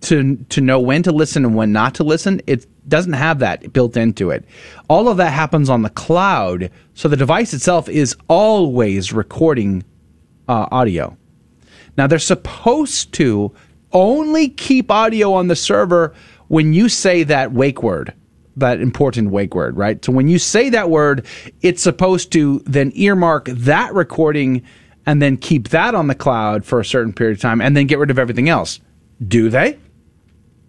to to know when to listen and when not to listen. It doesn't have that built into it. All of that happens on the cloud, so the device itself is always recording uh, audio. Now, they're supposed to only keep audio on the server when you say that wake word, that important wake word, right? So when you say that word, it's supposed to then earmark that recording and then keep that on the cloud for a certain period of time and then get rid of everything else. Do they?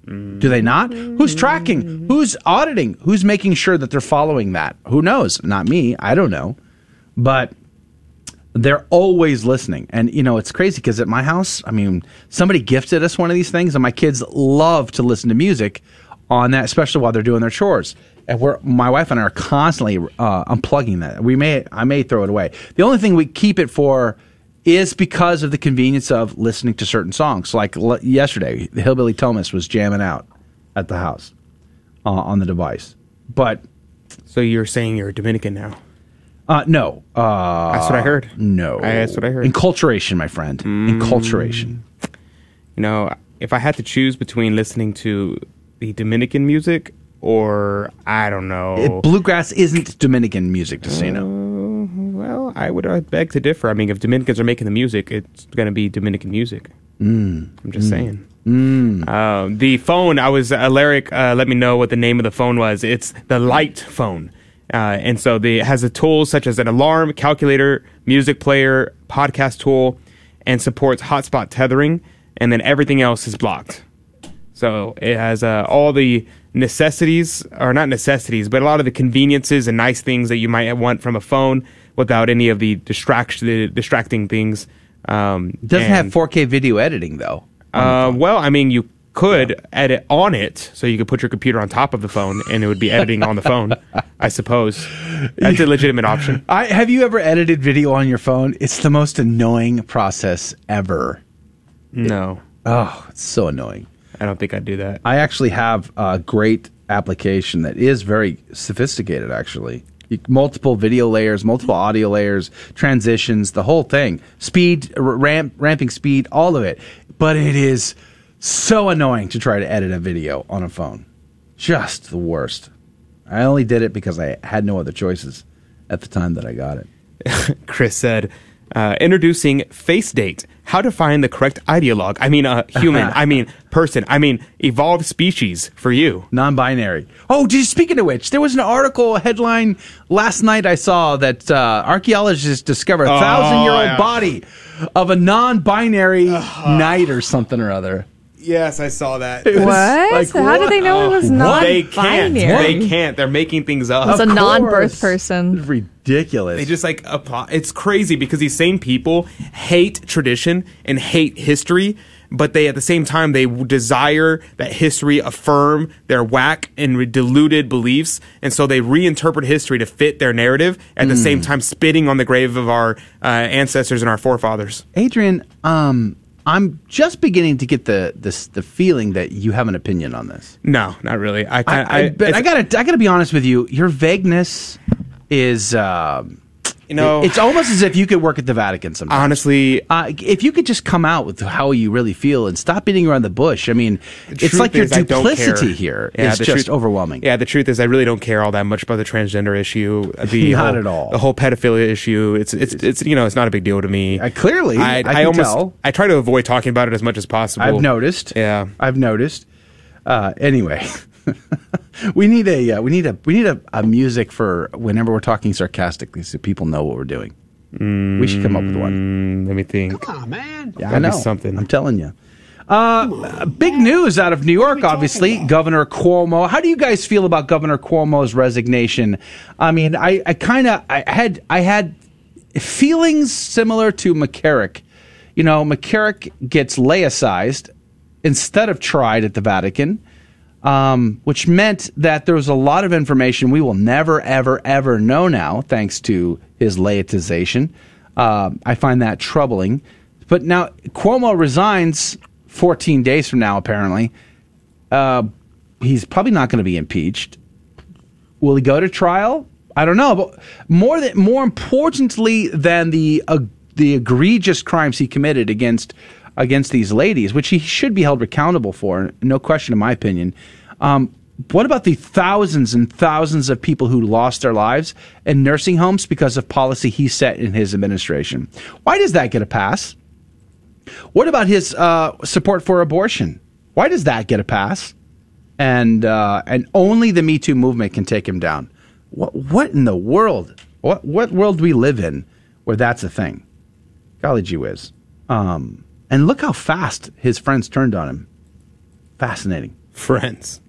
Do they not? Who's tracking? Who's auditing? Who's making sure that they're following that? Who knows? Not me. I don't know. But... they're always listening. And, you know, it's crazy because at my house, I mean, somebody gifted us one of these things, and my kids love to listen to music on that, especially while they're doing their chores. And we're, my wife and I are constantly uh, unplugging that. We may, I may throw it away. The only thing we keep it for is because of the convenience of listening to certain songs. Like l- yesterday, the Hillbilly Thomas was jamming out at the house uh, on the device. But so you're saying you're a Dominican now? Uh, no. Uh, that's what I heard. No. I, that's what I heard. Enculturation, my friend. Mm. Enculturation. You know, if I had to choose between listening to the Dominican music or, I don't know. It, bluegrass isn't Dominican music, Destino. Uh, Well, I would uh, beg to differ. I mean, if Dominicans are making the music, it's going to be Dominican music. Mm. I'm just mm. saying. Mm. Um, the phone, I was, uh, Alaric uh, let me know what the name of the phone was. It's the Light phone. Uh, and so the, it has a tool such as an alarm, calculator, music player, podcast tool, and supports hotspot tethering. And then everything else is blocked. So it has uh, all the necessities, or not necessities, but a lot of the conveniences and nice things that you might want from a phone without any of the, distract- the distracting things. Um, it doesn't and, have four K video editing, though. Uh, well, I mean, you could yeah. edit on it, so you could put your computer on top of the phone, and it would be editing on the phone, I suppose. That's a legitimate option. I, have you ever edited video on your phone? It's the most annoying process ever. No. It, oh, it's so annoying. I don't think I'd do that. I actually have a great application that is very sophisticated, actually. You, multiple video layers, multiple audio layers, transitions, the whole thing. Speed, ramp, ramping speed, all of it. But it is so annoying to try to edit a video on a phone. Just the worst. I only did it because I had no other choices at the time that I got it. Chris said, uh, introducing FaceDate. How to find the correct ideologue. I mean, uh, human. I mean, person. I mean, evolved species for you. Non-binary. Oh, geez, speaking of which, there was an article headline last night I saw that uh, archaeologists discover a thousand-year-old oh, yeah. body of a non-binary uh, knight or something or other. Yes, I saw that. What? Like, so how what? do they know oh. it was non-binary? They can't. They can't. They're making things up. It's a course. non-birth person. It's ridiculous. They just like apply. It's crazy because these same people hate tradition and hate history, but they at the same time they desire that history affirm their whack and deluded beliefs, and so they reinterpret history to fit their narrative. At mm. the same time, spitting on the grave of our uh, ancestors and our forefathers. Adrian, um. I'm just beginning to get the this, the feeling that you have an opinion on this. No, not really. I I, I, I, but I gotta I gotta be honest with you. Your vagueness is uh, you know it, it's almost as if you could work at the Vatican sometimes. Honestly, uh, if you could just come out with how you really feel and stop beating around the bush. I mean, it's like your duplicity here is just overwhelming. Yeah, the truth is I really don't care all that much about the transgender issue. The not whole, at all. The whole pedophilia issue. It's it's it's you know it's not a big deal to me. I, clearly, I, I, I almost tell. I try to avoid talking about it as much as possible. I've noticed. Yeah, I've noticed. Uh, anyway. We need a uh, we need a we need a, a music for whenever we're talking sarcastically, so people know what we're doing. Mm, we should come up with one. Let me think. Come on, man. Yeah, I know something. I'm telling you. Uh, big news out of New York, obviously. Governor Cuomo. How do you guys feel about Governor Cuomo's resignation? I mean, I, I kind of I had I had feelings similar to McCarrick. You know, McCarrick gets laicized instead of tried at the Vatican. Um, which meant that there was a lot of information we will never, ever, ever know now, thanks to his laicization. Uh, I find that troubling. But now Cuomo resigns fourteen days from now, apparently. Uh, he's probably not going to be impeached. Will he go to trial? I don't know. But more than, more importantly than the uh, the egregious crimes he committed against against these ladies, which he should be held accountable for, no question in my opinion. Um, what about the thousands and thousands of people who lost their lives in nursing homes because of policy he set in his administration? Why does that get a pass? What about his uh, support for abortion? Why does that get a pass? And uh, and only the Me Too movement can take him down. What what in the world? What what world do we live in where that's a thing? Golly gee whiz. Um... And look how fast his friends turned on him. Fascinating. Friends.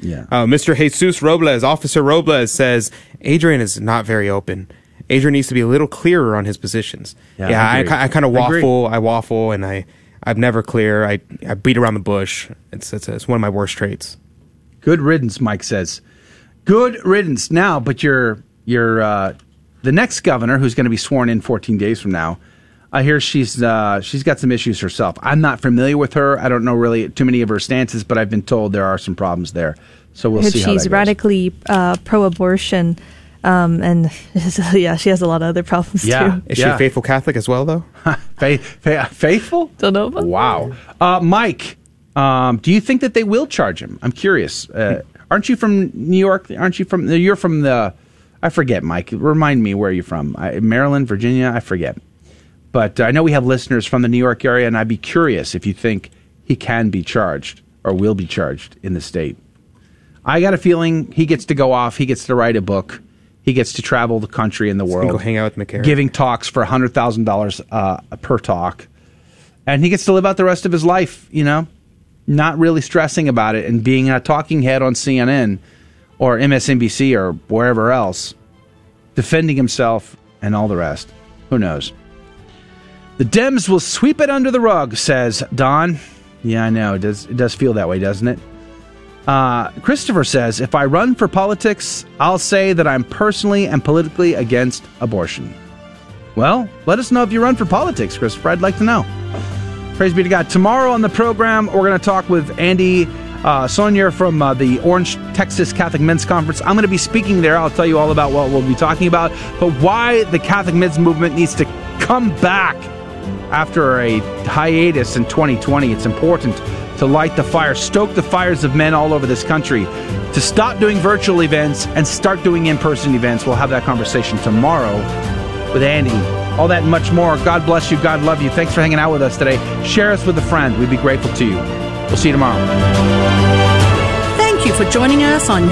yeah. Uh, Mister Jesus Robles, Officer Robles, says, Adrian is not very open. Adrian needs to be a little clearer on his positions. Yeah, yeah I, I, I kind of waffle. I, I waffle, and I, I'm never clear. I, I beat around the bush. It's, it's, it's one of my worst traits. Good riddance, Mike says. Good riddance. Now, but you're, you're, uh, the next governor, who's going to be sworn in fourteen days from now, I hear she's uh, she's got some issues herself. I'm not familiar with her. I don't know really too many of her stances, but I've been told there are some problems there. So we'll see how that goes. She's radically uh, pro-abortion, um, and yeah, she has a lot of other problems yeah. too. Is yeah. she a faithful Catholic as well, though? faith, faith, faithful? Don't know about wow. Uh, Mike, um, do you think that they will charge him? I'm curious. Uh, aren't you from New York? Aren't you from? You're from the. I forget, Mike. Remind me where you're from. I, Maryland, Virginia, I forget. But I know we have listeners from the New York area, and I'd be curious if you think he can be charged or will be charged in the state. I got a feeling he gets to go off. He gets to write a book. He gets to travel the country and the world. Go hang out with McCarrick. Giving talks for one hundred thousand dollars uh, per talk. And he gets to live out the rest of his life, you know, not really stressing about it and being a talking head on C N N or M S N B C or wherever else, defending himself and all the rest. Who knows? The Dems will sweep it under the rug, says Don. Yeah, I know. It does, it does feel that way, doesn't it? Uh, Christopher says, if I run for politics, I'll say that I'm personally and politically against abortion. Well, let us know if you run for politics, Christopher. I'd like to know. Praise be to God. Tomorrow on the program, we're going to talk with Andy uh, Sonier from uh, the Orange, Texas Catholic Men's Conference. I'm going to be speaking there. I'll tell you all about what we'll be talking about, but why the Catholic men's movement needs to come back after a hiatus in twenty twenty. It's important to light the fire, stoke the fires of men all over this country, to stop doing virtual events and start doing in-person events. We'll have that conversation tomorrow with Andy. All that and much more. God bless you. God love you. Thanks for hanging out with us today. Share us with a friend. We'd be grateful to you. We'll see you tomorrow. Thank you for joining us on